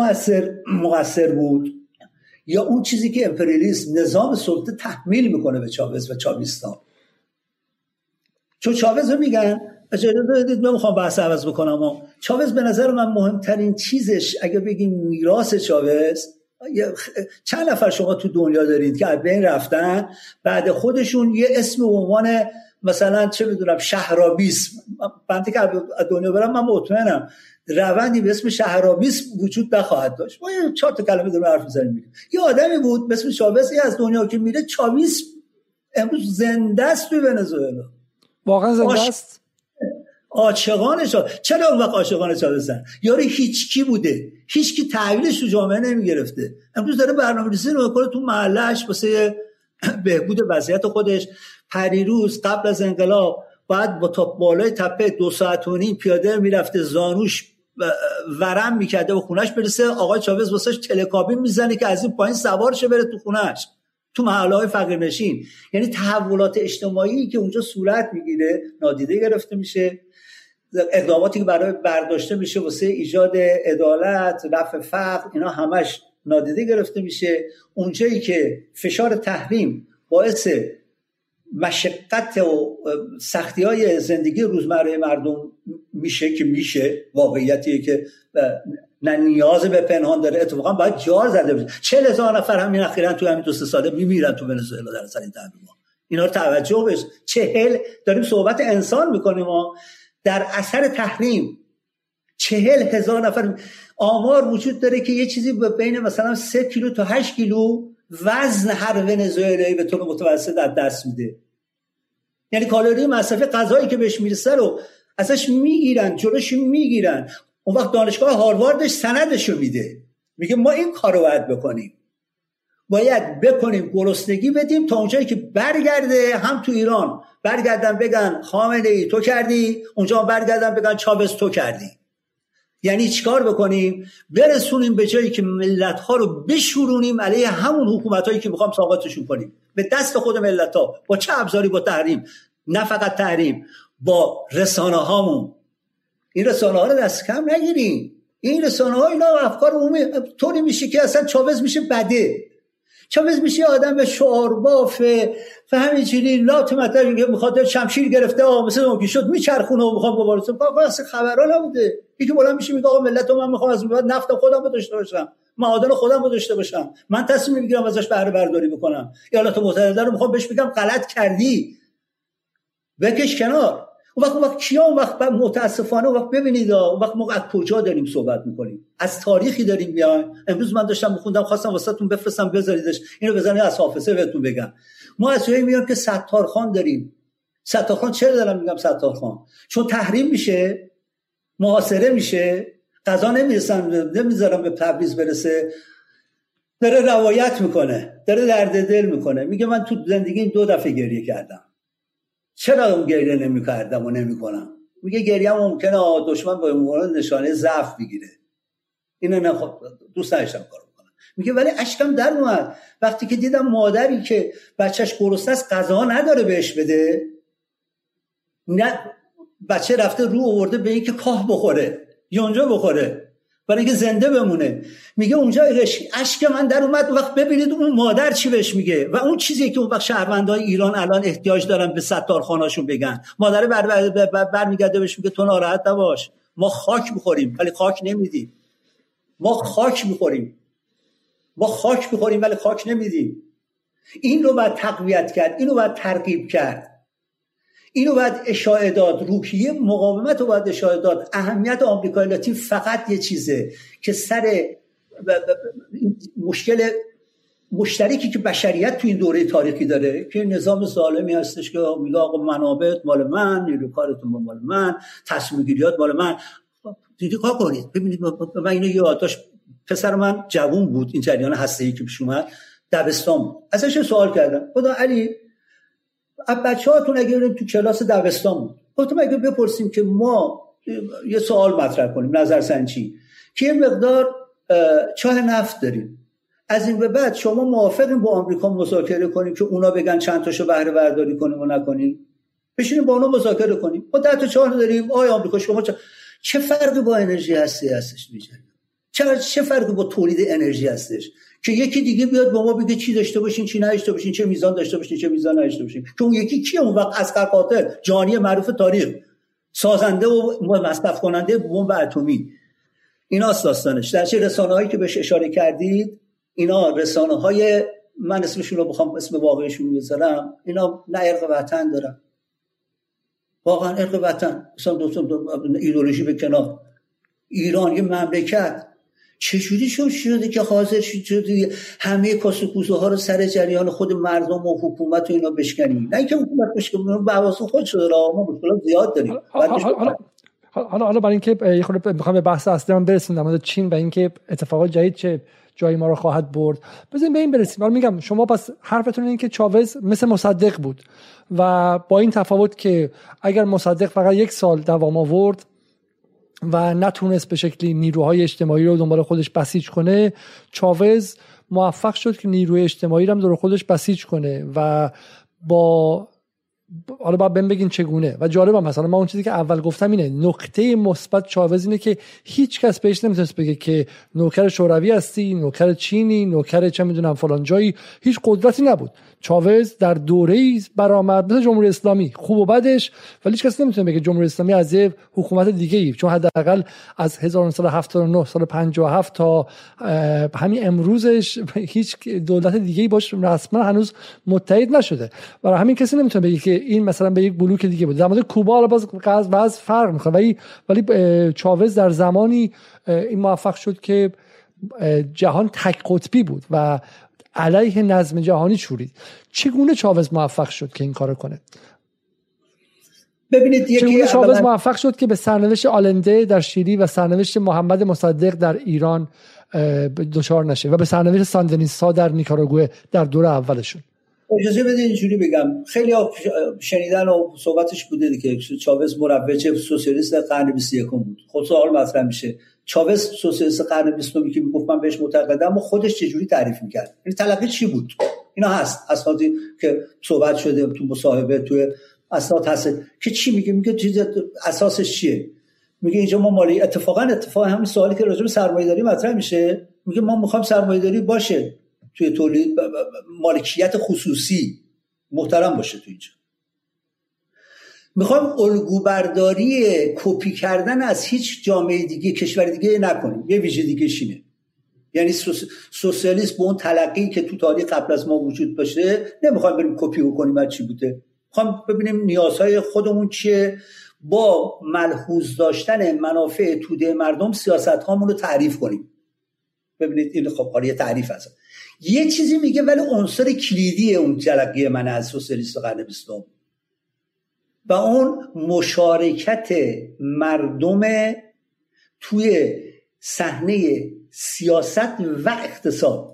مقصر بود یا اون چیزی که امپریالیسم، نظام سلطه تحمیل میکنه به چاوز و چاویستان؟ چون چاوز رو میگن، میخوام بحث عوض بکنم، چاوز به نظر من مهمترین چیزش، اگر بگیم میراث چاوز، چند نفر شما تو دنیا دارید که از بین رفتن، بعد خودشون یه اسم و عنوان، مثلا چه میدونم شهرابیسم، بنده که از دنیا برم من مطمئنم روندی به اسم شهرابیسم وجود نخواهد داشت. ما یه 4 تا کلمه دارم حرف میزنیم میگیم. یه آدمی بود به اسم چاوز، از دنیا که میره چاویسم امروز زنده است توی ونزوئلا، واقعا زنده است، عاشقانش. چرا اون وقت عاشقان چاوزن؟ یارو هیچکی بوده، هیچکی تحویلش تو جامعه نمیگرفته، امروز داره برنامه‌ریزی میکنه تو محله‌اش واسه بهبود وضعیت خودش. پریروز قبل از انقلاب بعد با تا بالای تپه 2.5 ساعت پیاده میرفته، زانوش ورم میکرده و خونش برسه، آقای چاوز واسش تلکابین میزنه که از این پایین سوار شه بره تو خونش، تو محله‌های فقیرنشین. یعنی تحولات اجتماعی که اونجا صورت میگیره نادیده گرفته میشه، اقداماتی که برای برداشته میشه واسه ایجاد عدالت، رفع فقر، اینا همش نادیده گرفته میشه. اونجایی که فشار تحریم باعث مشقت و سختی‌های زندگی روزمره مردم میشه، که میشه، واقعیتیه که نه نیاز به پنهان داره، اتفاقا باید جار زده بشه. 40,000 نفر همین اخیراً تو همین 2-3 ساله میمیرن تو ونزوئلا در اثر این تحریم‌ها. اینا رو توجه بشه. 40 داریم صحبت انسان میکنیم، ما در اثر تحریم 40,000 نفر. آمار وجود داره که یه چیزی بین مثلا 3 کیلو تا 8 کیلو وزن هر ونزوئلایی به طور متوسط در دست میده، یعنی کالری مصرفی غذایی که بهش میرسه رو ازش میگیرن، جلوش میگیرن. اون وقت دانشگاه هارواردش سندش رو میده، میگه ما این کارو باید بکنیم، گرسنگی بدیم تا اونجایی که برگرده، هم تو ایران برگردن بگن خامنه ای تو کردی، اونجا برگردن بگن چاوز تو کردی. یعنی چیکار بکنیم؟ برسونیم به جایی که ملت‌ها رو بشورونیم علیه همون حکومتایی که می‌خوام ساقطشون کنیم، به دست خود ملت‌ها. با چه ابزاری؟ با تحریم. نه فقط تحریم، با رسانه‌هامون. این رسانه‌ها رو دست کم نگیریم. این رسانه‌ها اینا افکار عمومی طوری میشه که اصلا چاوز میشه بده، چاوز میشه آدم به شعارباف و همینجوری لات مطلب که میخواد شمشیر گرفته و مثلا اون پیشوت میچرخونه و میخواد مبارزه. واسه خبرا نبوده، یکی بلند میشه میگه آقا ملت من میخوام از بعد نفت خودم رو داشته باشم، معادن خودم رو داشته باشم، من تصمیم میگیرم ازش بهره برداری بکنم. ایالات متحده رو میخوام بهش بگم غلط کردی، بکش کنار. اون وقت کیا؟ اون وقت متاسفانه وقت ببینید، اون وقت ما از کجا داریم صحبت میکنیم؟ از تاریخی داریم میایم. امروز من داشتم میخوندم، خواستم واسهتون بفرستم بذاریدش، اینو بزنید از حافظه بهتون بگم. ما از جایی میام که ستارخان داریم. ستارخان، چرا دارم میگم ستارخان؟ چون تحریم میشه، محاصره میشه، قضا نمیذارم به تبریز برسه. داره روایت میکنه، داره درد دل میکنه، میگه من تو زندگی 2 دفعه گریه کردم، چرا اون گریه نمی‌کردم و نمی‌کنم؟ میگه گریه ممکنه دشمن با مورد نشانه ضعف بگیره، اینو دوست داشتم کارو بکنم. میگه ولی اشکم در اومد وقتی که دیدم مادری که بچهش گرسنه است غذا نداره بهش بده، نه بچه رفته رو آورده به اینکه کاه بخوره، یونجا بخوره، برای اینکه زنده بمونه. میگه اونجا اشک من در اومد. وقت ببینید اون مادر چی بهش میگه، و اون چیزی که اون وقت شهروندای ایران الان احتیاج دارن به ستارخاناشون بگن. مادر برمیگرده بهش میگه تو ناراحت نباش، ما خاک میخوریم ولی خاک نمیدیم، این رو باید تقویت کرد، این رو باید ترغیب کرد. اینو باید اشاعه داد، روحیه مقاومت رو باید اشاعه داد. اهمیت آمریکای لاتین فقط یه چیزه که سر مشکل مشترکی که بشریت تو این دوره تاریخی داره که نظام ظالمی هستش که میگه آقا منابعت مال من، نیرو کارتون مال من، تصمیم گیریات مال من. دیدی کار کنید. ببینید من اینو یاداش، پسر من جوون بود این جریان هسته‌ای که پیش اومد، دبستان بود. ازش سوال کردم خدا علی بچه‌هاتون اگه بریم تو کلاس دبستان بود، گفتم اگه بپرسیم که ما یه سوال مطرح کنیم، نظرسنجی، که مقدار چاه نفت داریم، از این به بعد شما موافقین با آمریکا مذاکره کنیم که اونا بگن چند تاشو بهره برداری کنیم و نکنیم، بشینیم با اونا مذاکره کنیم، ما 10 تا چاه داریم، آیا آمریکا شما چه فرقی با انرژی هستی هستش می‌کنه؟ چه فرقی با تولید انرژی هستش که یکی دیگه بیاد با ما بگه چی داشته باشین، چی نداشته باشین، چه میزان داشته باشین، چه میزان نداشته باشین، که اون یکی کیه؟ اون وقت اصغر قاتل، جانی معروف تاریخ، سازنده و مصرف کننده بمب اتمی. اینا داستانش. در چه رسانه‌هایی که بهش اشاره کردید، اینا رسانه‌های من اسمشون رو بخوام اسم واقعیشون میذارم، اینا نه ارق وطن دارن، واقعا ارق وطن مثلا ایدئولوژی به کنار، ایران یه مملکت چجوری شده که حاضر شده همه کاسوکوزوها رو سر جریان خود مردم و حکومت و اینا بشکنیم؟ نه اینکه حکومت بشکنیم، به واسه خود شده را ما مشکلات زیاد داریم. حالا برای اینکه یه خورده میخوام به بحث اصلی من برسیم در مورد چین و اینکه اتفاقات جدید چه جایی ما رو خواهد برد، بزنیم به این برسیم. حالا میگم شما پس حرفتون این که چاوز مثل مصدق بود و با این تفاوت که اگر مصدق فقط یک سال دوام آورد و نتونست به شکلی نیروهای اجتماعی رو دنبال خودش بسیج کنه، چاوز موفق شد که نیروی اجتماعی رو هم دور خودش بسیج کنه و با حالا باید بگین چگونه. و جالبم مثلا من اون چیزی که اول گفتم اینه، نکته مثبت چاوز اینه که هیچ کس بهش نمیتونست بگه که نوکر شوروی هستی، نوکر چینی، نوکر چه میدونم فلان جایی، هیچ قدرتی نبود. چاوز در دوره‌ای برآمد مثل جمهوری اسلامی، خوب و بدش، ولی هیچ کس نمیتونه بگه جمهوری اسلامی از یه حکومت دیگه‌ای، چون حداقل از 1979 سال 57 تا همین امروزش هیچ دولت دیگه‌ای باش رسما هنوز متحد نشده. برای همین کسی نمیتونه بگه که این مثلا به یک بلوک دیگه بود. در مورد کوبا باز وضع فرق می‌کنه، ولی چاوز در زمانی این موفق شد که جهان تک قطبی بود و علیه نظم جهانی چورید. چگونه چاوز موفق شد که این کارو کنه؟ ببینید چگونه چاوز موفق شد که به سرنوشت آلنده در شیلی و سرنوشت محمد مصدق در ایران دچار نشه و به سرنوشت ساندینیست‌ها در نیکاراگوئه در دور اولشون. اجازه بدید اینجوری بگم، خیلی شنیدن و صحبتش بوده که چاوز مروج سوسیالیست قرن 21 بود. خب سوال مطرح میشه، چاوز سوسیالیست قرن 20 که میگفت من بهش معتقدم و خودش چجوری تعریف میکرد؟ یعنی تلقی چی بود؟ اینا هست اسنادی که صحبت شده تو مصاحبه، تو اسناد هست که چی میگه، میگه چیز اساسش چیه؟ میگه اینجا ما مالی اتفاقا همین سوالی که راجع به سرمایه‌داری مطرح میشه، میگه ما میخوام سرمایه‌داری باشه توی تولید، مالکیت خصوصی محترم باشه، توی اینجا میخوام الگو برداری کپی کردن از هیچ جامعه دیگه، کشور دیگه نکنیم. یه ویژه دیگه شینه، یعنی سوسیالیسم به اون تلقی که تو تاریخ قبل از ما وجود باشه نمیخوایم بریم کپی بکنیم از چی بوده، میخوام ببینیم نیازهای خودمون چیه، با ملحوظ داشتن منافع توده مردم سیاست هامون رو تعریف کنیم. ببینید این خب حالا یه تعریف هست، یه چیزی میگه، ولی عنصر کلیدی اون تلقی من از سوسیالیست قرن 20 و اون مشارکت مردم توی صحنه سیاست و اقتصاد.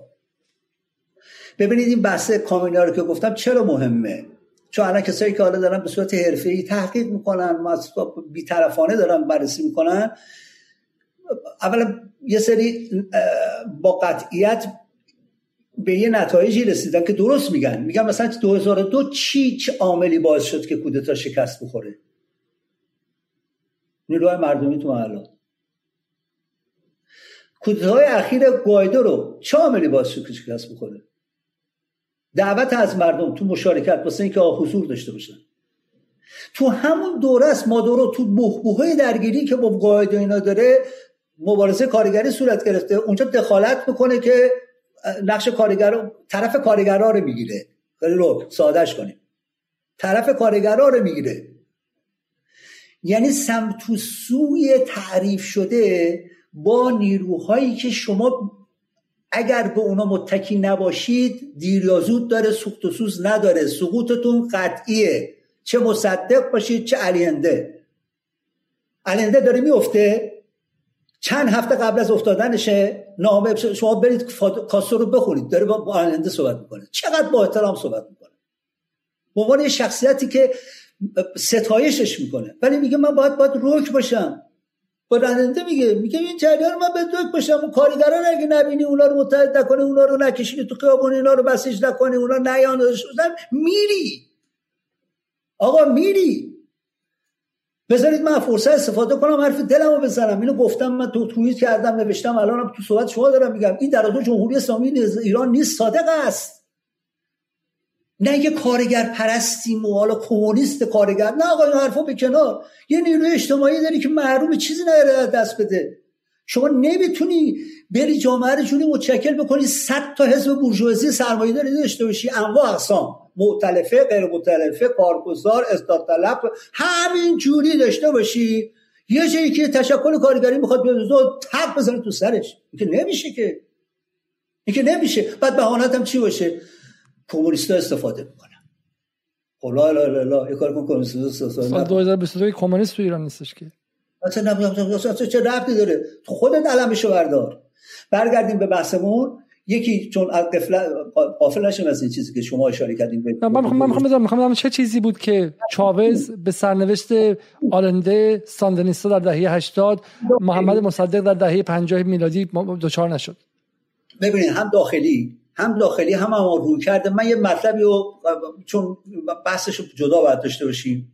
ببینید این بحث کامیونی‌ها رو که گفتم چرا مهمه، چون الان کسایی که حالا دارن به صورت حرفه‌ای تحقیق میکنن، بی‌طرفانه دارن بررسی میکنن، اولا یه سری با قطعیت به یه نتایجی رسیدن که درست میگن. میگن مثلا 2002 چه عاملی باعث شد که کودتا شکست بخوره؟ نیروهای مردمی تو محلات. کودتاهای اخیر گوایدو رو چه عاملی باعث شد که شکست بخوره؟ دعوت از مردم تو مشارکت واسه اینکه حضور داشته باشن. تو همون دوره است مادورو تو بحبوحه درگیری که با گوایدو اینا داره، مبارزه کارگری صورت گرفته، اونجا دخالت میکنه که نقش کارگرا، طرف کارگرا رو میگیره. خیلی رو سادهش کنیم. طرف کارگرها رو میگیره. یعنی سمت سوی تعریف شده با نیروهایی که شما اگر به اونا متکی نباشید دیر یا زود داره سوخت و سوز نداره، سقوطتون قطعیه، چه مصدق باشید چه آلینده. آلینده داره میفته، چند هفته قبل از افتادنشه نامه، شما برید کاسو رو بخورید، داره با آلینده صحبت میکنه، چقدر با احترام صحبت میکنه، به عنوان یه شخصیتی که ستایشش میکنه، ولی میگه من باید روک باشم. براننده میگه این جریان من بدوک باشم، اون کارگرا رو اگه نبینی، اونا رو متحد نکنی، اونا رو نکشینی تو خیابون، اینا رو بسیج نکنی، اونا نیان شدن، میری آقا میری. بذارید من فرصت استفاده کنم حرف دلمو بزنم. اینو گفتم، من تو توییت کردم، نوشتم، الانم تو صحبت شما دارم میگم، این در اصل جمهوری اسلامی ایران نیست، صادق است. نه یه کارگر پرستی موالا کمونیست کارگر، نه آقا این حرفا به کنار. یه نیروی اجتماعی داری که محروم چیزی نداره دست بده. شما نمیتونی بری جامعه رو جوری متشکل بکنی 100 تا حزب بورژوازی سرمایه‌داری داشته باشی، انواع اقسام، مؤتلفه، غیر مؤتلفه، کارگزار، استاد طلب، همین جوری داشته باشی. یه جایی که تشکل کارگری میخواد بیاد تو تق بزنی تو سرش، این که نمیشه. بعد بهانه‌ت هم چی باشه؟ کمونیست‌ها استفاده میکنن. لا لا لا لا، یک کار کن کمونیست‌ها استفاده میکنن. 2022 کمونیست تو ایران نیستش که. اصلا چه ربطی داره؟ تو خودت علمشو بردار. برگردیم به بحثمون. یکی چون قافل نشیم از این چیزی که شما اشاره کردین. من میخوام چه چیزی بود که چاوز به سرنوشت آلنده، ساندینیستا در دهه 80، محمد مصدق در دهه 50 میلادی دچار نشد؟ ببینید هم داخلی هم روی کرده. من یه مطلبی رو چون بحثش رو جدا باید داشته باشیم،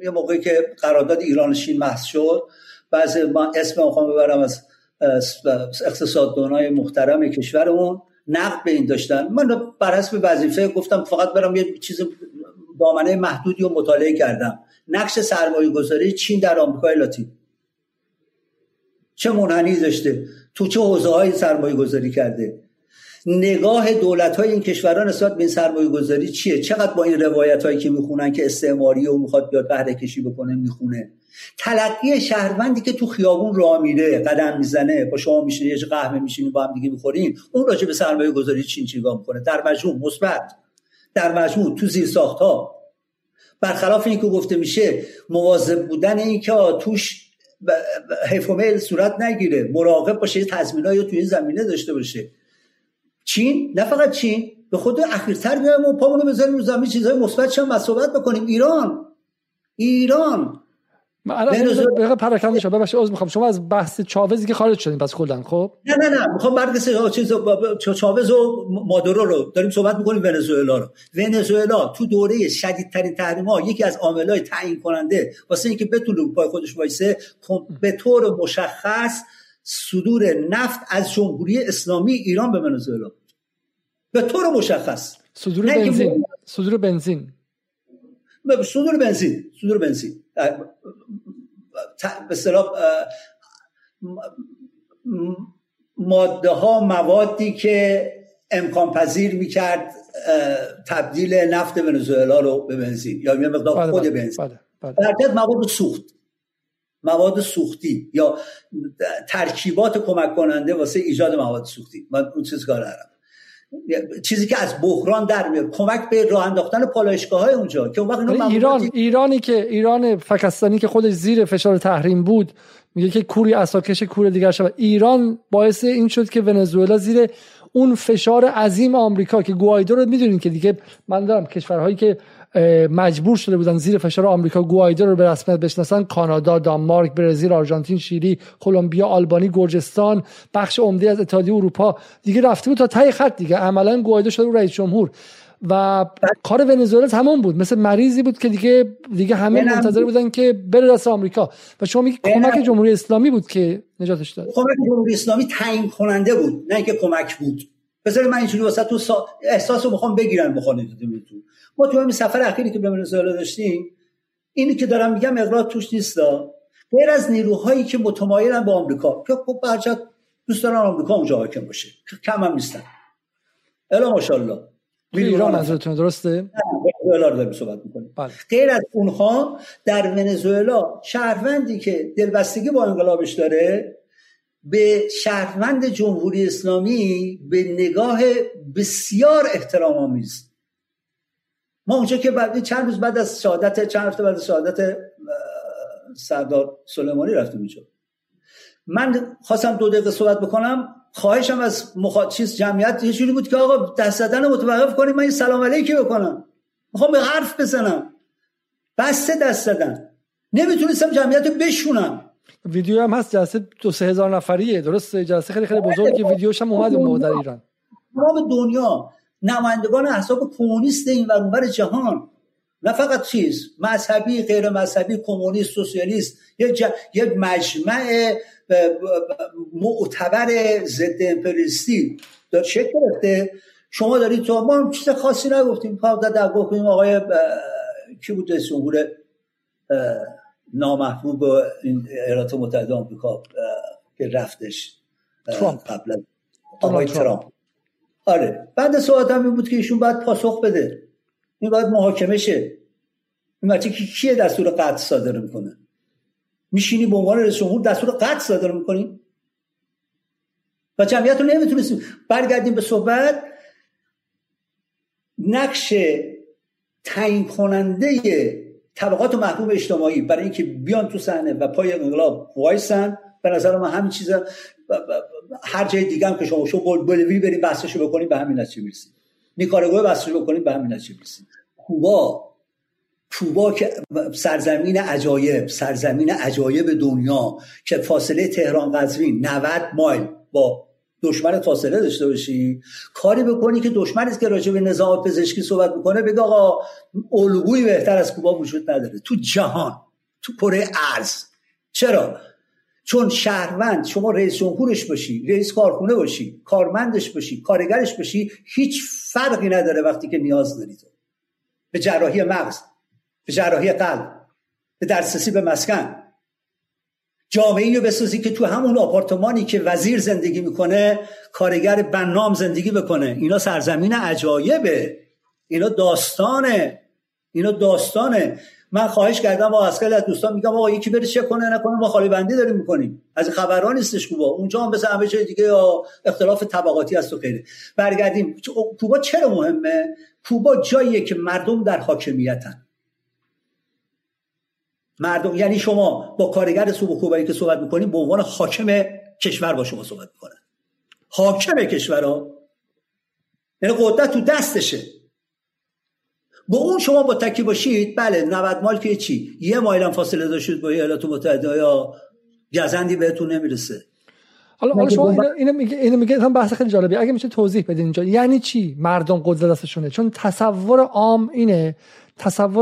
یه موقعی که قرارداد ایران چین محض شد، بعضی من اسم میخوام ببرم از اقتصاددانای محترم کشورمون نقد به این داشتن. من بر حسب وظیفه گفتم فقط برام یه چیز دامنه محدودی رو مطالعه کردم. نقش سرمایه‌گذاری چین در آمریکای لاتین چه منحنی داشته، تو چه حوزه‌های سرمایه‌گذاری کرده، نگاه دولت‌های این کشورها نسبت به این سرمایه‌گذاری چیه، چقدر با این روایت‌هایی که میخونن که استعماریه و میخواد بیاد بهره کشی بکنه میخونه، تلقی شهروندی که تو خیابون راه میره قدم میزنه با شما میشینه یه قهوه میشینیم با هم دیگه میخوریم، اون راجع به سرمایه‌گذاری چین چیکار میکنه، در مجموع مثبت، در مجموع تو زیرساخت‌ها، برخلاف اینکه گفته میشه مواظب بودن اینکه توش حیف و میل صورت نگیره، مراقب باشه، تضمینایی تو این زمینه داشته باشه. چین، نه فقط چین، به خود اخیرتر بیایم و پامونو بذاریم رو زمین، چیزهای مثبتش هم صحبت بکنیم. ایران من پراکنده شما ببخشید عذر میخوام، شما از بحث چاوزی که خارج شدیم پس کلا خب نه میخوام برگردیم چاوز و مادورو رو داریم صحبت میکنیم. ونزوئلا تو دوره شدیدترین تحریم‌ها یکی از عامل‌های تعیین کننده واسه اینکه بتونه پای خودش وایسه به طور مشخص صدور نفت از جمهوری اسلامی ایران به ونزوئلا به طور مشخص، صدور بنزین به اصطلاح ماده ها، موادی که امکان پذیر میکرد تبدیل نفت ونزوئلا رو به بنزین یا یه مقدار خود بنزین، برعکس مواد سوخت، مواد سوختی یا ترکیبات کمک کننده واسه ایجاد مواد سوختی. من اون چیزی که از بحران در میاد، کمک به راه انداختن پالایشگاه‌های اونجا که اون وقت ایران فکستانی که خودش زیر فشار تحریم بود میگه که کوری عصاکش کور دیگر شد. ایران باعث این شد که ونزوئلا زیر اون فشار عظیم آمریکا که گوایدو رو میدونین که دیگه من دارم کشورهایی که مجبور شده بودن زیر فشار آمریکا گوایدو رو به رسمیت بشناسن، کانادا، دانمارک، برزیل، آرژانتین، شیلی، کلمبیا، آلبانی، گرجستان، بخش عمده از اتحادیه اروپا دیگه رفته بود تا ته خط دیگه، عملا گوایدو شده رئیس جمهور و کار ونزوئلا همون بود، مثل مریضی بود که دیگه همه منتظر بودن که بره دست آمریکا و شما میگی کمک جمهوری اسلامی بود که نجاتش داد. کمک جمهوری اسلامی تعیین کننده بود، نه اینکه کمک بود. بذار من اینجوری واسه تو احساسو میخوام بگیرن بخونید تو. ما تو همین سفر اخیری که به ونزوئلا داشتیم، اینی که دارم میگم اغراق توش نیستا، غیر از نیروهایی که متمایلن به آمریکا که خب برجات دوست دارن آمریکا اونجا حاکم باشه، کم هم نیستن الا ماشاءالله. ایران منظورتون درسته؟ ونزوئلا رو داریم صحبت میکنیم. غیر از اونها در ونزوئلا شهروندی که دلبستگی با انقلابش داره به شهروند جمهوری اسلامی به نگاه بسیار احترام‌آمیز. ما اونجا که بعد چند روز بعد از شهادت، چند هفته بعد از شهادت سردار سلیمانی رفتیم اونجا. من خواستم 2 دقیقه صحبت بکنم، خواهشم از جمعیت یه جوری بود که آقا دست زدن متوقف کنید، من این سلام علیکی بکنم، میخوام به حرف بزنم، بسته دست زدن، نمیتونستم جمعیت رو بشونم. ویدیو هم هست، جلسه 2-3 هزار نفریه، درسته، جلسه خیلی خیلی بزرگه، ویدیوش هم اومد اون در ایران. تمام دنیا نمایندگان احزاب کمونیست این و اون ور جهان، نه فقط چیز مذهبی، غیر مذهبی، کمونیست، سوسیالیست، یه مجمع معتبر ضد امپریالیستی داره شکل گرفته. شما دارید تو ما چیز خاصی نگفتیم، فقط در گفتیم آقای کی بود رئیس جمهور نامحبوب ایالات متحده آمریکا که رفتش، قبل از آقای ترامپ. آره، بعد صحبت هم این بود که ایشون باید پاسخ بده، این باید محاکمه شه، این وقتی که کیه دستور قتل صادر میکنه، میشینی به عنوان رئیس جمهور دستور قتل صادر میکنی و جمعیت رو نمیتونستیم. برگردیم به صحبت، نقش تعیین کننده طبقات و محبوب اجتماعی برای اینکه بیان تو صحنه و پای انقلاب وایسن، به نظر من همین چیزا هر جای دیگه هم که شما بولوی بریم بحثشو بکنیم به همین نتیجه میرسید، نیکاراگوئه بحثشو بکنیم به همین نتیجه میرسید، کوبا که سرزمین عجایب، سرزمین عجایب دنیا که فاصله تهران قزوین 90 مایل با دشمن فاصله داشته باشی، کاری بکنی که دشمنی که راجع به نظام پزشکی صحبت میکنه بگه آقا الگویی بهتر از کوبا وجود نداره تو جهان، تو کره ارض. چرا؟ چون شهروند، شما رئیس جمهورش باشی، رئیس کارخونه باشی، کارمندش باشی، کارگرش باشی، هیچ فرقی نداره وقتی که نیاز داری تو به جراحی مغز، به جراحی قلب، به دسترسی به مسکن، جامعه‌ای رو بسازی که تو همون آپارتمانی که وزیر زندگی میکنه کارگر بنام زندگی بکنه. اینا سرزمین عجایبه، اینا داستانه، اینا داستانه. من خواهش کردم با اسکل از دوستان میگم آقا یکی بره چک کنه، نکنه ما خالی بندی داریم میکنیم، از خبران نیستش کوبا. اونجا هم مثل همه جای دیگه یا اختلاف طبقاتی هست و غیره. برگردیم کوبا چرا مهمه؟ کوبا جاییه که مردم در حاکمیتن، مردم، یعنی شما با کارگر سوبو کوبایی که صحبت میکنیم به عنوان حاکم کشور با شما صحبت میکنن، حاکم کشور ها، یعنی قدرت تو دستشه. با اون شما با تکی باشید، بله 90 مایل که چی، یه مایل هم فاصله داشتید با ایالات متحده یا گزندی بهتون نمیرسه. حالا شما اینو میگه هم بحث خیلی جالبیه، اگه میشه توضیح بدین اینجا یعنی چی مردم قدرت دستشونه؟ چون تصور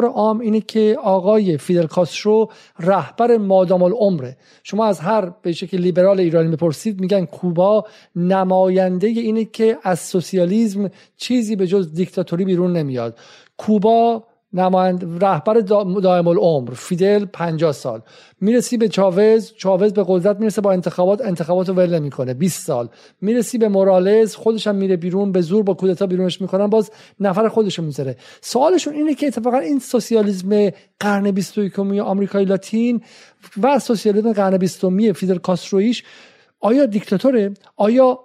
عام اینه که آقای فیدل کاسترو رهبر مادام العمره. شما از هر به شکلی لیبرال ایرانی میپرسید میگن کوبا نماینده اینه که از سوسیالیسم چیزی به جز دیکتاتوری بیرون نمیاد. کوبا رهبر دائم العمر، فیدل 50 سال. میرسی به چاوز به قدرت میرسه با انتخابات رو ول نمیکنه 20 سال. میرسی به مورالز، خودش هم میره بیرون، به زور با کودتا بیرونش میکنن، باز نفر خودش رو میذاره. سوالشون اینه که اتفاقا این سوسیالیسم قرن 21 آمریکای لاتین و سوسیالیسم قرن 20 فیدل کاسترویش آیا دیکتاتوره؟ آیا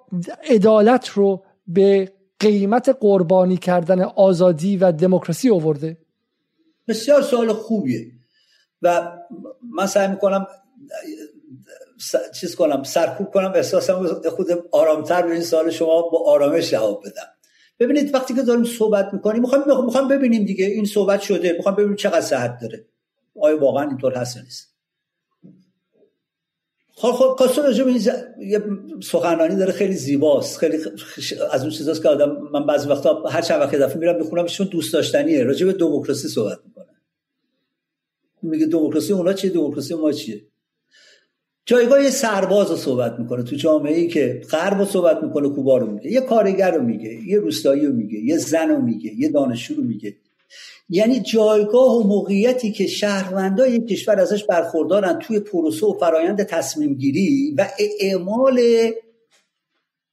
عدالت رو به قیمت قربانی کردن آزادی و دموکراسی آورده؟ بسیار سوال خوبیه و من سعی میکنم سرکوب کنم احساسم خود آرامتر به این سوال شما با آرامش جواب بدم. ببینید وقتی که داریم صحبت میکنیم میخوام ببینیم دیگه این صحبت شده، میخوام ببینیم چقدر صحت داره، آیا واقعا اینطور هست یا نیست. خب کاسترو یه سخنرانی داره خیلی زیباست، خیلی از اون چیزاست که آدم، من بعضی وقتا هر چند وقت دفعه میرم میخونم، چون دوست داشتنیه. راجع به دموکراسی صحبت میکنه، میگه دموکراسی اونا چیه، دموکراسی ما چیه. جایگاه یه سرباز رو صحبت میکنه تو جامعه ای که غرب رو صحبت میکنه، کوبا رو میگه، یه کارگر رو میگه، یه روستایی رو میگه، یه زن رو میگه، یه دانشجو رو میگه. یعنی جایگاه و موقعیتی که شهروندای یک کشور ازش برخوردارن توی پروسه و فرایند تصمیم گیری و اعمال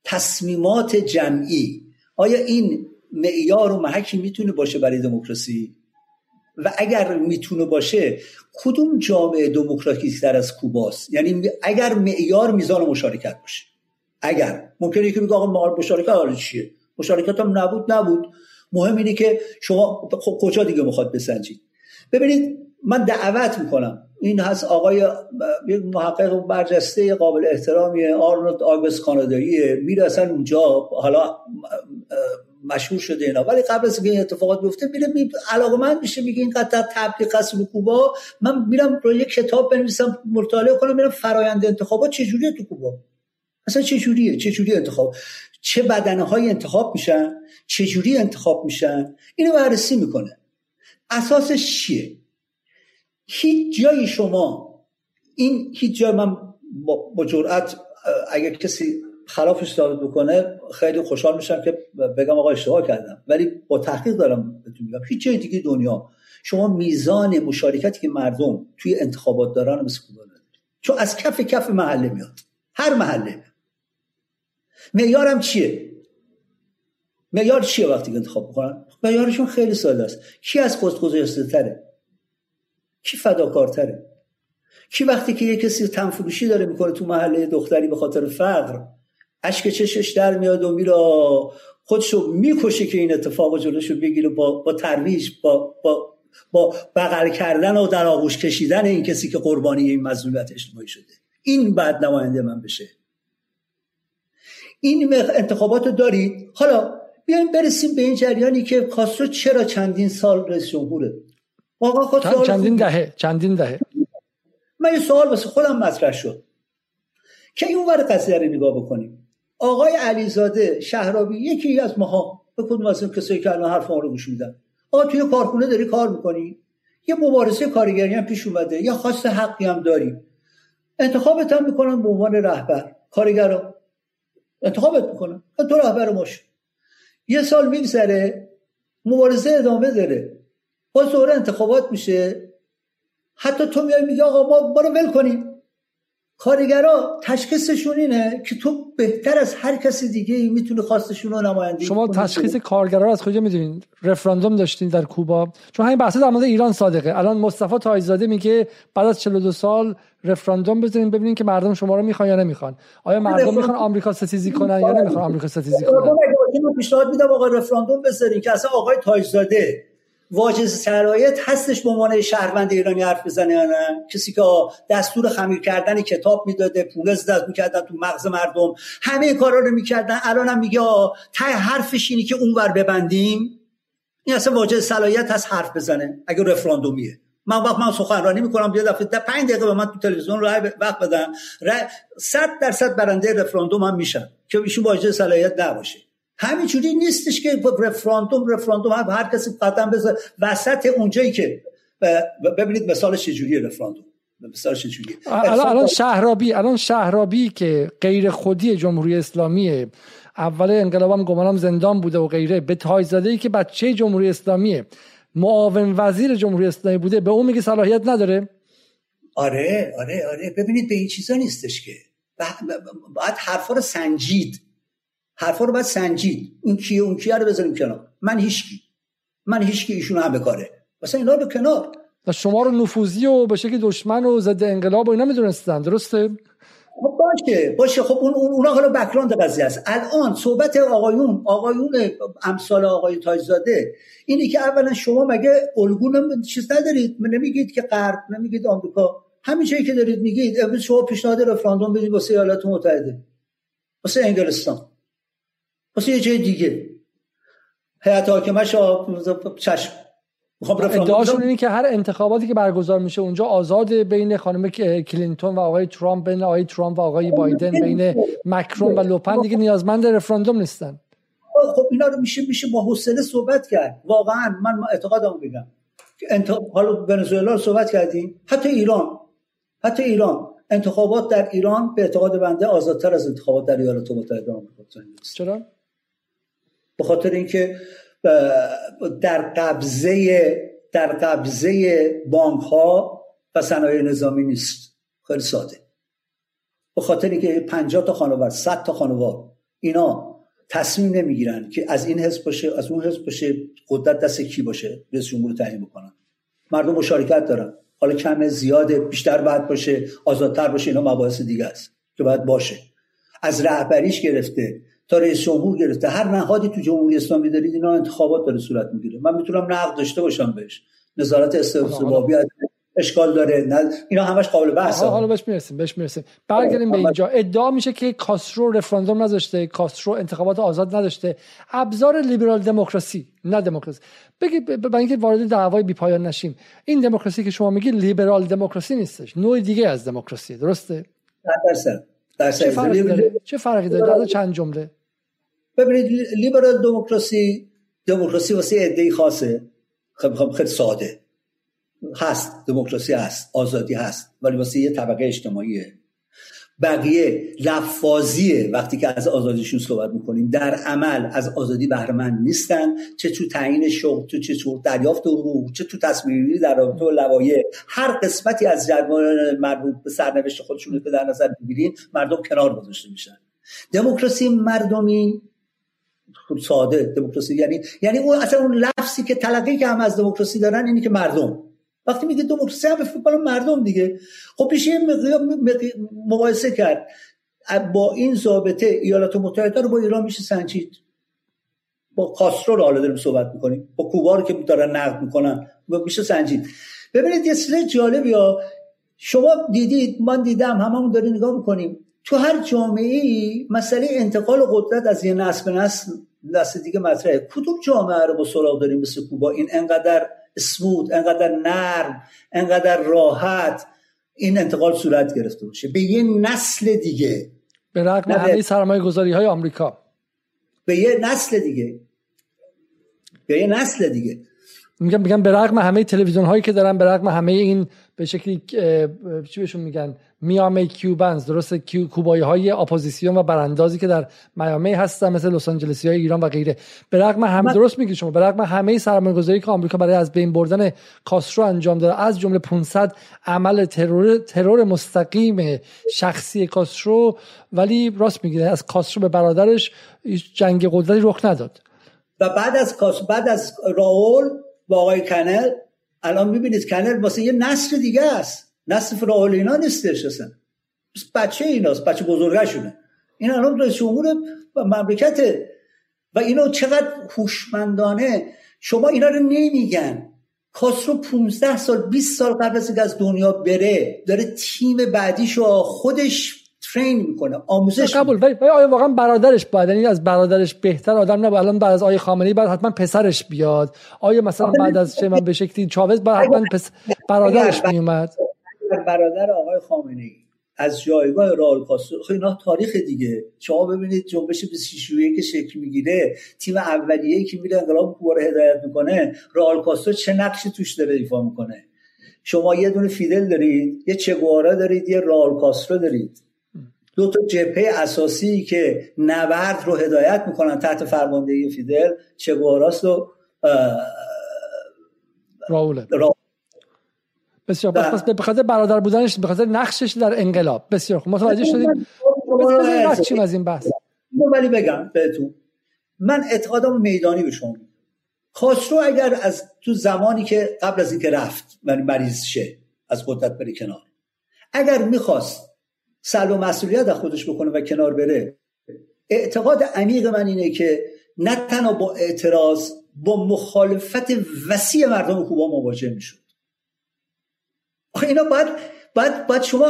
تصمیمات جمعی. آیا این معیار و محکی میتونه باشه برای دموکراسی؟ و اگر میتونه باشه کدوم جامعه دموکراتیک تر از کوباست؟ یعنی اگر معیار میزان مشارکت باشه، اگر ممکنه که بگه آقا مشارکت حالا چیه؟ مشارکت هم نبود. مهم اینه که شما کجا دیگه میخواد بسنجید. ببینید من دعوت میکنم، این هست آقای یک محقق برجسته قابل احترامی آرنولد آگوست کاناداییه، میره اصلا اونجا حالا مشهور شده اینا، ولی قبل از این اتفاقات بیفته میره علاقه‌مند میشه، میگه این قطعا تبلیغ است رو کوبا، من میرم یک کتاب بنویسم مطالعه کنم، میرم فرآیند انتخابات چجوریه تو کوبا، اصلا چجوری انتخاب، چه بدنه‌های انتخاب میشن، چجوری انتخاب میشن، اینو بررسی میکنه. اساسش چیه؟ هیچ جای شما این، هیچ جای، من با جرئت اگر کسی خلافش ثابت بکنه خیلی خوشحال میشم که بگم آقا اشتباه کردم، ولی با تحقیق دارم بهتون میگم هیچ جای دیگه دنیا شما میزان مشارکتی که مردم توی انتخابات دارن مثل کوبا نداره، چون از کف محله میاد، هر محله. معیارم چیه؟ معیار چیه وقتی که انتخاب میکنن؟ معیارشون خیلی ساده است، کی از خودگذشته‌تره، کی فداکارتره، کی وقتی که یه کسی تنفروشی داره میکنه تو محله دختری به خاطر فقر اشک چشش در میاد و میره خودشو میکشه که این اتفاق جلوشو بگیره، با ترویج، با بغل کردن و در آغوش کشیدن این کسی که قربانی این مظلومیت اجتماعی شده، این بعد نماینده من بشه. این انتخاباتو دارید. حالا بیایم برسیم به این جریانی که کاسترو چرا چندین سال رئیس جمهوره، واقعا خود چندین دهه. من یه سوال واسه خودم مطرح شد که این اونور قضیه رو نگاه بکنیم. آقای علیزاده شهرابی یکی از ماها، به کدوم از این کسایی که الان حرفم رو گوش میدن، آقا توی کارخونه داری کار میکنی، یه مبارزه کارگری هم پیش اومده، یا خواست حقی هم داری، انتخابت هم میکنن به عنوان رهبر کارگرا، انتخابت میکنن تو رهبر ماش. یه سال میگذره، مبارزه ادامه داره، باز دوره انتخابات میشه، حتی تو میای میگی آقا ما برو ول کنیم. کارگرا تشخیصشون اینه که تو بهتر از هر کسی دیگه میتونی خواستشون رو نمایندگی کنی. شما تشخیص کارگرا از کجا میدونین؟ رفراندوم داشتین در کوبا؟ چون همین بحث در مورد ایران صادقه. الان مصطفی تایزاده میگه بعد از 42 سال رفراندوم بزنین ببینین که مردم شما رو میخوان یا نمیخوان. آیا مردم میخوان آمریکا ستیزی کنن یا نمیخوان آمریکا ستیزی کنن؟ من پیشنهاد میدم آقا رفراندوم بزنین که اصلا آقای تایزاده واجد شرایط هستش به عنوان شهروند ایرانی حرف بزنه یا نه؟ کسی که دستور خمیر کردن کتاب میداده، پولز داد میکردن تو مغز مردم، همه کارا رو میکردن، الان هم میگه ته حرفش اینی که اونور ببندیم، این اصلا واجد صلاحیت هست حرف بزنه اگه رفراندومیه. من سخنرانی میکنم، یه دفعه 5 دقیقه به من تو تلویزیون راه وقت بدن، 100% برنده رفراندوم هم میشن که ایشون واجد صلاحیت نباشه. همینجوری نیستش که رفراندوم هر کسی قدم بذاره وسط اونجایی که ببینید مثالش چجوریه. رفراندوم مثالش چجوریه؟ الان شهرابی که غیر خودی جمهوری اسلامیه، اول انقلابم گمانم زندان بوده و غیره، به تایزاده‌ای که بچه جمهوری اسلامیه، معاون وزیر جمهوری اسلامی بوده، به اون میگه صلاحیت نداره؟ آره. ببینید به این چیزا نیستش که باید حرفا رو سنجید، حرفا رو باید سنجید، این کیه اون کیه رو بذاریم کنار. من هیچکی ایشون هم بکاره، مثلا اینا رو کنار. شما رو نفوذی و به شکل دشمن و ضد انقلاب و اینا میدونستن، درسته؟ باشه. خب اونا حالا بک‌گراند قضیه است. الان صحبت آقایون امثال آقای تاجزاده اینی که اولا شما مگه الگون چیز ندارید؟ نمیگید که غرب، نمیگید آمریکا، همین چیزی که دارید میگید. امروز شما پیشنهاد رفراندوم بدید واسه ایالات متحده، واسه انگلستان، واسه یه جای دیگه، هیئت حاکمه شا چشم. ادعاشون اینه که هر انتخاباتی که برگزار میشه اونجا آزاد، بین خانم کلینتون و آقای ترامپ، بین آقای ترامپ و آقای بایدن، بین مکرون و لوپن، دیگه نیازمند رفراندوم نیستن. خب اینا رو میشه با حوصله صحبت کرد. واقعا من اعتقادمو بگم حالا ونزوئلا رو صحبت کردیم، حتی ایران انتخابات در ایران به اعتقاد بنده آزادتر از انتخابات در ایالات متحده آمریکا است. چرا؟ به خاطر اینکه در قبضه بانک ها و صنایع نظامی نیست. خیلی ساده. به خاطر اینکه 50 تا خانوار، 100 تا خانوار اینا تصمیم نمیگیرن که از این حزب باشه از اون حزب باشه، قدرت دست کی باشه رئیس جمهور تعیین میکنن. مردم مشارکت دارن، حالا کم زیاده، بیشتر باید باشه، آزادتر باشه، اینا مباحث دیگه است که باید باشه. از رهبریش گرفته تا رئیس جمهور گرفته، هر نهادی تو جمهوری اسلامی دارید اینا انتخابات داره صورت میگیره. من میتونم نقد داشته باشم بهش، نظارت استحبابی اشکال داره، نه اینا همش قابل بحثه. حالا بهش میرسیم. برگردیم به اینجا. ادعا میشه که کاسترو رفراندوم نذاشته، کاسترو انتخابات آزاد نذاشته، ابزار لیبرال دموکراسی، نه دموکراسی. بگید برای اینکه وارد دعوای بی‌پایان نشیم، این دموکراسی که شما میگی لیبرال دموکراسی نیستش، نوع دیگه از دموکراسی، درسته؟ چه فرقی داره؟ چند جمله. ببینید لیبرال دموکراسی واسه ایده خاصه، خیلی ساده هست، دموکراسی هست، آزادی هست، ولی واسه یه طبقه اجتماعیه. بقیه لفاظیه. وقتی که از آزادیشون صحبت میکنیم در عمل از آزادی بهره‌مند نیستن، چه تو تعیین شغل، تو چه تو دریافت حقوق، چه تو تصمیم گیری در رابطه با لوایح. هر قسمتی از جریان مربوط به سرنوشت خودشون رو که در نظر بگیرین، مردم کنار گذاشته میشن. دموکراسی مردمی خود ساده، دموکراسی یعنی اون اصلا اون لفظی که تلقی که هم از دموکراسی دارن اینی که مردم، وقتی میگه دموکراسی هم فوتبال مردم دیگه. خب پیش مقایسه کرد با این ضابطه ایالات متحده رو با ایران میشه سنجید، با کاسترو رو حالا داریم صحبت میکنیم، با کوبا رو که دارن نقد میکنن میشه سنجید. ببینید یه چیز جالبی ها شما دیدید، من دیدم، هممون داریم نگاه میکنیم، تو هر جامعه‌ای مسئله انتقال قدرت از یه نسل به نسل دیگه مطرحه. کدوم جامعه رو با سراغ داریم مثل کوبا؟ این انقدر اسموت، انقدر نرم، انقدر راحت این انتقال صورت گرفته باشه به یه نسل دیگه، به رغم همه سرمایه‌گذاری‌های آمریکا به یه نسل دیگه. میگم به رغم همه تلویزیون‌هایی که دارن، به رغم همه این به شکلی چی بهشون میگن میامی کیوبنز، درسته، کوبایی‌های اپوزیسیون و براندازی که در میامی هستن، مثل لس آنجلسی‌های ایران و غیره، به رغم هم درست میگید شما، به رغم همه سرمایه‌گذاری که آمریکا برای از بین بردن کاسترو انجام داده، از جمله 500 عمل ترور مستقیم شخصی کاسترو، ولی راست میگید از کاسترو به برادرش جنگ قدرتی رخ نداد. و بعد از راول و آقای کنل الان میبینید کنل واسه یه نسل دیگه است، نسل فراول اینا نیستش، اصلا بچه ایناست، بچه بزرگشونه. این الان رئیس جمهور مملکته و اینا چقدر هوشمندانه. شما اینا رو نمیگن. کاسترو 15 سال 20 سال قبل از اینکه از دنیا بره داره تیم بعدیشو خودش ترین میکنه، آموزش. قبول، ولی آیا واقعا برادرش باید، یعنی از برادرش بهتر آدم نباید؟ الان بعد از آیه خامنه‌ای بعد حتما پسرش بیاد؟ آیا مثلا بعد از چه من به شکلی چاوز بعد حتما برادرش میومد؟ برادر آقای خامنه‌ای از جایگاه راول کاسترو، خب اینا تاریخ دیگه. شما ببینید جنبش 26 ژوئیه که شکل میگیره، تیم اولیه‌ای که میره انقلاب کوبا رو هدایت میکنه، راول کاسترو چه نقشی توش داره ایفا میکنه. شما یه دونه فیدل دارید، یه چگوارا دارید، یه راول کاسترو دارید، دو تا جبهه اساسی که نبرد رو هدایت میکنن تحت فرماندهی فیدل، چگواراست و راول. بسیار پس به خاطر برادر بودنش، به خاطر نقشش در انقلاب. بسیار خوب متوجه شدیم. بسیار از این بحث. ولی بگم بهتون، من اعتقادم میدانی به شما. کاسترو اگر از تو زمانی که قبل از اینکه رفت و مریض شه از قدرت بره کنار، اگر میخواست سلب مسئولیت از خودش بکنه و کنار بره، اعتقاد عمیق من اینه که نه تنها با اعتراض، با مخالفت وسیع مردم کوبا مواجه میشد. آخه اینا بعد شما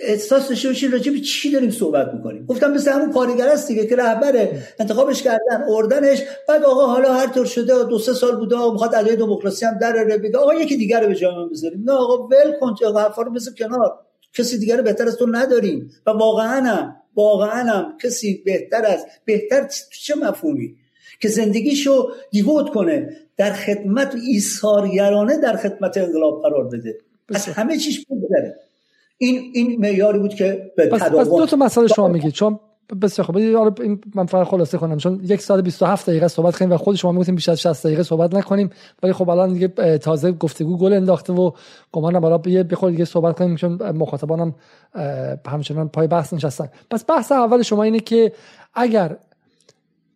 احساس داشته باشید راجع به چی داریم صحبت میکنیم. گفتم مثل همون کارگر است دیگه که رهبر انتخابش کردن، اردنش، بعد آقا حالا هر طور شده دو سه سال بوده میخواد علیه دموکراسی هم دره بگه، آقا یکی دیگه رو به جای من بذاریم. نه آقا ول کن، آقا حرفا رو بذار کنار، کسی دیگه رو بهتر از تو نداریم. و واقعا هم کسی بهتر چه مفهومی که زندگیشو دیوت کنه در خدمت ایثارگرانه، در خدمت انقلاب قرار بده، از همه چیش بگذره. این معیاری بود که به تداوم. پس دو تا مسئله شما میگید. چون بسیار خوب، من فقط خلاصه کنم، چون 1 ساعت 27 دقیقه صحبت کردیم و خود شما میگفتیم بیشتر از 60 دقیقه صحبت نکنیم، ولی خب الان دیگه تازه گفتگو گل انداخته و گمانم بالا بخور دیگه صحبت کنیم، چون مخاطبانم همچنان پای بحث نشستن. پس بحث اول شما اینه که اگر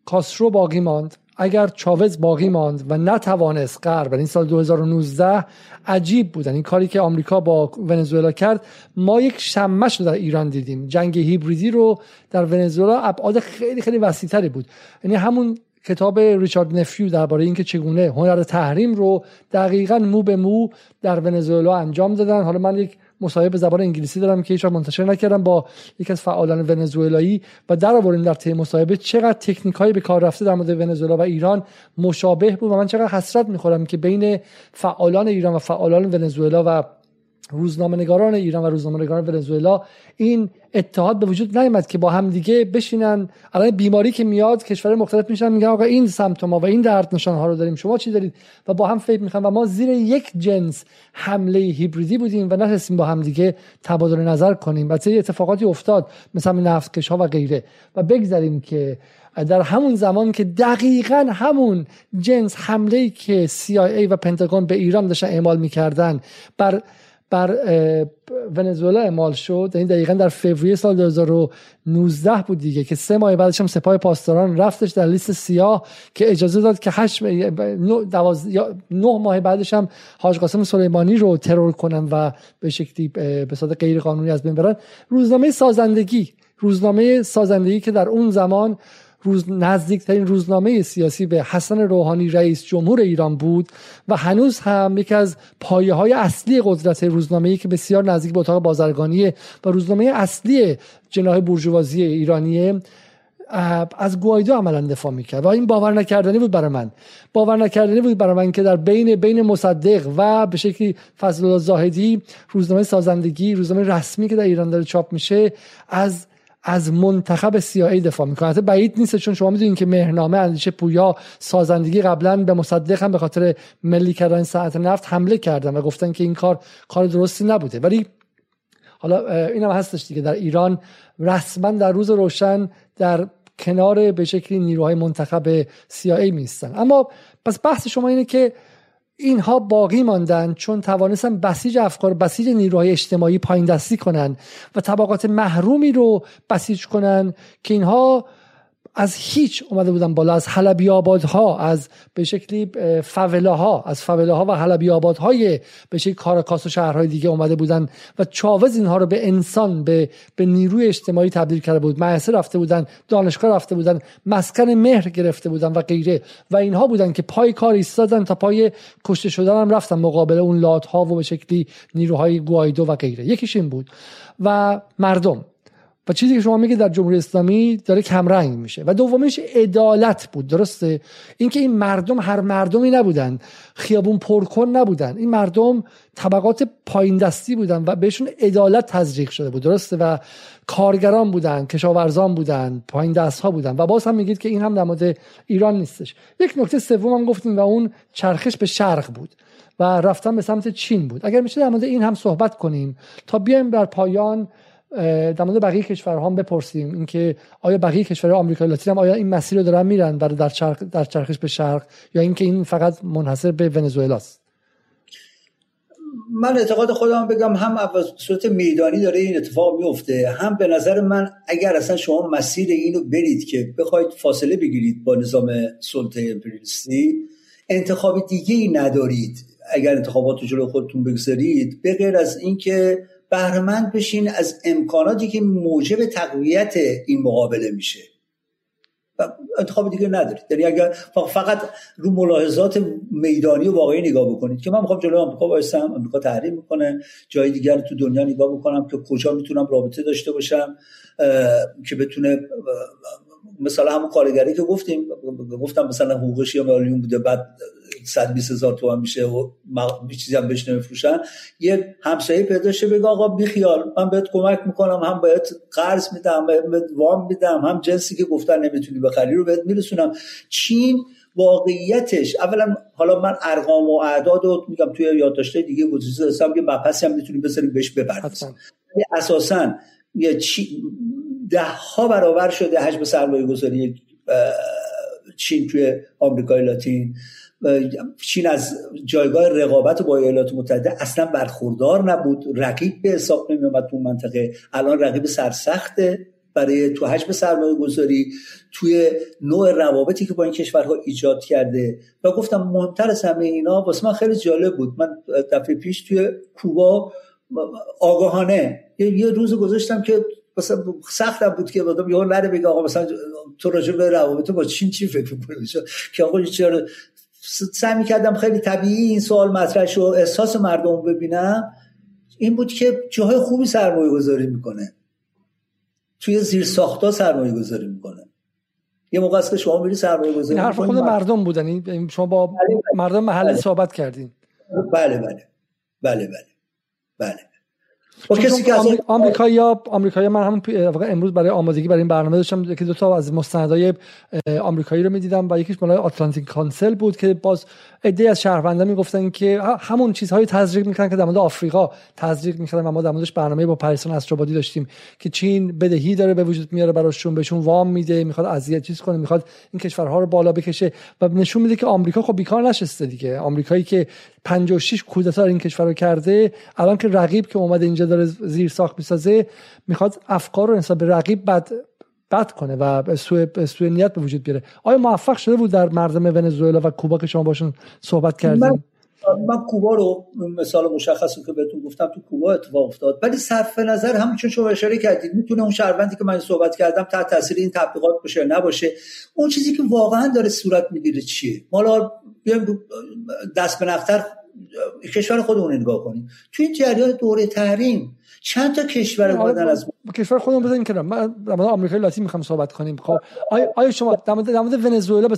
کاسترو باقی ماند، اگر چاوز باقی ماند و نتوانست غرب این سال 2019 عجیب بودن. این کاری که آمریکا با ونزوئلا کرد ما یک شمش رو در ایران دیدیم. جنگ هیبریدی رو در ونزوئلا ابعاد خیلی خیلی وسیع‌تری بود. یعنی همون کتاب ریچارد نفیو درباره اینکه چگونه هنر تحریم رو دقیقاً مو به مو در ونزوئلا انجام دادن. حالا من یک مصاحبه به زبان انگلیسی دارم که هیچ وقت منتشر نکردم با یکی از فعالان ونزوئلایی و درآوردیم در طی مصاحبه چقدر تکنیک‌های به کار رفته در مورد ونزوئلا و ایران مشابه بود و من چقدر حسرت می‌خورم که بین فعالان ایران و فعالان ونزوئلا و روزنامه‌نگاران ایران و روزنامه‌نگاران ونزوئلا این اتحاد به وجود نیامد که با هم دیگه بشینن. الان بیماری که میاد کشور مختلف میشن میگن آقا این سمپتوما و این درد نشان‌ها رو داریم، شما چی دارید؟ و با هم فیب میخوان و ما زیر یک جنس حمله هیبریدی بودیم و نتونستیم با هم دیگه تبادل نظر کنیم. البته اتفاقاتی افتاد مثلا نفتکش‌ها و غیره و بگذاریم که در همون زمان که دقیقاً همون جنس حمله‌ای که CIA و پنتاگون به ایران داشتن اعمال می‌کردن بر ونزوئلا اعمال شد. این دقیقاً در فوریه سال 2019 بود دیگه که 3 ماه بعدش هم سپاه پاسداران رفتش در لیست سیاه که اجازه داد که 9 ماه بعدش هم حاج قاسم سلیمانی رو ترور کنن و به شکلی به صورت غیر قانونی از بین برن. روزنامه سازندگی که در اون زمان نزدیکترین روزنامه سیاسی به حسن روحانی رئیس جمهور ایران بود و هنوز هم یکی از پایه‌های اصلی قدرت روزنامه‌ای که بسیار نزدیک به اتاق بازرگانیه و روزنامه اصلی جناح بورژوازی ایرانیه، از گوایدو عملا دفاع میکرد و این باور نکردنی بود برای من که در بین مصدق و به شکلی فضل‌الله زاهدی روزنامه سازندگی، روزنامه رسمی که در ایران داره چاپ میشه، از منتخب CIA دفاع میکنه. البته بعید نیست چون شما میدونید که مهرنامه، اندیشه پویا، سازندگی قبلا به مصدق هم به خاطر ملی کردن صنعت نفت حمله کردن و گفتن که این کار درستی نبوده. ولی حالا اینم هستش دیگه، در ایران رسما در روز روشن در کنار به شکلی نیروهای منتخب CIA میستن. اما پس بحث شما اینه که اینها باقی ماندن چون توانستن بسیج افکار، بسیج نیروهای اجتماعی پایین دستی کنن و طبقات محرومی رو بسیج کنن که اینها از هیچ اومده بودن بالا، از حلبی آبادها، از به شکلی فولاها، از فولاها و حلبی آبادهای به شکلی کاراکاس و شهرهای دیگه اومده بودن و چاوز اینها رو به انسان، به نیروی اجتماعی تبدیل کرده بود. مدرسه رفته بودن، دانشگاه رفته بودن، مسکن مهر گرفته بودن و غیره و اینها بودن که پای کار ایستادن تا پای کشته شدن هم رفتن مقابل اون لات‌ها و به شکلی نیروهای گوایدو و غیره. یکیش این بود و مردم و چیزی که شما میگه در جمهوری اسلامی داره کم رنگ میشه. و دومیش عدالت بود، درسته؟ اینکه این مردم هر مردمی نبودن، خیابون پرکن نبودن، این مردم طبقات پایین دستی بودن و بهشون عدالت تزریق شده بود، درسته؟ و کارگران بودن، کشاورزان بودن، پایین دست ها بودن و باز هم میگید که این هم در مورد ایران نیستش. یک نکته سوم هم گفتیم و اون چرخش به شرق بود و رفتن به سمت چین بود. اگر میشه در مورد این هم صحبت کنیم تا بیایم در پایان در مورد بقیه کشورها هم بپرسیم اینکه آیا بقیه کشورهای آمریکای لاتین هم آیا این مسیر رو دارن میرن برای در چرخش به شرق یا اینکه این فقط منحصر به ونزوئلا است؟ من اعتقاد خودم بگم هم از صورت میدانی داره این اتفاق میفته، هم به نظر من اگر اصلا شما مسیر اینو برید که بخواید فاصله بگیرید با نظام سلطه امپریالیستی انتخاب دیگه‌ای ندارید. اگر انتخابات جلوی خودتون بگذارید به غیر از اینکه بهره‌مند بشین از امکاناتی که موجب تقویت این مقابله میشه و انتخاب دیگه ندارید. یعنی اگر فقط رو ملاحظات میدانی و واقعی نگاه بکنید که من میخوام جلوی آمریکا وایسم، آمریکا تحریم میکنه، جای دیگر تو دنیا نگاه بکنم که کجا میتونم رابطه داشته باشم که بتونه مثلا همون کارگری که گفتم مثلا حقوقش یه میلیون بوده بعد 120,000 تومان میشه و یه چیزی هم بهش نمیفروشن، یه همسایه پیدا شه بگه آقا بی خیال من بهت کمک میکنم، هم بهت قرض میدم، هم بهت وام میدم، هم جنسی که گفتن نمیتونی بخری رو بهت میرسونم. چین واقعیتش اولا، حالا من ارقام و اعداد رو میگم توی یادداشت‌های دیگه گزارش دادم که مبحثی هم میتونیم بذاریم بهش بپردازیم، ولی اساسا یه چی 10 برابر شده حجم سرمایه‌گذاری چین توی آمریکای لاتین. چین از جایگاه رقابت با ایالات متحده اصلا برخوردار نبود، رقیب به حساب نمی‌آمد تو منطقه، الان رقیب سرسخته برای تو حجم سرمایه گذاری، توی نوع روابطی که با این کشورها ایجاد کرده. و گفتم مهمتر از همه اینا واسه من خیلی جالب بود، من دفعه پیش توی کوبا آگاهانه یه روز گذاشتم که مثلا سختم بود که آدم یهو نره بگه آقا مثلا تو راجع به روابط با چین چی فکر می‌کنی که آقا چرا. سعی می‌کردم خیلی طبیعی این سوال مطرح شه، احساس مردم ببینم. این بود که جاهای خوبی سرمایه گذاری میکنه، توی زیر ساخت‌ها سرمایه گذاری میکنه. یه موقع است که شما میری سرمایه گذاری میکنی، حرف خود مردم بودن، شما با مردم محل صحبت کردین. بله بله بله بله بله. و کسی که آمریکایی من همون امروز برای آمادگی برای این برنامه داشتم یکی دو تا از مستندهای آمریکایی رو می‌دیدم و یکیش مال آتلانتیک کانسل بود که باز عده‌ای از شهروندان میگفتن که همون چیزهای تزریق میکنن که در مورد آفریقا تزریق میکنن. ما در موردش برنامه با پریسان استرابادی داشتیم که چین بدهی داره به وجود میاره براشون، بهشون وام میده، میخواد اذیت چیز کنه، میخواد این کشورها رو بالا بکشه و نشون میده که آمریکا خب بیکار نشسته دیگه. آمریکایی که 56 کودتا این کشورو کرده، الان که رقیب که اومده اینجا داره زیر ساخت میسازه، میخواد افکار رو انسان به رقیب بد کنه و سوء نیت به وجود بیاره. آیا موفق شده بود در مردم ونزوئلا و کوبا که شما باشون صحبت کردین؟ من کوبا رو مثال مشخصی که بهتون گفتم تو کوبا اتفاق افتاد، ولی صرف نظر همون چون شما اشاره کردید میتونه اون شهروندی که من صحبت کردم تحت تاثیر این تبلیغات باشه نباشه. اون چیزی که واقعا داره صورت میگیره چیه؟ مالا بیایم دست به نختر کشور خودمون نگاه کنیم. توی جریان دوره تحریم چند تا کشور بودن از کشور خودمون بزنیم کنار. من در مورد آمریکای لاتین میخوام صحبت کنیم. خب آیا شما در مورد ونزوئلا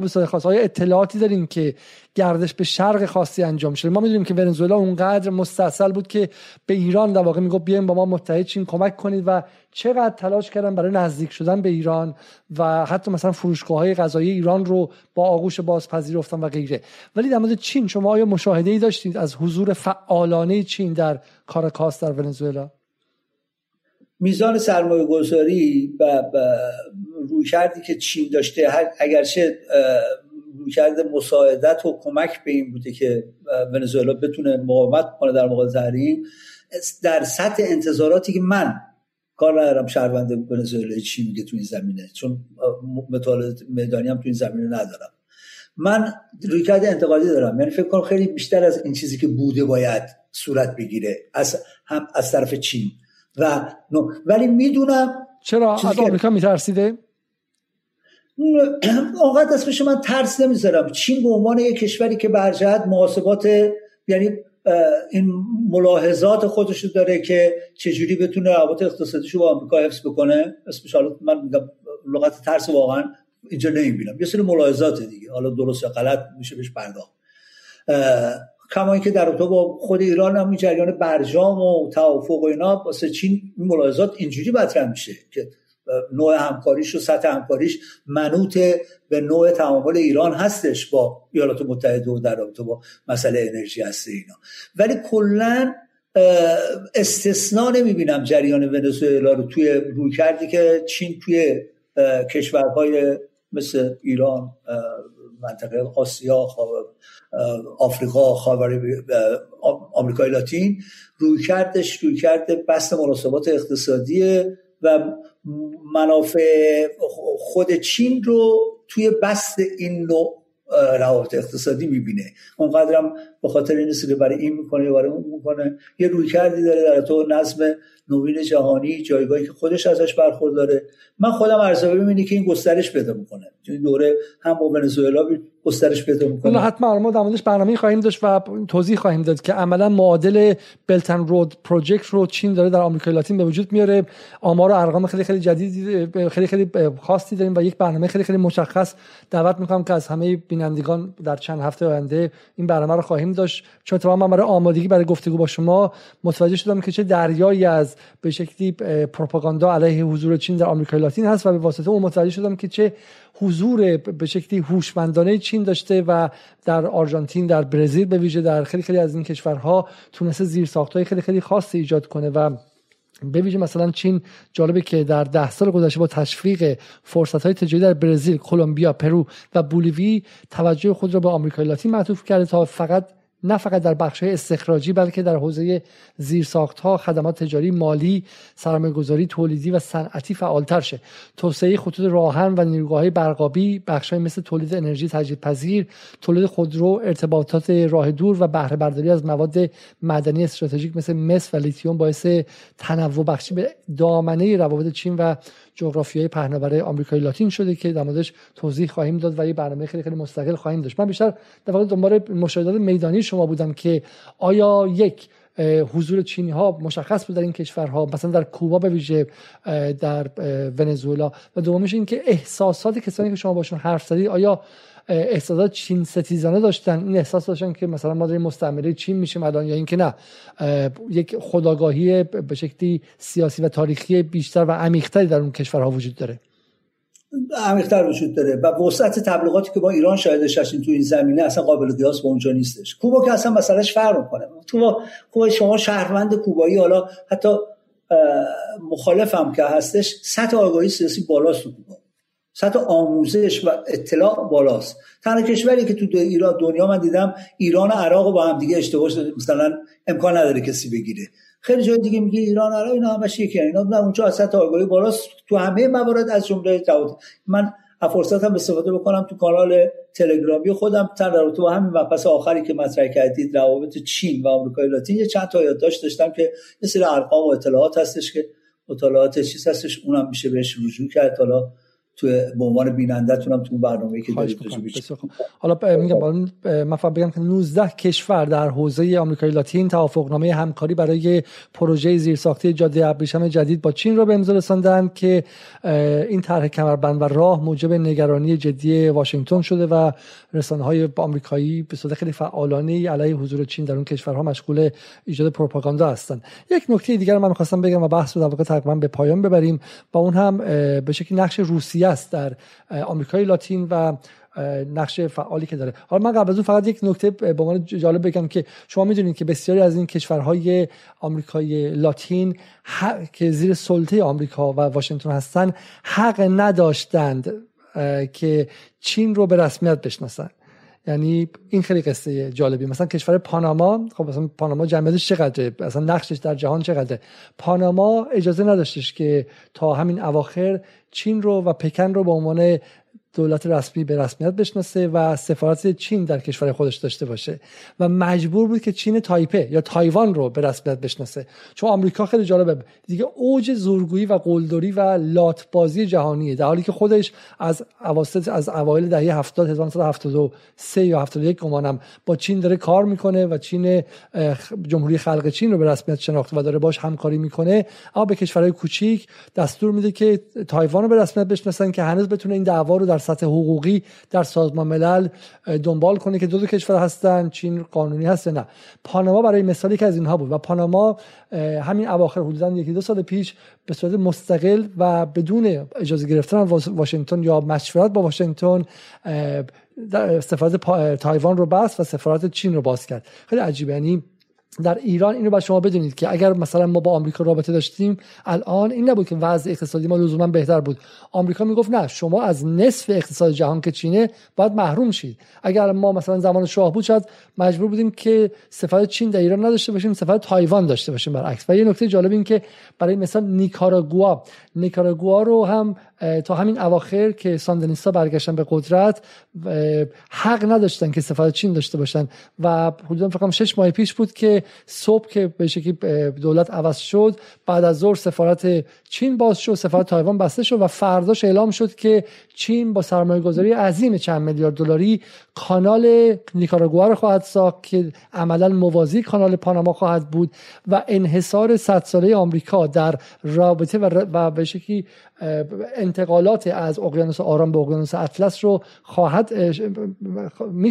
به صورت خاص، آیا اطلاعاتی دارین که گردش به شرق خاصی انجام شده؟ ما میدونیم که ونزوئلا اونقدر مستاصل بود که به ایران در واقع میگفت بیاین با ما متحد شین، کمک کنید و چقدر تلاش کردن برای نزدیک شدن به ایران و حتی مثلا فروشگاه‌های غذایی ایران رو با آغوش باز پذیرفتن و غیره. ولی در مورد چین شما آیا مشاهده‌ای داشتید از حضور فعالانه چین در کاراکاس در ونزوئلا؟ میزان سرمایه گذاری و رویکردی که چین داشته، اگرچه رویکرد مساعدت و کمک به این بوده که ونزوئلا بتونه مقاومت کنه در مقابل تحریم، در سطح انتظاراتی که من کار ندارم شهروند ونزوئلا چی میگه تو این زمینه، چون مطالعه میدانی هم تو این زمینه ندارم، من رویکرد انتقادی دارم. یعنی فکر کنم خیلی بیشتر از این چیزی که بوده باید صورت بگیره از طرف چین و ولی میدونم. چرا از آمریکا میترسیده؟ آقا دست بشه من ترس نمیذارم. چین به عنوان یک کشوری که برجهت محاسبات، یعنی این ملاحظات خودشو داره که چجوری بتونه روابط اقتصادیشو با آمریکا حفظ بکنه، اسمش حالا من میگم لغت ترس واقعا اینجا نمیبینم، یه سری ملاحظات دیگه، حالا درست یا غلط میشه بهش پرداخت. کما اینکه در رابطه با خود ایران هم این جریان برجام و توافق و اینا واسه چین این ملاحظات اینجوری مطرح میشه که نوع همکاریش و سطح همکاریش منوط به نوع تعامل ایران هستش با ایالات متحده و در رابطه با مسئله انرژی هسته اینا. ولی کلا استثنا نمیبینم جریان ونزوئلا رو توی رویکردی که چین توی کشورهای مثل ایران، منطقه آسیا، آفریقا، آمریکای لاتین رویکرد بست مناسبات اقتصادی و منافع خود چین رو توی بست این نوع روابط اقتصادی میبینه. اونقدرم به خاطر این نیست که برای این میکنه یا برای اون میکنه، یه رویکردی داره در تو نظم نوین جهانی، جایگاهی که خودش ازش برخورداره. من خودم ارزیابی می‌کنم که این گسترش پیدا میکنه تو این دوره، هم با ونزوئلا گسترش پیدا میکنه. حتما ما در موردش برنامه‌ای خواهیم داشت و توضیح خواهیم داد که عملا معادل بلتن رود پروژه رو چین داره در آمریکای لاتین به وجود میاره. آمار و ارقام خیلی خیلی جدید، خیلی خیلی خاصی داریم و یک برنامه خیلی خیلی مشخص دعوت می‌کنم که از همه بینندگان در چند هفته آینده این برنامه رو خواهیم داشت، چون تا من برای آمادگی برای گفتگو با شما متوجه شدم که چه دریایی از به شکلی پروپاگاندا علیه حضور چین در آمریکای لاتین هست و به واسطه اون متوجه شدم که چه حضور به شکلی هوشمندانه چین داشته و در آرژانتین، در برزیل به ویژه، در خیلی خیلی از این کشورها تونسته زیرساخت‌های خیلی خیلی خاصی ایجاد کنه. و به ویژه مثلا چین جالبه که در 10 سال گذشته با تشویق فرصت‌های تجاری در برزیل، کلمبیا، پرو و بولیوی توجه خود را به آمریکای لاتین معطوف کرده تا فقط نه فقط در بخش‌های استخراجی بلکه در حوزه زیرساخت‌ها، خدمات تجاری، مالی، سرمایه‌گذاری، تولیدی و صنعتی فعالتر شه. توسعه خطوط راهن و نیروگاه‌های برقابی، بخش‌های مثل تولید انرژی تجدیدپذیر، تولید خودرو، ارتباطات راه دور و بهره‌برداری از مواد معدنی استراتژیک مثل مس و لیتیوم باعث تنوع بخشی به دامنه روابط چین و جغرافیای پهناور آمریکای لاتین شده که در موردش توضیح خواهیم داد و یه برنامه خیلی خیلی مستقل خواهیم داشت. من بیشتر در واقع دنبال مشاهدات میدانی شما بودم که آیا یک حضور چینی ها مشخص بود در این کشورها، مثلا در کوبا به ویژه، در ونزوئلا، و دومیش این که احساسات کسانی که شما باشون حرف زدید آیا احساسات چین ستیزانه داشتن، این احساس داشتن که مثلا ما داریم مستعمره چین میشیم الان، یا اینکه نه یک خودآگاهی به شکلی سیاسی و تاریخی بیشتر و عمیق‌تری در اون کشورها وجود داره؟ عمیق‌تر وجود داره و وسعت تبلیغاتی که با ایران شاهدش هستیم تو این زمینه اصلا قابل قیاس با اونجا نیستش. کوبا که اصلا مسئلهش فرق می‌کنه. کوبا شما شهروند کوبایی، حالا حتی مخالفم که هستش، سطح آگاهی سیاسی بالاست کوبا. سطح آموزش و اطلاع بالاست. تنها کشوری که تو ایران دنیا من دیدم ایران و عراق با هم دیگه اشتباه شده، مثلا امکان نداره کسی بگیره. خیلی جای دیگه میگه ایران عراق اینا همش یکی، اینا نه اونجا سطح آگاهی بالاست تو همه موارد از جمله توات. من فرصتم استفاده بکنم تو کانال تلگرامی خودم در رابطه با همین مبحث آخری که مطرح کردید، روابط چین و آمریکای لاتین، یه چند تا یادداشت داشتم که یه سری ارقام و اطلاعات هستش که مطالعات چیز هستش، اونم میشه بهش رجوع کرد. حالا به عنوان بیننده‌تون هم تو برنامه‌ای که دارید بهش. حالا میگم من فقط بگم که 19 کشور در حوزه آمریکای لاتین توافقنامه همکاری برای پروژه زیرساختی جاده ابریشم جدید با چین را به امضا رساندند که این طرح کمربند و راه موجب نگرانی جدی واشنگتن شده و رسانه‌های آمریکایی به صورت خیلی فعالانه علیه حضور چین در اون کشورها مشغول ایجاد پروپاگاندا هستند. یک نکته دیگر من می‌خواستم بگم و بحث رو در واقع تقریبا به پایان ببریم و اون هم به شکلی نقش روسیه است در آمریکای لاتین و نقش فعالی که داره. حالا من قبل از اون فقط یک نکته به عنوان جالب بگم که شما میدونید که بسیاری از این کشورهای آمریکای لاتین که زیر سلطه آمریکا و واشنگتن هستن حق نداشتند که چین رو به رسمیت بشناسن. یعنی این خیلی قصه جالبی، مثلا کشور پاناما، خب مثلا پاناما جمعیتش چقدره، مثلا نقشش در جهان چقدره، پاناما اجازه نداشتش که تا همین اواخر چین رو و پکن رو به عنوان دولت رسمی به رسمیت بشناسه و سفارت چین در کشور خودش داشته باشه و مجبور بود که چین تایپه یا تایوان رو به رسمیت بشناسه، چون آمریکا خیلی جالبه دیگه اوج زورگویی و قلدری و لاتبازی جهانیه، در حالی که خودش از اوایل دهه 70 1973 یا 71 گمانم با چین داره کار میکنه و چین جمهوری خلق چین رو به رسمیت شناخته و داره باش همکاری میکنه، اما به کشورهای کوچیک دستور میده که تایوان رو به رسمیت بشناسن که هنوز بتونه این دعوا رو در سطح حقوقی در سازمان ملل دنبال کنه که دو کشور هستن، چین قانونی هست نه. پاناما برای مثالی که از اینها بود و پاناما همین اواخر حدوداً 1-2 سال پیش به صورت مستقل و بدون اجازه گرفتن از واشنگتن یا مشورت با واشنگتن سفارت تایوان رو بست و سفارت چین رو باز کرد. خیلی عجیبه. یعنی در ایران اینو باید شما بدونید که اگر مثلا ما با آمریکا رابطه داشتیم الان این نبود که وضع اقتصادی ما لزوما بهتر بود، آمریکا میگفت نه شما از نصف اقتصاد جهان که چینه باید محروم شید. اگر ما مثلا زمان شاه بود شاید مجبور بودیم که سفارت چین در ایران نداشته باشیم، سفارت تایوان داشته باشیم برعکس. و یه نکته جالب این که برای مثال نیکاراگوآ رو هم تا همین اواخر که ساندینیستا برگشتن به قدرت حق نداشتن که سفارت چین داشته باشن و حدوداً فقط 6 ماه پیش بود که صبح که به شکلی دولت عوض شد بعد از ظهر سفارت چین باز شد، سفارت تایوان بسته شد و فرداش اعلام شد که چین با سرمایه‌گذاری عظیم چند میلیارد دلاری کانال نیکاراگوآ رو خواهد ساخت که عملاً موازی کانال پاناما خواهد بود و انحصار 100 ساله آمریکا در رابطه و به شکلی انتقالات از اقیانوس آرام به اقیانوس اطلس رو خواهد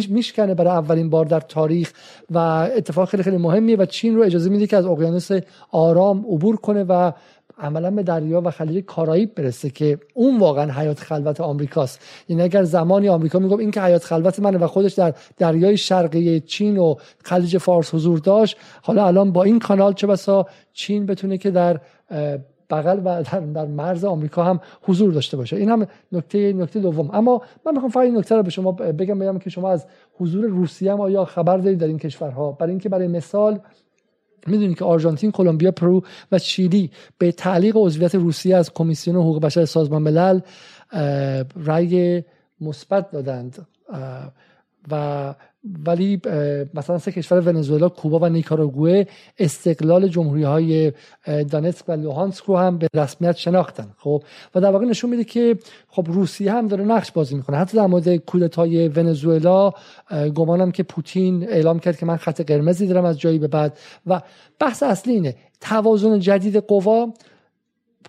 میشکنه برای اولین بار در تاریخ و اتفاق خیلی خیلی مهمیه و چین رو اجازه میده که از اقیانوس آرام عبور کنه و عملا به دریا و خلیج کارائیب برسه که اون واقعا حیات خلوت آمریکاست. یعنی اگر زمانی آمریکا میگفت این که حیات خلوت منه و خودش در دریای شرقی چین و خلیج فارس حضور داشت، حالا الان با این کانال چه بسا چین بتونه که در بغل و در مرز آمریکا هم حضور داشته باشه. این هم نکته دوم. اما من میخوام فقط این نکته رو به شما بگم که شما از حضور روسیه هم آیا خبر دارید در این کشورها؟ برای اینکه برای مثال میدونید که آرژانتین، کلمبیا، پرو و چیلی به تعلیق عضویت روسیه از کمیسیون حقوق بشر سازمان ملل رأی مثبت دادند و ولی مثلا سه کشور ونزوئلا، کوبا و نیکاراگوئه استقلال جمهوری‌های دانتسک و لوهانسک رو هم به رسمیت شناختن. خب و در واقع نشون میده که خب روسیه هم داره نقش بازی میکنه. حتی در مورد کودتای ونزوئلا گمانم که پوتین اعلام کرد که من خط قرمزی دارم از جایی به بعد. و بحث اصلی اینه، توازن جدید قوا،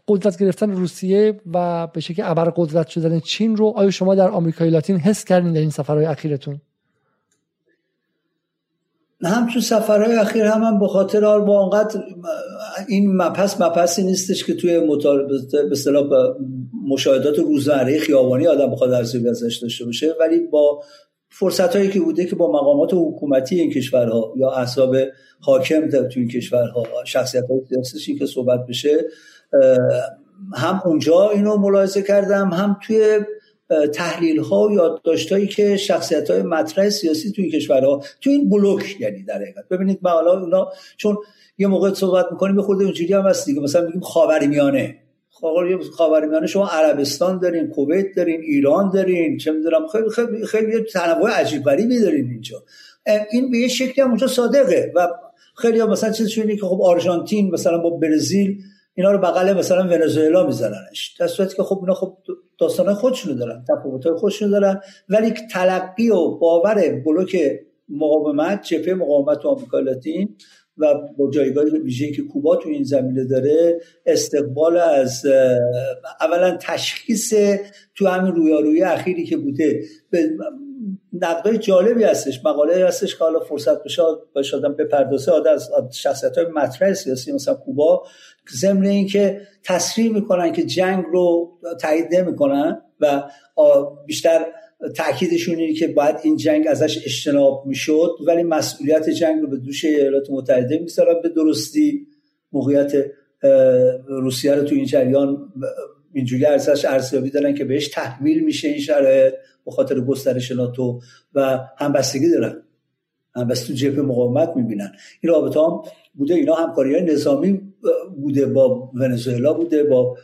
قدرت گرفتن روسیه و به شکل ابرقدرت شدن چین رو آیا شما در آمریکای لاتین حس کردین در این سفرهای اخیرتون؟ همچون سفرهای اخیر هم به خاطر آنقدر این مبحثی نیستش که توی به اصطلاح مشاهدات روزمره خیابانی آدم بخواد ارزیابی ازش داشته باشه، ولی با فرصتایی که بوده که با مقامات حکومتی این کشورها یا احزاب حاکم توی این کشورها، شخصیت‌های سیاسی که صحبت بشه، هم اونجا اینو ملاحظه کردم، هم توی تحلیل ها و یادداشتایی که شخصیت های مطرح سیاسی توی کشورها توی این بلوک، یعنی در حقیقت ببینید معالا اونا چون یه موقع صحبت میکنیم به خود اونجوری هم هست دیگه، مثلا میگیم خاورمیانه شما عربستان دارین، کویت دارین، ایران دارین، چه میدونم خیلی خیلی خیلی تنوع عجیب غریبی دارین اینجا. این به یه شکلی هم اونجا صادقه و خیلی ها مثلا چیزی اینه که خب آرژانتین مثلا با برزیل اینا رو بغل مثلا ونزوئلا میذارنش، در صورتی که خب اینا خب داستانای خودشونو دارن، تفاوتای خودشونو دارن، ولی تلقی و باور بلوک مقاومت، جبهه مقاومت آمریکای لاتین و با جایگاهی ویژه‌ای که کوبا تو این زمینه داره، استقبال از اولا تشخیص تو همین رویارویی اخیری که بوده، نقدای جالبی هستش، مقاله هستش که حالا فرصت بشه آدم بپردازه، از شخصیت‌های مطرح سیاسی مثلا کوبا، ضمن این که تصریح میکنن که جنگ رو تایید نمیکنن و بیشتر تأکیدشون اینه که باید این جنگ ازش اجتناب میشد، ولی مسئولیت جنگ رو به دوش ایالات متحده میذارن. به درستی موقعیت روسیه رو تو این جریان اینجوری ارزش ارزیابی دارن که بهش تحمیل میشه این شرایط به خاطر گسترش ناتو و همبستگی دارن، همبستگی جبهه مقاومت میبینن. این رابطه هم بوده، اینا همکاری های نظامی بوده، با ونزوئلا بوده، با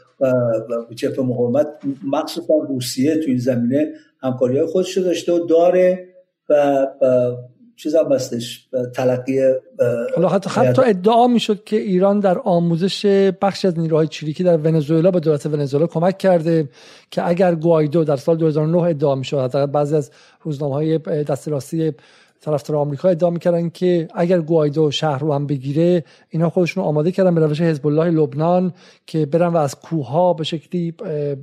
جبهه مقاومت، مخصوصا روسیه تو این زمینه همکاری های خودش رو داشته و داره و چیزا بستش تلقی. حالا حتی ادعا میشد که ایران در آموزش بخش از نیروهای چریکی در ونزوئلا به دولت ونزوئلا کمک کرده که اگر گوایدو در سال 2009 ادعا میشد، حتی بعضی از روزنامه‌های دست راستی طرفدار آمریکا ادعا میکردن که اگر گوایدو شهر رو هم بگیره، اینا خودشون آماده کردن به روش حزب الله لبنان که برن و از کوه‌ها به شکلی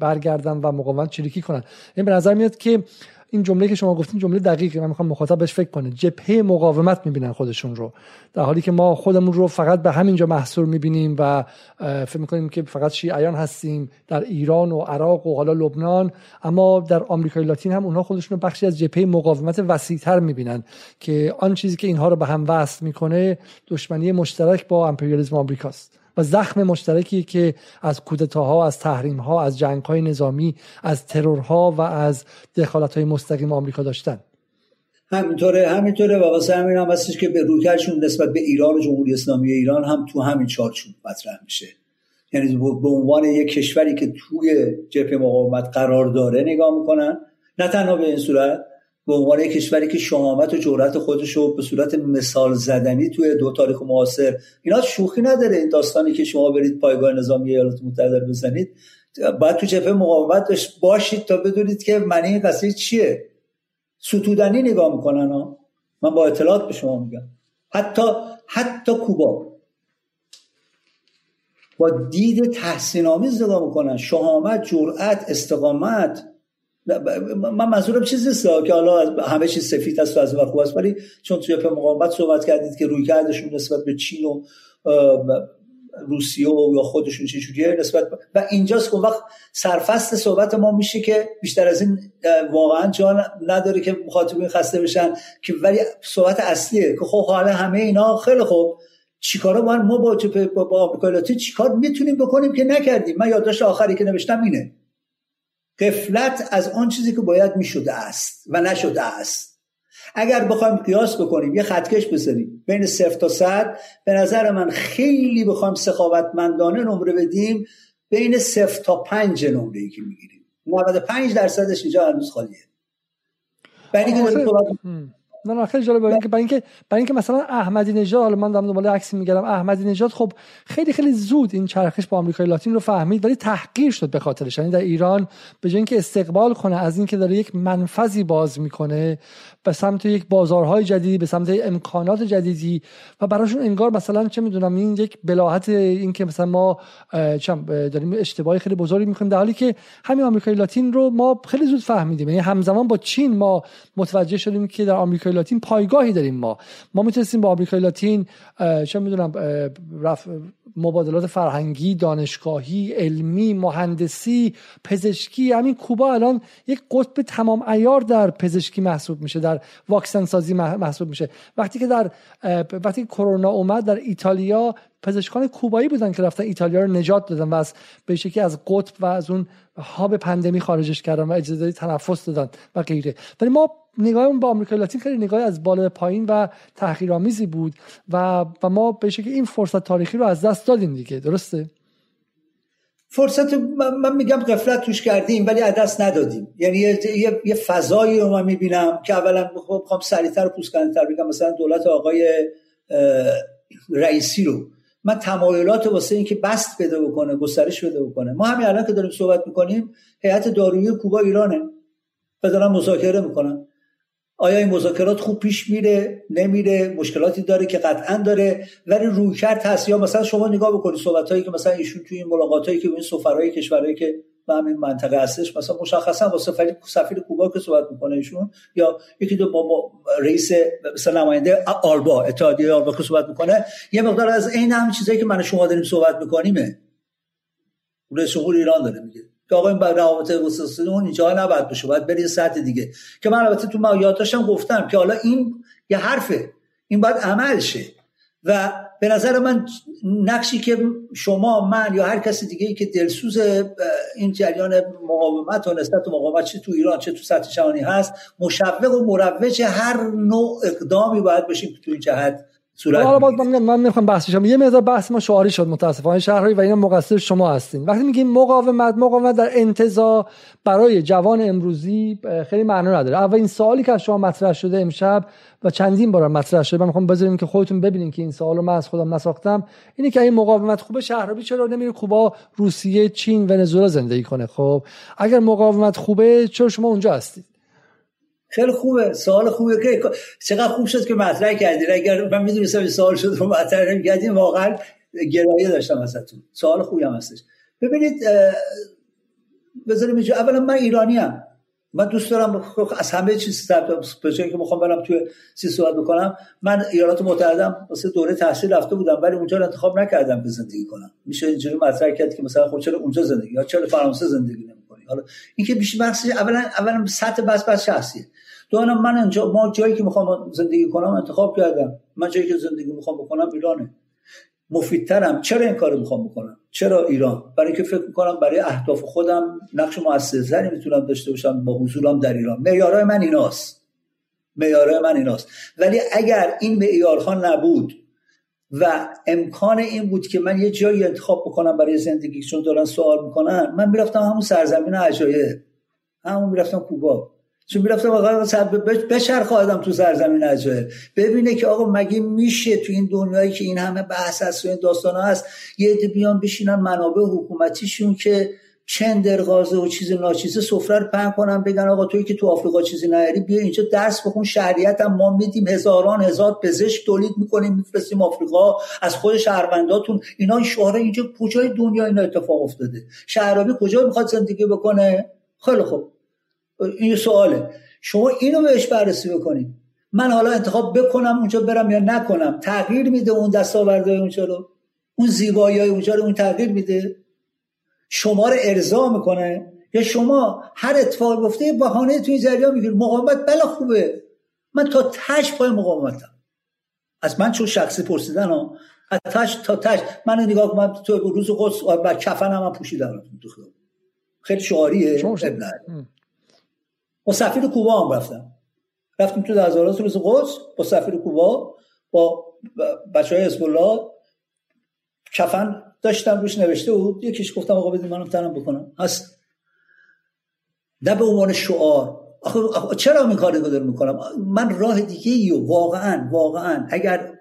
برگردن و مقاومت چریکی کنن. این به نظر میاد که این جمله که شما گفتین جمله دقیقه، من میخوام مخاطب بهش فکر کنه، جبهه مقاومت میبینن خودشون رو، در حالی که ما خودمون رو فقط به همینجا محصور میبینیم و فکر میکنیم که فقط شیعیان هستیم در ایران و عراق و حالا لبنان. اما در آمریکای لاتین هم اونها خودشون رو بخشی از جبهه مقاومت وسیع‌تر میبینن که آن چیزی که اینها رو به هم وصل میکنه دشمنی مشترک با امپریالیسم آمریکاست و زخم مشترکی که از کودتاها، از تحریم‌ها، از جنگ‌های نظامی، از ترورها و از دخالت‌های مستقیم آمریکا داشتن. همینطوره و واسه همین هم هستش که به روکرشون نسبت به ایران و جمهوری اسلامی ایران هم تو همین چارچوب مطرح میشه. یعنی به عنوان یک کشوری که توی جبهه مقاومت قرار داره نگاه میکنن، نه تنها به این صورت، به عنوان یک کشوری که شهامت و جرأت خودش رو به صورت مثال زدنی توی دو تاریخ معاصر، اینا شوخی نداره. این داستانی که شما برید پایگاه نظامی ایالات متحده رو بزنید، باید تو جبهه مقاومت باشید تا بدونید که معنی این قضیه چیه. ستودنی نگاه میکنن ها، من با اطلاعات به شما میگم، حتی کوبا با دید تحسین آمیز نگاه میکنن، شهامت، جرأت، استقامت. من منظورم چیزی است که حالا همه چیز سفید است و از اون خوب است، ولی چون توی مقاومت صحبت کردید که رویکردشون نسبت به چین و روسیه و یا خودشون چه جوریه نسبت و اینجاست که وقت سرفصل صحبت ما میشه که بیشتر از این واقعا جان نداره که مخاطبین خسته بشن که، ولی صحبت اصلیه که خب حالا همه اینا خیلی خوب چیکارا باید ما با آمریکایی‌ها چیکار میتونیم بکنیم که نکردیم. من یادداشت آخری که نوشتم اینه: غفلت از آن چیزی که باید میشده است و نشده است. اگر بخوایم قیاس بکنیم، یه خطکش بزنیم بین 0 تا 100، به نظر من خیلی بخوایم سخاوتمندانه نمره بدیم، بین 0 تا 5 نمره‌ای که میگیریم 95% اینجا هنوز خالیه. نه خیلی جالبه اینکه برای اینکه مثلا احمدی نژاد، من دارم دنبال عکس میگردم، احمدی نژاد خب خیلی زود این چرخش با آمریکای لاتین رو فهمید ولی تحقیر شد به خاطرش. یعنی در ایران به جای اینکه استقبال کنه از اینکه داره یک منفذی باز میکنه به سمت یک بازارهای جدیدی، به سمت امکانات جدیدی، و براشون انگار مثلا چه میدونم این یک بلاهت، اینکه مثلا ما داریم اشتباهی خیلی بزرگی میکنیم، در حالی که همین آمریکای لاتین رو ما خیلی زود فهمیدیم. یعنی همزمان با چین ما متوجه شدیم که در آمریکای لاتین پایگاهی داریم. ما میتونستیم با آمریکای لاتین چه میدونم مبادلات فرهنگی، دانشگاهی، علمی، مهندسی، پزشکی، همین کوبا الان یک قطب تمام عیار در پزشکی محسوب میشه، در واکسن سازی محسوب میشه. وقتی کرونا اومد در ایتالیا، پزشکان کوبایی بودن که رفتن ایتالیا رو نجات دادن و از به شکلی از قطب و از اون هاب پاندمی خارجش کردن و اجازه تنفس دادن و غیره. ولی ما نگاهمون به آمریکای لاتین خیلی نگاه از بالا به پایین و تحقیرآمیزی بود و ما به شکلی این فرصت تاریخی رو از دست دادیم دیگه. درسته؟ فرصت من میگم غفلت توش کردیم ولی از دست ندادیم. یعنی یه فضایی رو من میبینم که اولا میخوام سریعتر و پوست‌کندتر بگم، مثلا دولت آقای رئیسی رو من تمایلات واسه این که بست بده بکنه، گسترش بده بکنه. ما همین الان که داریم صحبت میکنیم، هیئت دارویی کوبا ایرانه و دارن مذاکره میکنن. آیا این مذاکرات خوب پیش میره، نمیره، مشکلاتی داره که قطعا داره، ولی رویکرد هست. یا مثلا شما نگاه بکنید صحبتایی که مثلا ایشون توی این ملاقاتایی که با این سفرای کشورایی که با همین منطقه هستش، مثلا مشخصا با سفیر کوبا که صحبت میکنه ایشون، یا یکی دو با رئیس مثلا نماینده آلبا، اتحادیه آلبا که صحبت میکنه، یه مقدار از این هم چیزایی که من شما داریم صحبت میکنیمه. رئیس جمهور ایران داره میگه که آقا این روابط گسترده اون اینجا نباید بشه، باید بری سطح دیگه. که من البته تو یادداشتم گفتم که حالا این یه حرفه، این باید عمل شه. و به نظر من نقشی که شما، من یا هر کسی دیگه‌ای که دلسوز این جریان مقاومت و نسبت به مقاومت چه تو ایران چه تو سطح جهانی هست، مشوق و مروج هر نوع اقدامی باید بشیم که تو این جهت صورت. من نمیخوام بحث بشم. یه مقدار بحث ما شعاری شد متاسفانه شهرهایی و اینا مقصر شما هستین. وقتی میگیم مقاومت در انتزاع برای جوان امروزی خیلی معنی نداره. اول این سوالی که از شما مطرح شده امشب و چندین بار مطرح شده، من میخوام بذاریم که خودتون ببینین که این سوالو من از خودم نساختم، اینه که این مقاومت خوبه، شهرابی چرا نمیره کوبا، روسیه، چین، ونزوئلا زندگی کنه؟ خب اگر مقاومت خوبه چرا شما اونجا هستید؟ خیلی خوبه، سوال خوبه که چقدر خوب شد که مطرح کردید. اگر من میدونستم این سوال شد و مطرح نمی‌کردین واقعا گرایه داشتم ازتون. سوال خوبی هم هستش. ببینید بذاریم اینجا، اولا من ایرانی ام، من دوست دارم از همه چیز به جایی که میخوام برم توی صحبت بکنم. من ایالات متحدهم واسه دوره تحصیل رفته بودم ولی اونجا رو انتخاب نکردم که زندگی کنم. میشه اینجوری مطرح کرد که مثلا خب چرا اونجا زندگی یا چرا فرانسه زندگی نمی‌کنی؟ حالا اینکه بیشتر بحث اولا سطح بس شخصیه. دوانم من انجا ما جایی که میخوام زندگی کنم انتخاب کردم. من جایی که زندگی میخوام بکنم ایرانه. مفیدترم. چرا این کارو میخوام بکنم؟ چرا ایران؟ برای اینکه فکر میکنم برای اهداف خودم نقش مؤثرتری میتونم داشته باشم با حضورم در ایران. معیارهای من ایناست. ولی اگر این معیارها نبود و امکان این بود که من یه جایی انتخاب بکنم برای زندگی، چون دارن سوال میکنن، من میرفتم همون سرزمین عجایب، همون میرفتم کوبا. چون میرفتم آقا بچرخه آدم تو سرزمین عجایب ببینه که آقا مگه میشه تو این دنیایی که این همه بحث هست و این داستانا هست یه عده بیان بشینن منابع حکومتیشون که چندرغازه و چیز ناچیزه سفره رو پهن کنن، بگن آقا تویی که تو آفریقا چیزی نداری بیا اینجا درس بخون، شهریت هم ما میدیم، هزاران هزار پزشک تولید میکنیم میفرستیم آفریقا از خود شهرونداتون. اینا شهرها اینجا کجای دنیا اینا اتفاق افتاده؟ شهرابی کجا میخواد زندگی بکنه؟ خیلی خوب، این سواله، شما اینو بهش بررسی بکنید. من حالا انتخاب بکنم اونجا برم یا نکنم تغییر میده اون دستاوردهای اونجا رو، اون زیبایی‌های اونجا رو، اون تغییر میده؟ شما رو ارضا میکنه؟ یا شما هر اتفاق گفته بهانه توی زریا میگیرید؟ مقاومت بلا خوبه، من تا تاش پای مقاومتم. از من چون شخصی پرسیدن ها از تاش تا تاش منو نگاه کنم تو روز قدس بر کفنم هم پوشیدم تو خیابون. خیلی شعاریه ابن با سفیر کوبا هم رفتیم تو دزارات روز قدس با سفیر کوبا با بچهای حزب الله کفن داشتم روش نوشته بود. یکیش گفتم آقا بدید منم تنم بکنم هست نه به عنوان شعار. آخه چرا این کارو دارم میکنم؟ من راه دیگه ای واقعا اگر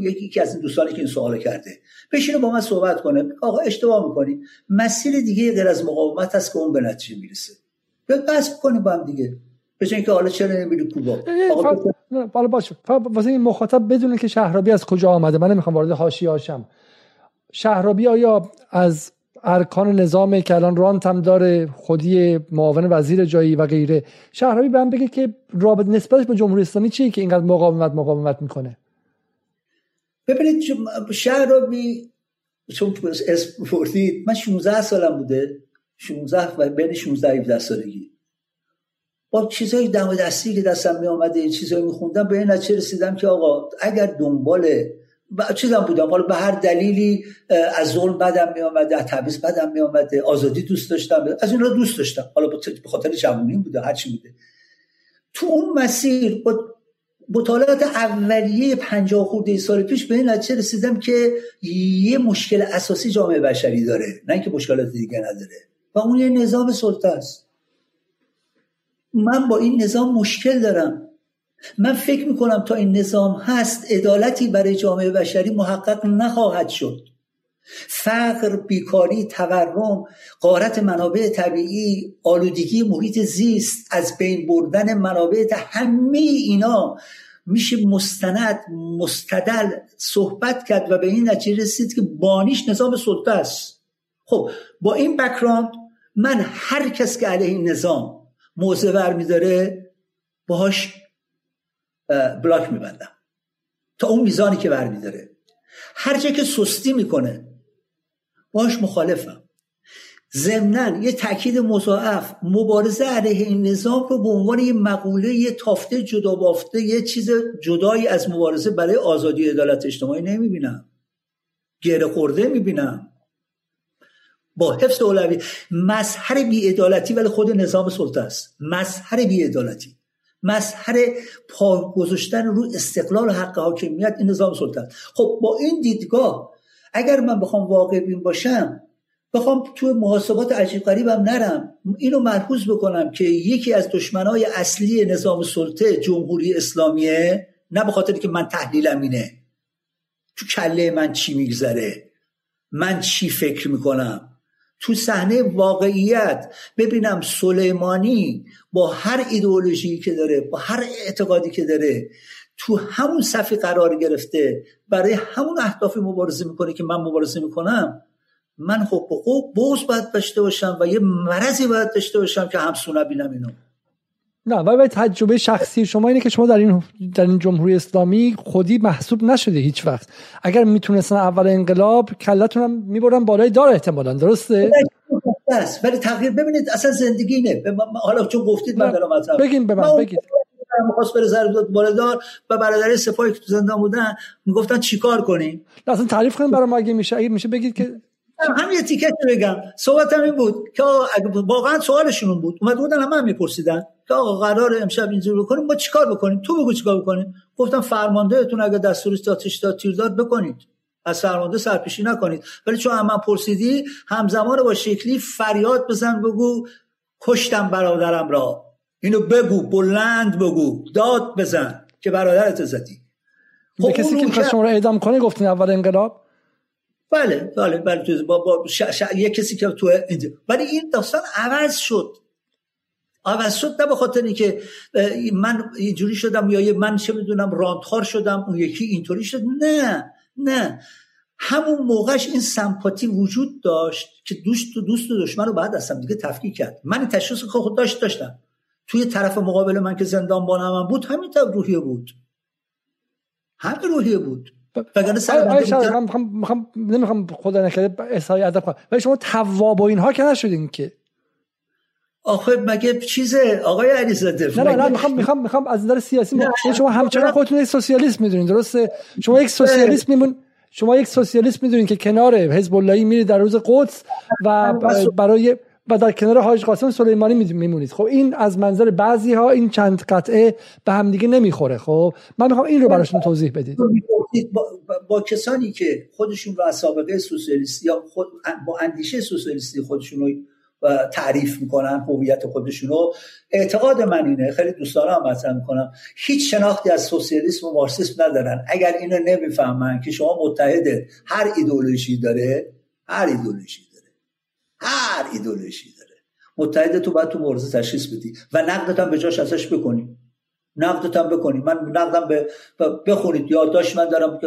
یکی از این دوستانی که این سوالو کرده بشینه با من صحبت کنه آقا اشتباه میکنی، مسیر دیگه غیر از مقاومت هست که اون به نتیجه میرسه، بحث کنیم با هم دیگه بچن اینکه حالا چرا نمیری کوبا. حالا باشه واسه این مخاطب بدونه که شهرابی از کجا آمده. من نمیخوام وارد حاشیه‌اشم. شهرابی آیا از ارکان نظامی که الان رانت هم داره، خودی معاون وزیر جایی و غیره، شهرابی به من بگه که رابطه نسبتش با جمهوری اسلامی چیه که اینقدر مقاومت میکنه؟ ببینید شهرابی چون اسم بردید، من 16 سالم بوده، 16 و بین 16 و 17 سالگی با چیزهای دم دستی که دستم می آمده این چیزهایی می خوندم به این نتیجه رسیدم که آقا اگر دنبال چیزم بودم، حالا به هر دلیلی از ظلم بدم می آمده، از تبعیض بدم می آمده، آزادی دوست داشتم، از اینا دوست داشتم، حالا به خاطر جوونی بوده هر چی بوده. تو اون مسیر با مطالعات اولیه 50 خورده سال پیش به این نتیجه رسیدم که یه مشکل اساسی جامعه بشری داره، نه اینکه مشکلات دیگه نداره، و اون یه نظام سلطه است. من با این نظام مشکل دارم. من فکر میکنم تا این نظام هست عدالتی برای جامعه بشری محقق نخواهد شد. فقر، بیکاری، تورم، غارت منابع طبیعی، آلودگی محیط زیست، از بین بردن منابع، همه اینا میشه مستدل صحبت کرد و به این نتیجه رسید که بانیش نظام سلطه است. خب با این بک‌گراند من هر کس که علیه این نظام موضع ور میداره باهاش بلاک میبندم تا اون میزانی که ور میداره. هر جا که سستی میکنه باهاش مخالفم. ضمناً یه تاکید مضاعف مبارزه علیه این نظام رو به عنوان یه مقوله، یه تافته جدا بافته، یه چیز جدایی از مبارزه برای آزادی و عدالت اجتماعی نمیبینم، گره خورده میبینم با حفظ اولوی. مظهر بی‌عدالتی ولی خود نظام سلطه است، مظهر بی‌عدالتی، مظهر پا گذاشتن رو استقلال و حق حاکمیت این نظام سلطه است. خب با این دیدگاه اگر من بخوام واقع بین باشم، بخوام توی محاسبات عجیب غریبم نرم، اینو مرکوز بکنم که یکی از دشمنای اصلی نظام سلطه جمهوری اسلامیه، نه به خاطر که من تحلیلم اینه تو کله من چی میگذره، من چی فکر میکنم تو صحنه واقعیت. ببینم سلیمانی با هر ایدئولوژی که داره، با هر اعتقادی که داره، تو همون صفحه قرار گرفته، برای همون اهداف مبارزه میکنه که من مبارزه میکنم. من حقوق بغض باید داشته باشم و یه مرضی باید داشته باشم که همسونه بینم اینو نه. ولی تجربه شخصی شما اینه که شما در این جمهوری اسلامی خودی محسوب نشده هیچ وقت. اگر میتونستن اول انقلاب کلتونم میبرن بالای دار احتمالاً، درسته؟ ولی تغییر ببینید اصلا زندگی نه. حالا چون گفتید من دارم مطلب بگین به من بگید. می‌خواست بره زرداد بالدار و برادر سپاهی که تو زندان بودن میگفتن چیکار کنیم؟ اصلا تعریف کنیم برام اگه میشه، اگه میشه بگید که هم یه تیکت بگم. صحبتم این بود که واقعا سوالشون بود، اومد بودن همه هم میپرسیدن که آقا قراره امشب اینجوری بکنیم، ما چیکار بکنیم؟ تو بگو چیکار بکنیم. گفتم فرماندهتون اگه دستور آتش داد تیرداد بکنید، از فرمانده سرپیشی نکنید. ولی چون هم پرسیدی همزمان با شکلی فریاد بزن بگو کشتم برادرم را، اینو بگو بلند بگو، داد بزن که برادرت زدی. خب کسی که می‌خواد شما رو اعدام کنه گفتین اول انقلاب. بله تو با یه کسی که تو اینجا. ولی این داستان عوض شد نه به خاطر اینکه من اینجوری شدم یا من چه میدونم راندخار شدم اون یکی اینطوری شد، نه همون موقعش این سمپاتی وجود داشت که دوست و دشمن رو بعد از هم دیگه تفکیک کرد. من تشخیص خود داشتم توی طرف مقابل من که زندانبانم هم بود، همین روحیه بود، نمیخوام خدا نکرده احسای ادب کنم، ولی شما تواب و اینها که نشدین که. آخه مگه چیزه آقای علیزاده؟ نه میخوام از نظر سیاسی شما همچنان خودتون یک سوسیالیست میدونین، درسته؟ شما یک سوسیالیست میمون شما یک سوسیالیست میدونید که کنار حزب اللهی میره در روز قدس و برای و در کنار حاج قاسم سلیمانی میمونید. خب این از منظر بعضی ها این چند قطعه به هم دیگه نمیخوره. خب من میخوام این رو براشون توضیح بدید. با کسانی که خودشون رو از سابقه سوسیالیستی یا با اندیشه سوسیالیستی خودشون رو تعریف میکنن، هویت خودشون رو، اعتقاد من اینه، خیلی دوستانه هم مطرح میکنم، هیچ شناختی از سوسیالیسم و مارکسیسم ندارن. اگر اینو نمیفهمن که شما متحده، هر ایدئولوژی داره متحد تو باید تو مبارزه تشخیص بدی و نقدت هم به جاش ازش بکنی. من نقدم بخونید، یادداشت من دارم که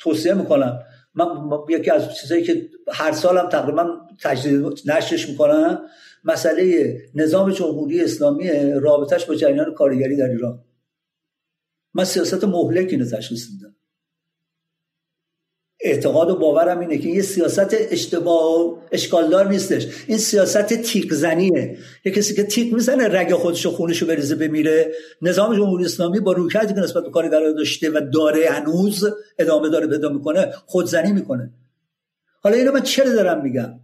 توصیه میکنم. من یکی از چیزایی که هر سالم تقریبا تجدید نشرش میکنم مسئله نظام جمهوری اسلامی رابطش با جریان کارگری در ایران. من سیاست مهلکی تشخیص میدم. اعتقاد و باورم اینه که یه سیاست اشتباه اشکالدار نیستش، این سیاست تیک زنیه. یه کسی که تیک میزنه رگ خودشو خونشو بریزه بمیره. نظام جمهوری اسلامی با رویکردی که نسبت به کارگرا داشته و داره هنوز ادامه داره پیدا میکنه، خودزنی میکنه. حالا اینو من چرا دارم میگم؟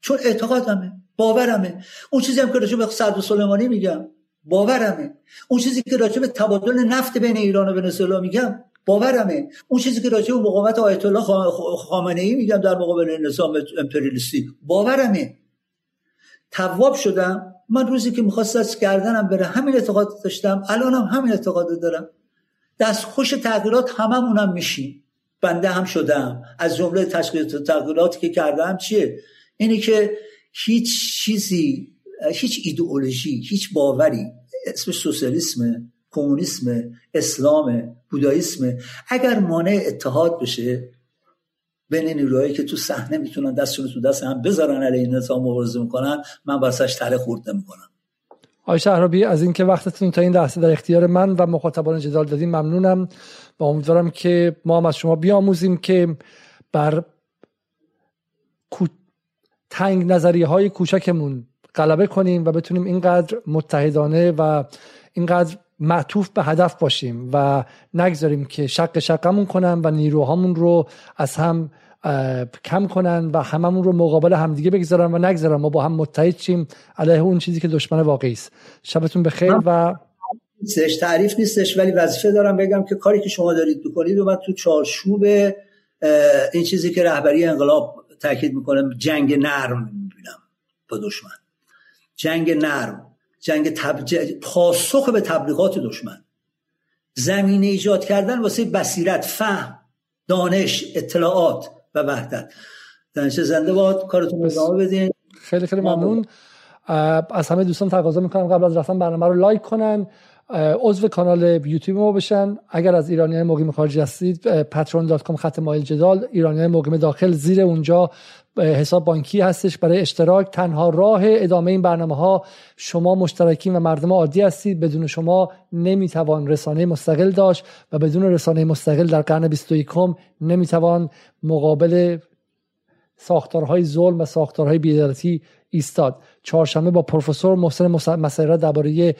چون اعتقادمه، باورمه. اون چیزی هم که راجع به صدر سلیمانی میگم باورمه. اون چیزی که راجع به تبادل نفت بین ایران و ونزوئلا میگم باورمه. اون چیزی که راجع به مقاومت آیت الله خامنه ای میگم در مقابل نظام امپریالیستی باورمه. تواب شدم. من روزی که میخواست از گردنم بره همین اعتقاد داشتم، الانم همین اعتقاد دارم. دستخوش تغییرات هممونم میشیم. بنده هم شدم. از جمله تغییراتی که کردم چیه؟ اینی که هیچ چیزی، هیچ ایدئولوژی، هیچ باوری، اسمش سوسیالیسمه، کمونیسم، اسلام، بوداییسم، اگر مانع اتحاد بشه بین نیروهایی که تو صحنه میتونن دستشون تو دست هم بذارن علیه نظام مبارزه میکنن، من واسش تله خورد نمیکنم. آقای شهرابی، از اینکه وقتتون تا این لحظه در اختیار من و مخاطبان جدال دادین ممنونم و امیدوارم که ما هم از شما بیاموزیم که بر تنگ نظریهای کوچکمون غلبه کنیم و بتونیم اینقدر متحدانه و اینقدر معطوف به هدف باشیم و نگذاریم که شقمون کنن و نیروهامون رو از هم کم کنن و هممون رو مقابل همدیگه بگذارن و نگذارن ما با هم متحد شیم علیه اون چیزی که دشمن واقعی است. شبتون بخیر. و تعریف نیستش ولی وظیفه دارم بگم که کاری که شما دارید بکنید و من تو چارچوب این چیزی که رهبری انقلاب تاکید میکنه، جنگ نرم میبینم با دشمن. جنگ نرم، پاسخ به تبلیغات دشمن، زمینه ایجاد کردن واسه بصیرت، فهم، دانش، اطلاعات و وحدت. دانش زنده باد. کارتون رو ادامه بدین. خیلی خیلی ممنون. از همه دوستان تقاضا میکنم قبل از رفتن برنامه رو لایک کنن، عضو کانال یوتیوب ما بشن. اگر از ایرانیان مقیم خارج هستید patreon.com/مایل جدال، ایرانیان مقیم داخل زیر اونجا حساب بانکی هستش برای اشتراک. تنها راه ادامه این برنامه ها شما مشترکین و مردم عادی هستید. بدون شما نمیتوان رسانه مستقل داشت و بدون رسانه مستقل در قرن 21 نمیتوان مقابل ساختارهای ظلم و ساختارهای بی‌عدالتی ایستاد. چهارشنبه با پروفسور محسن مسیرا درباره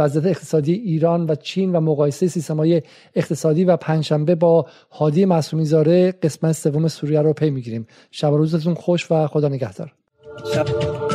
وضعیت اقتصادی ایران و چین و مقایسه سیستم‌های اقتصادی و پنجشنبه با هادی معصومی زاده قسمت سوم سوریه رو پی می‌گیریم. شب و روزتون خوش و خدا نگهدار.